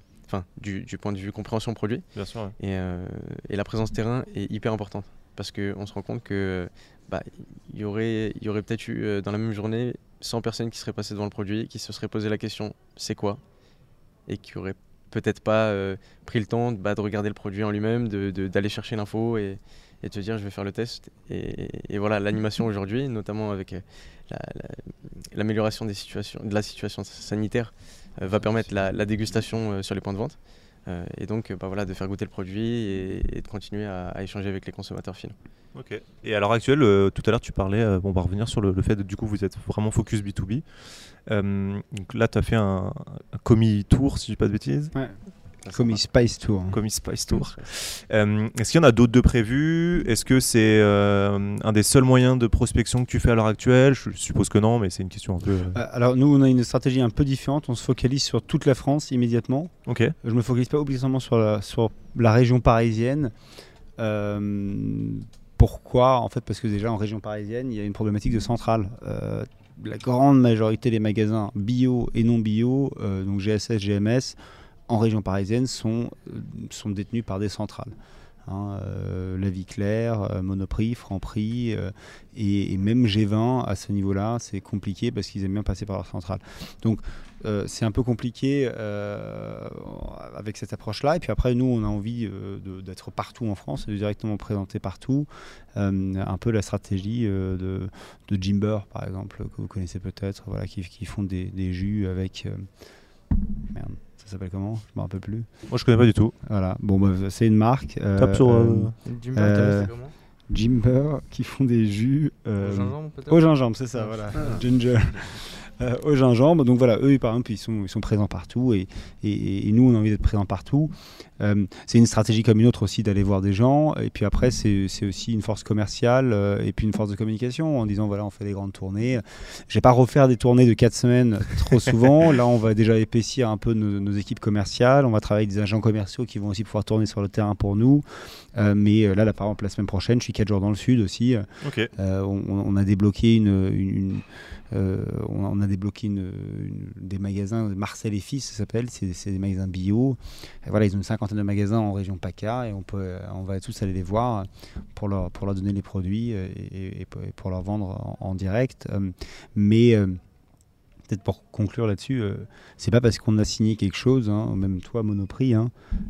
du, du point de vue compréhension produit. Bien sûr, ouais. et, euh, et la présence terrain est hyper importante parce qu'on se rend compte que. Bah, y aurait, y aurait peut-être eu euh, dans la même journée cent personnes qui seraient passées devant le produit, qui se seraient posé la question c'est quoi, et qui auraient peut-être pas euh, pris le temps bah, de regarder le produit en lui-même, de, de, d'aller chercher l'info et, et de se dire je vais faire le test. Et, et voilà, l'animation aujourd'hui, notamment avec euh, la, la, l'amélioration des situations, de la situation sanitaire, euh, va permettre la, la dégustation euh, sur les points de vente. Euh, et donc bah, voilà, de faire goûter le produit et, et de continuer à, à échanger avec les consommateurs finaux. Ok. Et à l'heure actuelle, euh, tout à l'heure tu parlais, euh, on va revenir sur le, le fait que du coup vous êtes vraiment focus B deux B. Euh, donc là tu as fait un, un Komi Tour, si je dis pas de bêtises. Ouais. Komi Spice Tour. Komi Spice Tour. Euh, est-ce qu'il y en a d'autres de prévus? Est-ce que c'est euh, un des seuls moyens de prospection que tu fais à l'heure actuelle? Je suppose que non, mais c'est une question un peu... Euh, alors nous, on a une stratégie un peu différente. On se focalise sur toute la France immédiatement. Okay. Je ne me focalise pas obligatoirement sur la, sur la région parisienne. Euh, pourquoi? En fait, parce que déjà, en région parisienne, il y a une problématique de centrale. Euh, la grande majorité des magasins bio et non bio, euh, donc G S S, G M S... en région parisienne, sont, sont détenus par des centrales. Hein, euh, la Leclerc, euh, Monoprix, Franprix euh, et, et même G vingt, à ce niveau-là, c'est compliqué parce qu'ils aiment bien passer par leur centrale. Donc, euh, c'est un peu compliqué euh, avec cette approche-là. Et puis après, nous, on a envie euh, de, d'être partout en France, de directement présenter partout. Euh, un peu la stratégie euh, de, de Jimber, par exemple, que vous connaissez peut-être, voilà, qui, qui font des, des jus avec... Euh, merde. Ça s'appelle comment? Je ne me rappelle plus. Moi, je connais pas du tout. Voilà. Bon, bah, c'est une marque. Euh, Tape sur. Euh, Jimber, euh, Jimber, qui font des jus. Euh, au gingembre, peut-être. Au gingembre, c'est ça. Ah, voilà. Ah. Ginger. euh, au gingembre. Donc voilà, eux, par exemple, ils sont, ils sont présents partout, et, et, et nous, on a envie d'être présents partout. Euh, c'est une stratégie comme une autre aussi d'aller voir des gens. Et puis après, c'est, c'est aussi une force commerciale euh, et puis une force de communication en disant voilà, on fait des grandes tournées. Je vais pas refaire des tournées de quatre semaines trop souvent. Là, on va déjà épaissir un peu nos, nos équipes commerciales. On va travailler avec des agents commerciaux qui vont aussi pouvoir tourner sur le terrain pour nous. Euh, mais là, là, par exemple, la semaine prochaine, je suis quatre jours dans le sud aussi. Okay. Euh, on, on a débloqué une, une, une euh, on a débloqué une, une, des magasins Marcel et Fils, ça s'appelle. C'est, c'est des magasins bio. Et voilà, ils ont une cinquantaine de magasins en région PACA, et on, peut, on va tous aller les voir pour leur, pour leur donner les produits et, et, et pour leur vendre en, en direct. Mais peut-être pour conclure là-dessus, c'est pas parce qu'on a signé quelque chose, hein, même toi Monoprix, hein,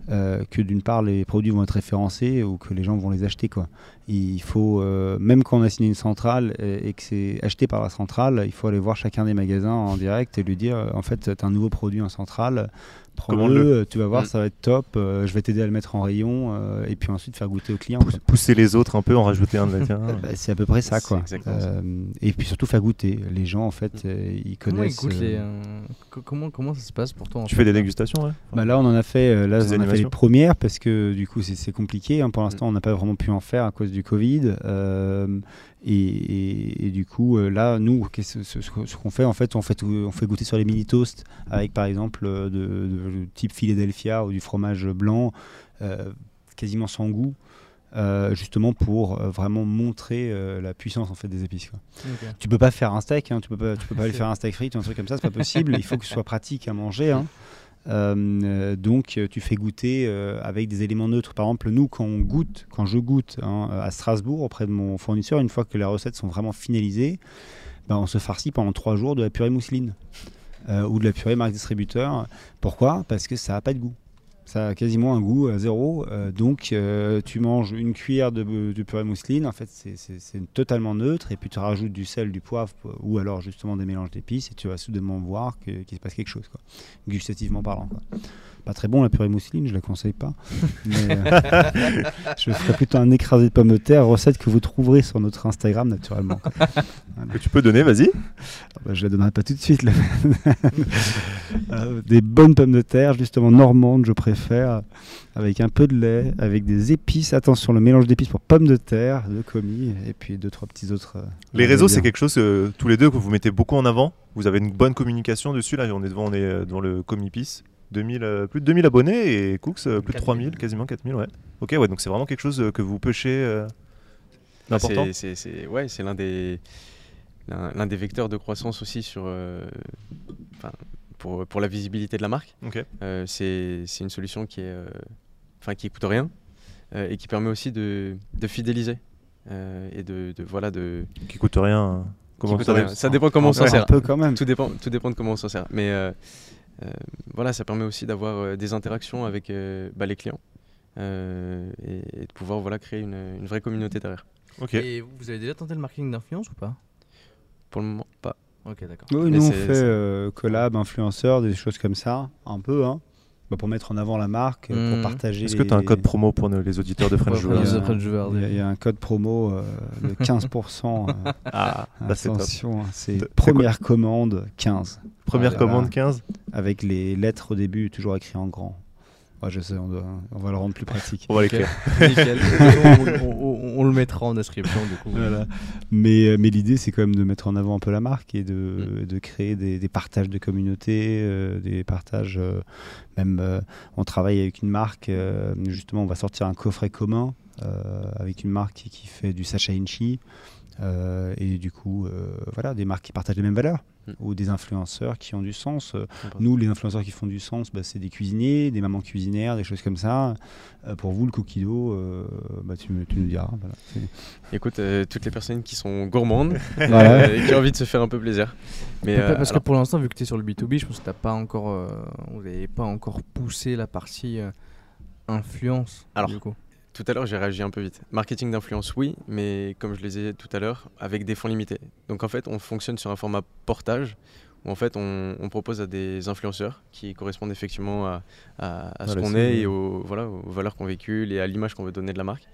euh, que d'une part les produits vont être référencés ou que les gens vont les acheter, quoi. Il faut, euh, même quand on a signé une centrale et, et que c'est acheté par la centrale, il faut aller voir chacun des magasins en direct et lui dire en fait t'as un nouveau produit en centrale. prends-le, tu vas voir, mmh. ça va être top, euh, je vais t'aider à le mettre en rayon, euh, et puis ensuite faire goûter aux clients. Pousse, pousser les autres un peu, en rajouter un de la tiens. Bah, c'est à peu près ça, quoi. Euh, et puis surtout faire goûter. Les gens, en fait, euh, ils connaissent... Comment, ils euh... les, euh, comment, comment ça se passe pour toi en Tu fait, fais des dégustations, ouais bah, Là, on en a fait, euh, là, on a fait les premières, parce que du coup, c'est compliqué. Hein. Pour l'instant, mmh. on n'a pas vraiment pu en faire à cause du Covid. Euh, Et, et, et du coup, euh, là, nous, ce, ce, ce qu'on fait, en fait, on fait, on fait goûter sur les mini toasts avec, par exemple, euh, de, de, de type Philadelphia ou du fromage blanc, euh, quasiment sans goût, euh, justement pour euh, vraiment montrer euh, la puissance en fait des épices. Quoi. Okay. Tu peux pas faire un steak, hein, tu peux pas, tu peux pas aller faire un steak frit ou un truc comme ça, c'est pas possible. Il faut que ce soit pratique à manger. Hein. Euh, donc tu fais goûter euh, avec des éléments neutres. Par exemple, nous, quand on goûte, quand je goûte hein, à Strasbourg auprès de mon fournisseur, une fois que les recettes sont vraiment finalisées, bah, on se farcit pendant trois jours de la purée mousseline euh, ou de la purée marque distributeur. Pourquoi ? Parce que ça n'a pas de goût. Ça a quasiment un goût à zéro. Euh, donc euh, tu manges une cuillère de, de purée mousseline, en fait c'est totalement neutre, et puis tu rajoutes du sel, du poivre ou alors justement des mélanges d'épices, et tu vas soudainement voir que, qu'il se passe quelque chose, quoi. Gustativement parlant. Quoi. Pas très bon la purée mousseline, je la conseille pas. Mais, euh, je ferai plutôt un écrasé de pommes de terre, recette que vous trouverez sur notre Instagram naturellement. Voilà. Que tu peux donner, vas-y. Bah, je la donnerai pas tout de suite. Là. euh, des bonnes pommes de terre, justement normandes, je préfère, avec un peu de lait, avec des épices. Attention, le mélange d'épices pour pommes de terre, de Komi, et puis deux trois petits autres. Euh, Les réseaux, c'est quelque chose euh, tous les deux que vous mettez beaucoup en avant. Vous avez une bonne communication dessus. Là, on est devant, on est devant le Komi Épices. deux mille, plus de deux mille abonnés, et Cooks plus de trois mille, quasiment quatre mille, ouais. Ok, ouais, donc c'est vraiment quelque chose que vous pêchez euh, d'important. C'est ouais, l'un des, l'un des vecteurs de croissance aussi sur, euh, pour, pour la visibilité de la marque. Okay. Euh, c'est une solution qui est, enfin euh, qui coûte rien euh, et qui permet aussi de, de fidéliser euh, et de, de voilà de. Qui coûte rien. Comment qui coûte rien. Ça dépend comment on s'en sert. Un peu quand même. Tout dépend, tout dépend de comment on s'en sert. Mais euh, Euh, voilà, ça permet aussi d'avoir euh, des interactions avec euh, bah, les clients euh, et, et de pouvoir voilà, créer une, une vraie communauté derrière. Okay. Et vous avez déjà tenté le marketing d'influence ou pas? Pour le moment, pas. Ok, d'accord. Oui, nous, on fait euh, collab, influenceurs, des choses comme ça, un peu, hein, bah, pour mettre en avant la marque, mmh. pour partager. Est-ce les... que tu as un code promo pour nos, les auditeurs de French Doers? Il y, y a un code promo euh, de quinze pour cent. euh, ah, bah, attention, c'est première commande quinze. Première ah, commande quinze, avec les lettres au début toujours écrites en grand. Ouais, je sais, on, doit, on va le rendre plus pratique. On va l'écrire. on, on, on, on le mettra en description du coup. Voilà. Mais, mais l'idée, c'est quand même de mettre en avant un peu la marque et de, mm. de créer des, des partages de communauté, euh, des partages. Euh, même, euh, on travaille avec une marque. Euh, justement, on va sortir un coffret commun euh, avec une marque qui, qui fait du Sacha Inchi. Euh, et du coup, euh, voilà, des marques qui partagent les mêmes valeurs mmh. ou des influenceurs qui ont du sens. Euh, nous, les influenceurs qui font du sens, bah, c'est des cuisiniers, des mamans cuisinières, des choses comme ça. Euh, pour vous, le cookie dough, euh, bah, tu, me, tu nous diras. Voilà, écoute, euh, toutes les personnes qui sont gourmandes voilà. euh, et qui ont envie de se faire un peu plaisir. Mais, euh, parce alors... que pour l'instant, vu que tu es sur le B deux B, je pense que t'as pas encore, euh, vous n'avez pas encore poussé la partie euh, influence. Alors, du coup. Tout à l'heure, j'ai réagi un peu vite. Marketing d'influence, oui, mais comme je le disais tout à l'heure, avec des fonds limités. Donc en fait, on fonctionne sur un format portage où en fait, on, on propose à des influenceurs qui correspondent effectivement à, à, à ce voilà, qu'on est et aux, voilà, aux valeurs qu'on véhicule et à l'image qu'on veut donner de la marque,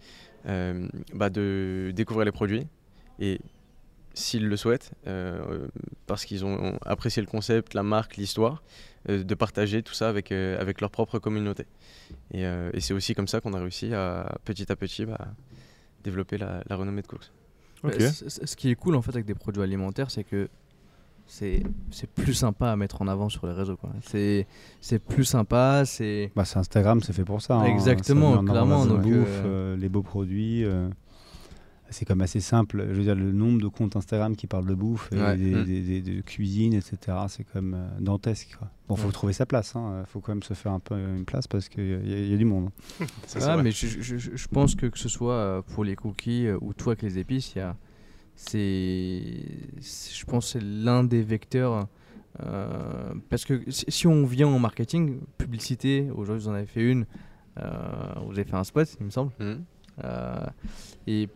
euh, bah de découvrir les produits et s'ils le souhaitent, euh, parce qu'ils ont, ont apprécié le concept, la marque, l'histoire, euh, de partager tout ça avec, euh, avec leur propre communauté. Et, euh, et c'est aussi comme ça qu'on a réussi à petit à petit bah, développer la, la renommée de Cooks. Okay. Ce qui est cool en fait avec des produits alimentaires, c'est que c'est plus sympa à mettre en avant sur les réseaux. C'est plus sympa, c'est... Bah, c'est Instagram, c'est fait pour ça. Exactement, hein, clairement. Donc, bouffe, euh, euh, les beaux produits... Euh... C'est comme assez simple, je veux dire, le nombre de comptes Instagram qui parlent de bouffe, et ouais. des, mmh. des, des, des, de cuisine, et cetera. C'est comme euh, dantesque. Quoi. Bon, faut ouais. trouver sa place, hein. Faut quand même se faire un peu une place parce qu'il y, y a du monde. Hein. Ça, ah, mais je, je, je pense que que ce soit pour les cookies ou toi avec les épices, c'est, je pense, c'est l'un des vecteurs. Euh, parce que si, si on vient en marketing, publicité, aujourd'hui vous en avez fait une, euh, vous avez fait un spot, il me semble, mmh. euh, et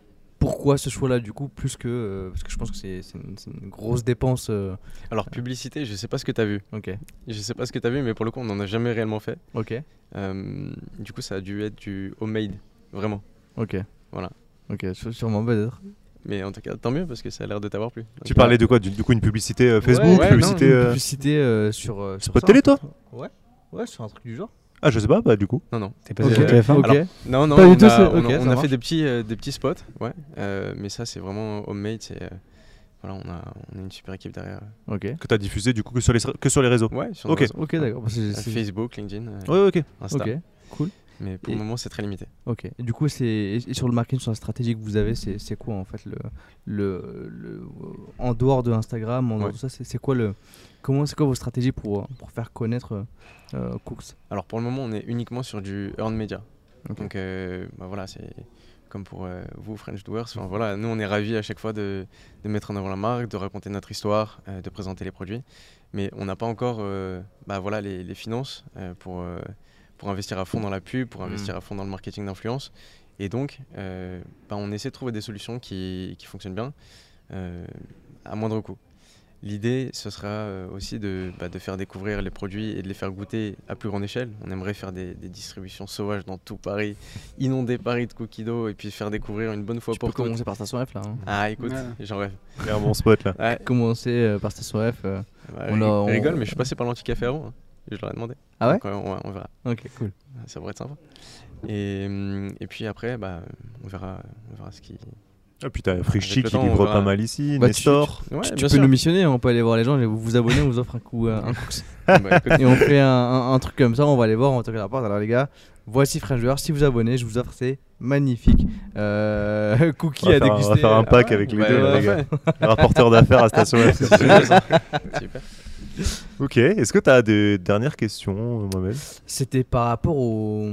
pourquoi ce choix-là du coup, plus que euh, parce que je pense que c'est, c'est, une, c'est une grosse dépense. Euh... Alors publicité, je sais pas ce que t'as vu. Ok. Je sais pas ce que t'as vu, mais pour le coup, on n'en a jamais réellement fait. Ok. Euh, du coup, ça a dû être du homemade, vraiment. Ok. Voilà. Ok, sûrement peut-être. Mais en tout cas, tant mieux parce que ça a l'air de t'avoir plu. Donc, tu parlais de quoi du, du coup, une publicité euh, Facebook, ouais, publicité, non, une euh... publicité euh, sur. Euh, sur pas de télé, toi ? Ouais. Ouais, sur un truc du genre. Ah, je sais pas, bah du coup. Non, non. T'es pas okay. euh, T F un. Alors, non, non, pas on du tout, a, on, okay, on a fait des petits, euh, des petits spots, ouais. Euh, mais ça, c'est vraiment homemade. C'est, euh, voilà, on a, on a une super équipe derrière. Ok. Que t'as diffusé du coup que sur les, que sur les réseaux. Ouais, sur okay. les réseaux. Ok, d'accord. C'est, c'est... Facebook, LinkedIn. Euh, ouais, ok. Insta. Ok, cool. Mais pour et... le moment, c'est très limité. Ok. Et du coup, c'est et sur le marketing, sur la stratégie que vous avez, c'est, c'est quoi en fait le, le, le en dehors de Instagram, en dehors ouais. de ça, c'est, c'est quoi le, comment, c'est quoi vos stratégies pour pour faire connaître euh, Cooks ? Alors pour le moment, on est uniquement sur du earned media. Okay. Donc euh, bah voilà, c'est comme pour euh, vous, French Doers. Enfin voilà, nous, on est ravis à chaque fois de de mettre en avant la marque, de raconter notre histoire, euh, de présenter les produits. Mais on n'a pas encore, euh, bah voilà, les, les finances euh, pour euh, pour investir à fond dans la pub, pour investir mmh. à fond dans le marketing d'influence. Et donc, euh, bah on essaie de trouver des solutions qui, qui fonctionnent bien, euh, à moindre coût. L'idée, ce sera aussi de, bah, de faire découvrir les produits et de les faire goûter à plus grande échelle. On aimerait faire des, des distributions sauvages dans tout Paris, inonder Paris de cookies d'eau et puis faire découvrir une bonne fois tu pour toutes. Tu peux commencer par Station F là. Hein. Ah écoute, ouais. j'en rêve. C'est un bon spot là. Ouais. Commencer euh, par Station F. Euh, bah, on, a, on rigole, mais je suis passé par l'anti-café avant. Hein. Je leur ai demandé. Ah ouais. Donc, on, on verra. Ok, cool. Ça pourrait être sympa. Et, et puis après, bah, on verra, on verra ce qui. Ah puis t'as Frichti qui livre verra... pas mal ici, bah, Nestor. Tu, tu, ouais, tu, tu peux sûr. nous missionner, on peut aller voir les gens, vous vous abonnez, on vous offre un coup, euh, un Cooks. Bah, et on fait un, un, un truc comme ça, on va aller voir, on va toquer à la porte. Alors les gars, voici French Doers, si vous abonnez, je vous offre ces magnifiques euh, cookies à déguster. Un, on va faire un pack ah ouais, avec les bah, deux, bah, les gars. Le rapporteur d'affaires à Station F. Super. Ok, est-ce que tu as des dernières questions, Mohamed ? C'était par rapport au...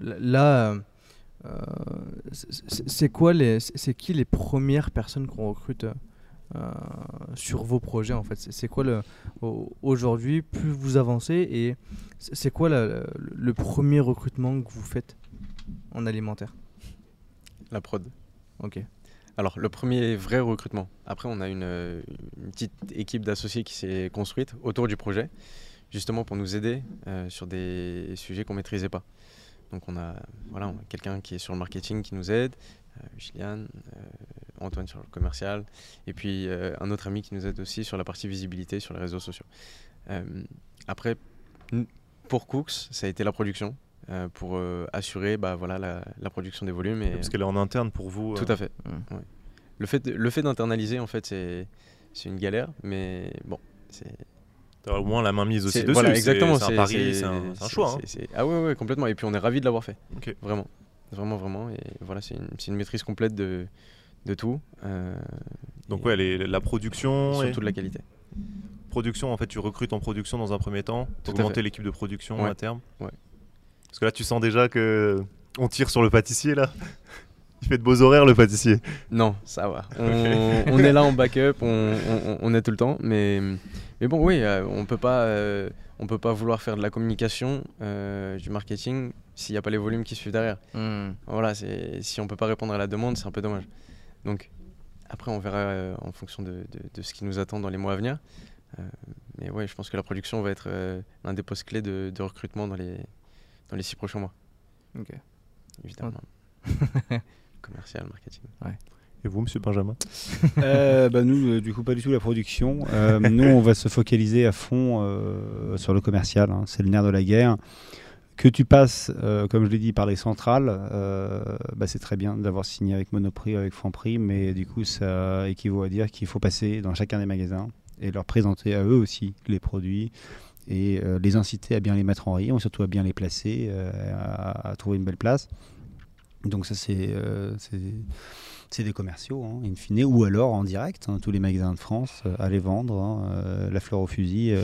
Là, euh, c'est, c'est quoi les... C'est qui les premières personnes qu'on recrute euh, sur vos projets, en fait ? C'est, c'est quoi le... Aujourd'hui, plus vous avancez, et c'est quoi la, le, le premier recrutement que vous faites en alimentaire ? La prod. Ok. Alors, le premier vrai recrutement. Après, on a une, une petite équipe d'associés qui s'est construite autour du projet, justement pour nous aider euh, sur des sujets qu'on ne maîtrisait pas. Donc, on a, voilà, on a quelqu'un qui est sur le marketing qui nous aide, euh, Gillian, euh, Antoine sur le commercial, et puis euh, un autre ami qui nous aide aussi sur la partie visibilité sur les réseaux sociaux. Euh, après, pour Cooks, ça a été la production. Euh, pour euh, assurer bah, voilà, la, la production des volumes. Et... Parce qu'elle est en interne pour vous. Euh... Tout à fait. Ouais. Ouais. Le fait, de, le fait d'internaliser, en fait, c'est, c'est une galère, mais bon. C'est... T'as au moins la main mise aussi c'est, dessus. Voilà, exactement. C'est, c'est un pari, c'est, c'est, un, c'est un choix. C'est, hein. c'est, c'est... Ah ouais, ouais, complètement. Et puis on est ravis de l'avoir fait. Okay. Vraiment. Vraiment, vraiment. Et voilà, c'est une, c'est une maîtrise complète de, de tout. Euh, Donc, ouais, les, la production. Surtout et... de la qualité. Production, en fait, tu recrutes en production dans un premier temps, augmenter l'équipe de production ouais. à terme. Ouais. Parce que là, tu sens déjà qu'on tire sur le pâtissier, là. Il fait de beaux horaires, le pâtissier. Non, ça va. On, okay. on est là en backup, on, on, on est tout le temps. Mais, mais bon, oui, euh, on euh, ne peut pas vouloir faire de la communication, euh, du marketing, s'il n'y a pas les volumes qui suivent derrière. Mm. Voilà, c'est, si on ne peut pas répondre à la demande, c'est un peu dommage. Donc, après, on verra euh, en fonction de, de, de ce qui nous attend dans les mois à venir. Euh, mais ouais, je pense que la production va être euh, l'un des postes clés de, de recrutement dans les... Dans les six prochains mois. Ok. Évidemment. Commercial, marketing. Ouais. Et vous, monsieur Benjamin ? euh, bah Nous, euh, du coup, pas du tout la production. Euh, nous, on va se focaliser à fond euh, sur le commercial. Hein. C'est le nerf de la guerre. Que tu passes, euh, comme je l'ai dit, par les centrales, euh, bah, c'est très bien d'avoir signé avec Monoprix, avec Franprix, mais du coup, ça équivaut à dire qu'il faut passer dans chacun des magasins et leur présenter à eux aussi les produits. Et euh, les inciter à bien les mettre en rayon, et surtout à bien les placer, euh, à, à trouver une belle place. Donc ça, c'est, euh, c'est, c'est des commerciaux, hein, in fine, ou alors en direct, hein, tous les magasins de France, euh, à les vendre, hein, euh, la fleur au fusil, euh,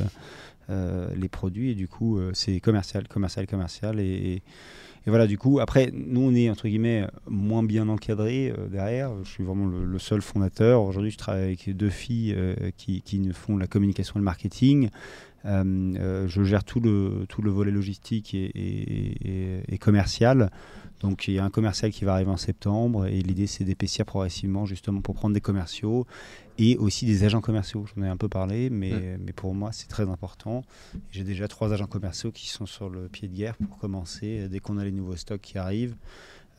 euh, les produits, et du coup, euh, c'est commercial, commercial, commercial. Et, et, et voilà, du coup, après, nous, on est, entre guillemets, moins bien encadrés euh, derrière. Je suis vraiment le, le seul fondateur. Aujourd'hui, je travaille avec deux filles euh, qui, qui font la communication et le marketing. Euh, je gère tout le, tout le volet logistique et, et, et, et commercial. Donc il y a un commercial qui va arriver en septembre et l'idée c'est d'épaissir progressivement justement pour prendre des commerciaux et aussi des agents commerciaux. J'en ai un peu parlé, mais, mmh. mais pour moi c'est très important. J'ai déjà trois agents commerciaux qui sont sur le pied de guerre pour commencer dès qu'on a les nouveaux stocks qui arrivent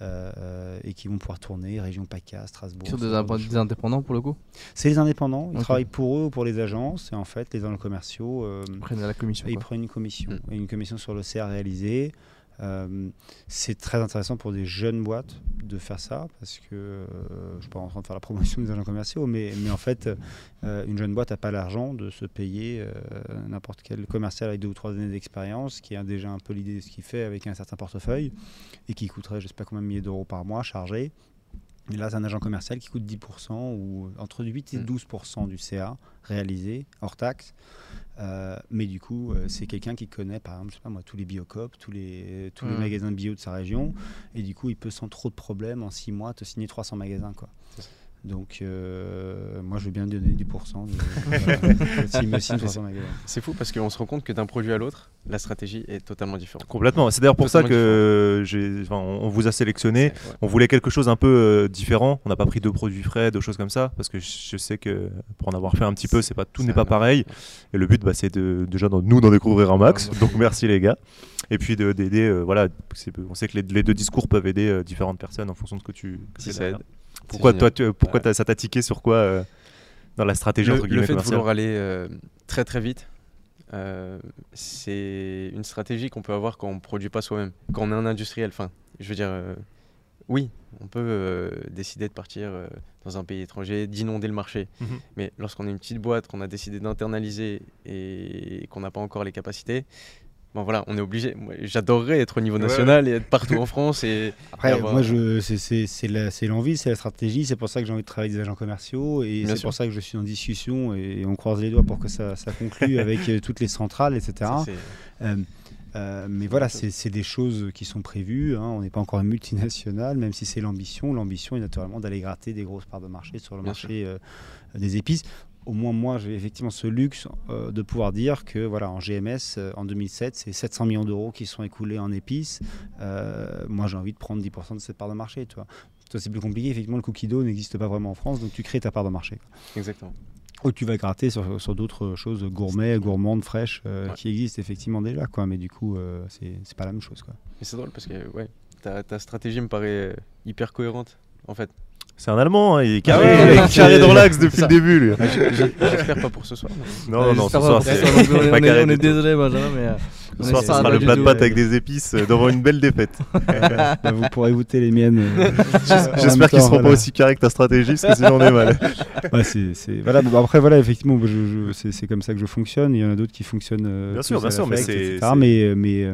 euh, et qui vont pouvoir tourner région PACA, Strasbourg. Sur des, des indépendants pour le coup ? C'est les indépendants, ils okay. travaillent pour eux ou pour les agences et en fait les agents commerciaux euh, ils prennent la commission, ils prennent une commission, mmh. et une commission sur le C R réalisé. Euh, c'est très intéressant pour des jeunes boîtes de faire ça parce que euh, je ne suis pas en train de faire la promotion des agents commerciaux, mais, mais en fait euh, une jeune boîte n'a pas l'argent de se payer euh, n'importe quel commercial avec deux ou trois années d'expérience qui a déjà un peu l'idée de ce qu'il fait avec un certain portefeuille et qui coûterait je ne sais pas combien de milliers d'euros par mois chargé. Et là c'est un agent commercial qui coûte dix pour cent ou entre huit et douze pour cent du C A réalisé hors taxe. Euh, mais du coup, euh, c'est quelqu'un qui connaît, par exemple, je sais pas moi, tous les Biocoop, tous les tous mmh. les magasins de bio de sa région, et du coup, il peut sans trop de problèmes en six mois te signer trois cents magasins, quoi. Donc, euh, moi, je veux bien donner dix pour cent. C'est fou parce qu'on se rend compte que d'un produit à l'autre, la stratégie est totalement différente. Complètement. C'est d'ailleurs pour ça que j'ai, enfin, on vous a sélectionné. Ouais. On voulait quelque chose un peu euh, différent. On n'a pas pris deux produits frais, deux choses comme ça, parce que je sais que pour en avoir fait un petit peu, c'est pas tout n'est pas pareil. Et le but, bah, c'est de déjà dans, nous d'en découvrir un max. Donc merci les gars. Et puis d'aider. Euh, voilà, on sait que les, les deux discours peuvent aider euh, différentes personnes en fonction de ce que tu. Que si ça aide. Pourquoi, toi, tu, pourquoi ouais. ça t'a tiqué sur quoi euh, dans la stratégie le, entre guillemets, le fait commerciale. De vouloir aller euh, très très vite, euh, c'est une stratégie qu'on peut avoir quand on ne produit pas soi-même, quand on est un industriel. Enfin, je veux dire, euh, oui, on peut euh, décider de partir euh, dans un pays étranger, d'inonder le marché. Mm-hmm. Mais lorsqu'on est une petite boîte, qu'on a décidé d'internaliser et qu'on n'a pas encore les capacités, bon voilà, on est obligé. J'adorerais être au niveau national ouais. et être partout en France. Et après, et moi, je, c'est, c'est, c'est l'envie, c'est la stratégie. C'est pour ça que j'ai envie de travailler avec des agents commerciaux. Et c'est sûr. Pour ça que je suis en discussion. Et on croise les doigts pour que ça, ça conclue avec toutes les centrales, et cetera. Ça, euh, euh, mais voilà, c'est, c'est des choses qui sont prévues. Hein. On n'est pas encore une multinationale, même si c'est l'ambition. L'ambition est naturellement d'aller gratter des grosses parts de marché sur le Bien marché euh, des épices. Au moins, moi, j'ai effectivement ce luxe euh, de pouvoir dire que, voilà, en G M S, euh, en deux mille sept, c'est sept cents millions d'euros qui sont écoulés en épices. Euh, moi, j'ai envie de prendre dix pour cent de cette part de marché, tu vois. Toi, c'est plus compliqué. Effectivement, le cookie dough n'existe pas vraiment en France, donc tu crées ta part de marché. Exactement. Ou tu vas gratter sur, sur d'autres choses gourmets, gourmandes, fraîches, euh, ouais. qui existent effectivement déjà, quoi. Mais du coup, euh, c'est, c'est pas la même chose, quoi. Mais c'est drôle parce que, ouais, ta, ta stratégie me paraît hyper cohérente, en fait. C'est un Allemand, hein, il est carré, ah ouais, il est carré dans l'axe depuis le début, lui. J'espère pas pour ce soir. Mais... Non, non, non, ce soir, c'est pas on carré. On est désolé, Benjamin, mais. Euh, ce soir, ce sera le plat de pâtes avec des épices euh, devant une belle défaite. Bah, vous pourrez goûter les miennes. Euh, J'espère qu'ils seront voilà. pas aussi carrés que ta stratégie, parce que sinon on est mal. Ouais, c'est, c'est... Voilà, bon, après, voilà, effectivement, je, je, c'est, c'est comme ça que je fonctionne. Il y en a d'autres qui fonctionnent. Euh, bien sûr, bien sûr, mais c'est. Mais.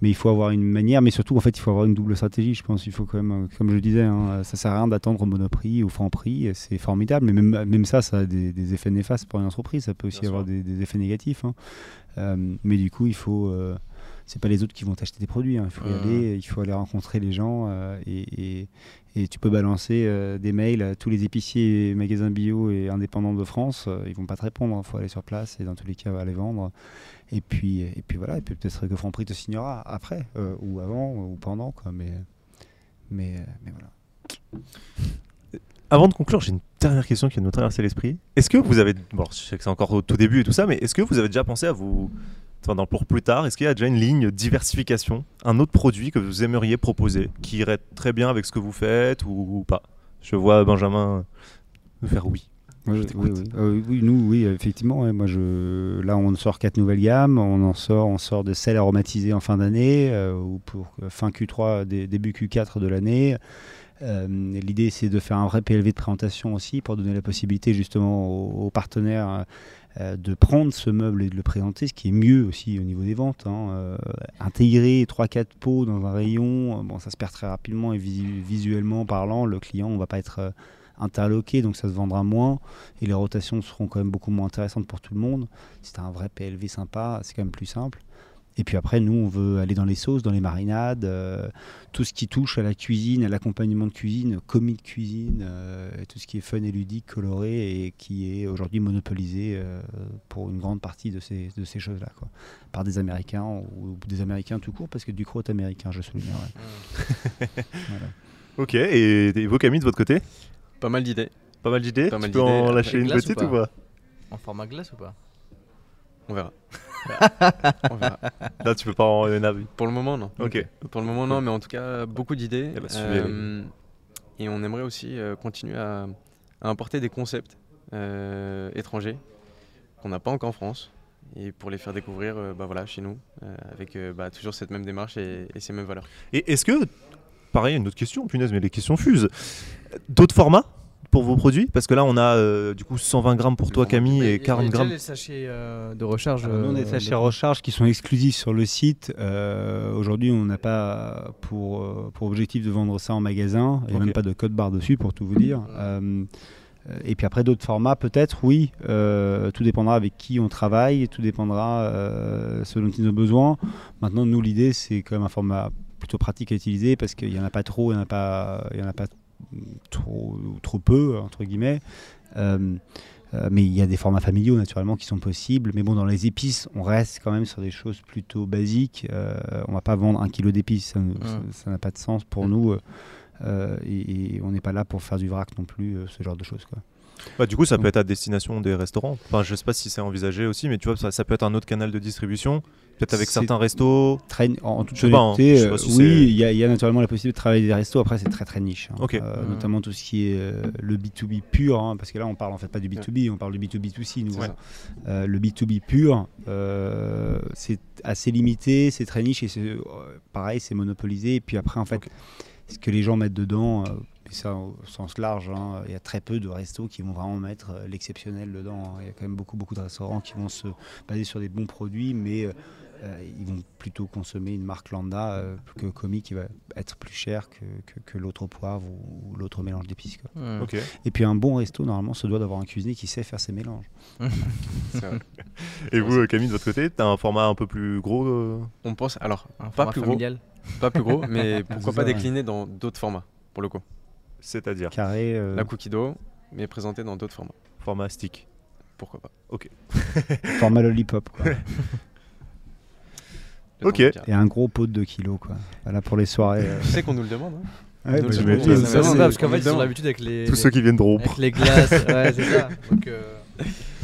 Mais il faut avoir une manière, mais surtout en fait il faut avoir une double stratégie, je pense. Il faut quand même, comme je le disais, hein, ça sert à rien d'attendre au Monoprix ou Franprix, c'est formidable, mais même, même ça, ça a des, des effets néfastes pour une entreprise, ça peut aussi Bien avoir des, des effets négatifs. Hein. Euh, mais du coup, il faut, euh, c'est pas les autres qui vont t'acheter des produits, hein. Il faut y aller, il faut aller rencontrer les gens euh, et, et, et tu peux balancer euh, des mails à tous les épiciers, et magasins bio et indépendants de France, euh, ils vont pas te répondre, il hein. faut aller sur place et dans tous les cas, aller vendre. Et puis, et puis voilà, et puis peut-être que Franprix te signera après, euh, ou avant, ou pendant, quoi, mais, mais, mais voilà. Avant de conclure, j'ai une dernière question qui vient de nous traverser l'esprit. Est-ce que vous avez, bon, je sais que c'est encore au tout début et tout ça, mais est-ce que vous avez déjà pensé à vous, enfin, dans, pour plus tard, est-ce qu'il y a déjà une ligne diversification, un autre produit que vous aimeriez proposer, qui irait très bien avec ce que vous faites ou, ou pas? Je vois Benjamin nous faire oui. Oui, oui, oui. Euh, oui, nous, oui, effectivement. Ouais, moi, je... Là, on sort quatre nouvelles gammes. On en sort, on sort de sel aromatisé en fin d'année euh, ou pour fin Q trois, dé- début Q quatre de l'année. Euh, l'idée, c'est de faire un vrai P L V de présentation aussi pour donner la possibilité justement aux, aux partenaires euh, de prendre ce meuble et de le présenter, ce qui est mieux aussi au niveau des ventes. Hein. Euh, intégrer trois quatre pots dans un rayon, bon, ça se perd très rapidement et visu- visuellement parlant, le client, on ne va pas être... Euh, interloqué, donc ça se vendra moins et les rotations seront quand même beaucoup moins intéressantes pour tout le monde. C'est un vrai P L V sympa, c'est quand même plus simple. Et puis après, nous, on veut aller dans les sauces, dans les marinades, euh, tout ce qui touche à la cuisine, à l'accompagnement de cuisine, comique cuisine, euh, tout ce qui est fun et ludique, coloré, et qui est aujourd'hui monopolisé euh, pour une grande partie de ces, de ces choses-là, quoi, par des Américains ou des Américains tout court, parce que Ducros est américain, je souligne. Ouais. Voilà. Ok, et, et vous, Camille, de votre côté? Pas mal d'idées. Pas mal d'idées. Tu peux en lâcher une petite ou pas? En format glace ou pas? On verra. On verra. Là, tu peux pas en euh, navi. Pour le moment, non. Ok. Pour le moment, non, mais en tout cas, beaucoup d'idées. Et, bah, euh, et on aimerait aussi euh, continuer à, à importer des concepts euh, étrangers qu'on n'a pas encore en France et pour les faire découvrir, euh, bah voilà, chez nous, euh, avec euh, bah, toujours cette même démarche et, et ces mêmes valeurs. Et est-ce que, pareil, une autre question, punaise, mais les questions fusent. D'autres formats? Pour vos produits, parce que là on a euh, du coup cent vingt grammes pour toi Camille et quarante grammes. Les sachets euh, de recharge. Alors, nous, on a des sachets de recharge qui sont exclusifs sur le site. Euh, Aujourd'hui, on n'a pas pour pour objectif de vendre ça en magasin. Il n'y a même pas de code barre dessus pour tout vous dire. Euh, et puis après d'autres formats peut-être, oui. Euh, tout dépendra avec qui on travaille, et tout dépendra euh, ce dont ils ont besoin. Maintenant, nous l'idée c'est quand même un format plutôt pratique à utiliser parce qu'il y en a pas trop, il y en a pas, il y en a pas. Trop, trop peu entre guillemets euh, euh, mais il y a des formats familiaux naturellement qui sont possibles, mais bon, dans les épices on reste quand même sur des choses plutôt basiques. Euh, on va pas vendre un kilo d'épices, ça, ouais. Ça n'a pas de sens pour nous euh, et, et on n'est pas là pour faire du vrac non plus, euh, ce genre de choses quoi. Bah, du coup ça peut être à destination des restaurants, enfin, je sais pas si c'est envisagé aussi, mais tu vois ça, ça peut être un autre canal de distribution peut-être avec certains restos très, en toute honnêteté, hein, euh, si oui il y, y a naturellement la possibilité de travailler des restos, après c'est très très niche hein. Okay. euh, mmh. Notamment tout ce qui est euh, le B deux B pur hein, parce que là on parle en fait pas du B deux B, on parle du B deux B deux C nous, ouais. euh, le B deux B pur euh, c'est assez limité, c'est très niche et c'est, euh, pareil c'est monopolisé et puis après en fait okay. Ce que les gens mettent dedans euh, et ça au sens large, hein. Il y a très peu de restos qui vont vraiment mettre euh, l'exceptionnel dedans. Hein. Il y a quand même beaucoup, beaucoup de restaurants qui vont se baser sur des bons produits, mais euh, euh, ils vont plutôt consommer une marque lambda euh, que Komi qui va être plus cher que, que, que l'autre poivre ou, ou l'autre mélange d'épices. Quoi. Mmh. Okay. Et puis un bon resto, normalement, se doit d'avoir un cuisinier qui sait faire ses mélanges. C'est vrai. Et vous, Camille, de votre côté, tu as un format un peu plus gros euh... On pense, alors, un pas plus familial. Gros, pas plus gros, mais pourquoi pas décliner dans d'autres formats, pour le coup. C'est-à-dire carré, euh... la cookie dough, mais présentée dans d'autres formats. Format stick. Pourquoi pas. Ok. Format lollipop. Quoi. Ok. Et un gros pot de deux kilos quoi. Voilà pour les soirées. Euh... Tu sais qu'on nous le demande. Hein. Ouais, nous bah, le demande. Ça, ça, parce qu'en fait ils ont l'habitude avec les tous les... ceux qui viennent de rompre. Avec les glaces. Ouais c'est ça. Donc, euh...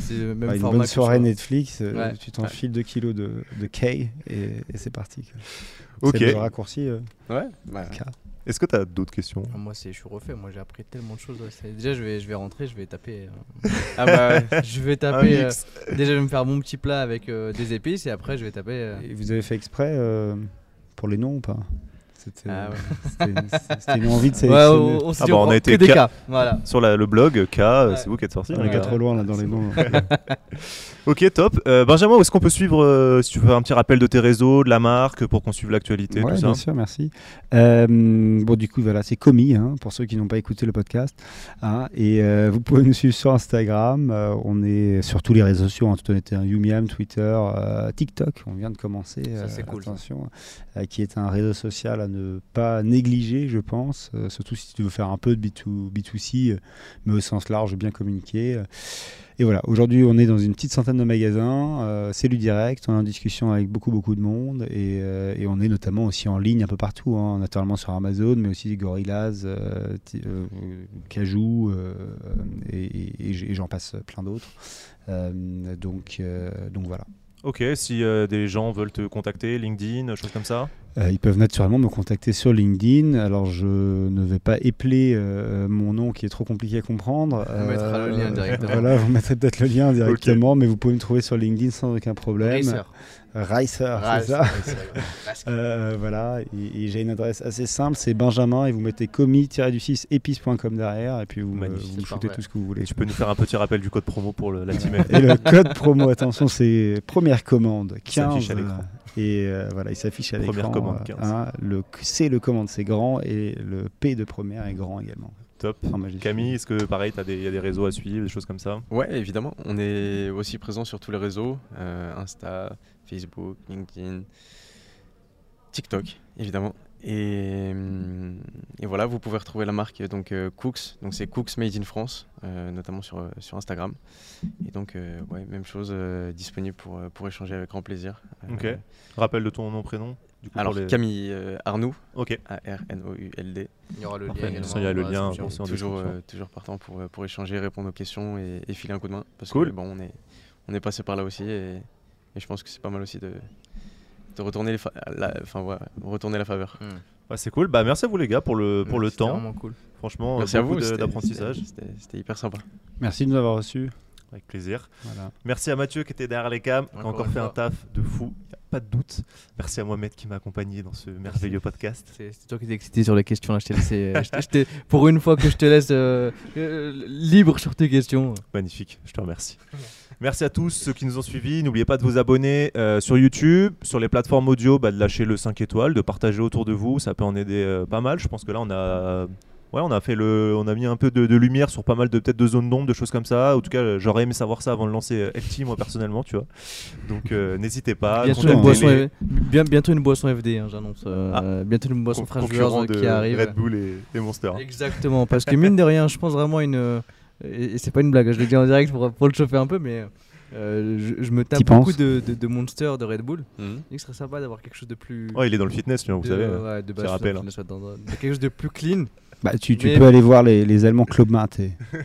c'est le même bah, une format bonne soirée Netflix. Euh, ouais. Tu t'enfiles ouais. deux kilos de de K et, et c'est parti. Quoi. Ok. C'est le raccourci. Euh... Ouais. Bah... Est-ce que tu as d'autres questions? Moi, je suis refait. Moi, j'ai appris tellement de choses. Déjà, je vais, je vais rentrer, je vais taper. Euh... Ah bah, je vais taper. Euh... Déjà, je vais me faire mon petit plat avec euh, des épices et après, je vais taper. Euh... Et vous avez fait exprès euh, pour les noms ou pas? C'était ah ouais. une envie de sélectionner. Ouais, on, on, ah bah, on a été K, K. Voilà. Sur la, le blog K, ouais. C'est vous qui êtes sorti. On ouais, est ouais, trop loin là, dans les noms. Ok, top. Euh, Benjamin, où est-ce qu'on peut suivre, euh, si tu veux, un petit rappel de tes réseaux, de la marque, pour qu'on suive l'actualité, ouais, tout ça? Bien sûr, merci. Euh, bon, du coup, voilà, c'est Komi, hein, pour ceux qui n'ont pas écouté le podcast. Hein, et euh, vous pouvez nous suivre sur Instagram. Euh, on est sur tous les réseaux sociaux, en toute honnêteté, Youmiam, Twitter, euh, TikTok, on vient de commencer. Ça, c'est euh, cool. Attention, euh, qui est un réseau social à ne pas négliger, je pense. Euh, surtout si tu veux faire un peu de B deux B deux C, mais au sens large, bien communiquer. Et voilà, aujourd'hui on est dans une petite centaine de magasins, euh, c'est du direct, on est en discussion avec beaucoup beaucoup de monde et, euh, et on est notamment aussi en ligne un peu partout, hein, naturellement sur Amazon, mais aussi Gorillas, euh, euh, Cajoo euh, et, et, et j'en passe plein d'autres, euh, donc, euh, donc voilà. Ok, si euh, des gens veulent te contacter, LinkedIn, choses comme ça? Euh, ils peuvent naturellement me contacter sur LinkedIn. Alors, je ne vais pas épeler euh, mon nom qui est trop compliqué à comprendre. On mettra euh, le lien directement. Voilà, vous mettrez peut-être le lien directement, okay. Mais vous pouvez me trouver sur LinkedIn sans aucun problème. Racer. Racer, c'est ça. Racer. euh, voilà, et, et j'ai une adresse assez simple, c'est Benjamin, et vous mettez commis tiret du six épices point com derrière, et puis vous me, vous me shootez tout ce que vous voulez. Et tu peux nous faire un petit rappel du code promo pour le, la team. Et le code promo, attention, c'est première commande, quinze. Et euh, voilà, il s'affiche à l'écran. Première commande, quinze. Hein, le C, le commande, c'est grand, et le P de première est grand également. Top. Camille, est-ce que pareil, il y a des réseaux à suivre, des choses comme ça? Ouais, évidemment. On est aussi présent sur tous les réseaux, euh, Insta, Facebook, LinkedIn, TikTok, évidemment. Et, et voilà, vous pouvez retrouver la marque donc euh, Cooks, donc c'est Cooks Made in France, euh, notamment sur, euh, sur Instagram. Et donc, euh, ouais, même chose, euh, disponible pour, pour échanger avec grand plaisir. Euh, ok. Euh, Rappel de ton nom, prénom du coup? Alors, les... Camille euh, Arnould. Ok. A R N O U L D. Il y aura le Après, lien. Il y a le lien. Toujours, euh, toujours partant pour, pour échanger, répondre aux questions et, et filer un coup de main. Parce cool. que bon, on est, on est passé par là aussi et, et je pense que c'est pas mal aussi de. de retourner, les fa la, fin, ouais, retourner la faveur. Mmh. Ouais, c'est cool. Bah, merci à vous les gars pour le, pour le temps. Vraiment cool. Franchement, merci à vous d'apprentissage. C'était hyper sympa. Merci de nous avoir reçus. Avec plaisir. Voilà. Merci à Mathieu qui était derrière les cams, qui a encore fait un taf de fou, il n'y a pas de doute. Merci à Mohamed qui m'a accompagné dans ce merveilleux podcast. C'est toi qui t'es excité sur les questions, je je pour une fois que je te laisse euh, euh, libre sur tes questions. Magnifique, je te remercie. Merci à tous ceux qui nous ont suivis. N'oubliez pas de vous abonner euh, sur YouTube, sur les plateformes audio, bah, de lâcher le cinq étoiles, de partager autour de vous. Ça peut en aider euh, pas mal. Je pense que là, on a, ouais, on a, fait le, on a mis un peu de, de lumière sur pas mal de, peut-être de zones d'ombre, de choses comme ça. En tout cas, j'aurais aimé savoir ça avant de lancer L T, moi, personnellement. Tu vois. Donc, euh, n'hésitez pas. Bientôt une boisson, les... bien, bientôt une boisson F D, hein, j'annonce. Euh, ah. Bientôt une boisson French Doers qui arrive. Red Bull et, et Monster. Exactement, parce que mine de rien, je pense vraiment une... Euh... Et c'est pas une blague, je le dis en direct pour, pour le chauffer un peu, mais euh, je, je me tape beaucoup de, de, de Monster, de Red Bull. Mm -hmm. Il serait sympa d'avoir quelque chose de plus. Oh, il est dans le fitness, vous savez. Ouais, de base, rappel, hein. Quelque chose de plus clean. Bah, tu tu mais... peux aller voir les, les Allemands Club Mate,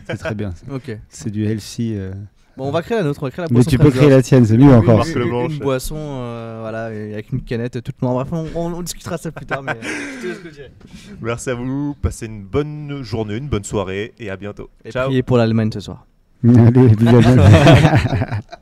c'est très bien. Okay. C'est du healthy. Euh... Bon, on va créer la nôtre, on va créer la boisson. Mais tu peux créer la tienne, c'est mieux encore. Une, une, une, une boisson, euh, voilà, avec une canette toute noire. Bref, on, on, on discutera ça plus tard, mais c'est tout ce que je dirais. Merci à vous, passez une bonne journée, une bonne soirée et à bientôt. Et ciao. Priez pour l'Allemagne ce soir. Allez, bisous.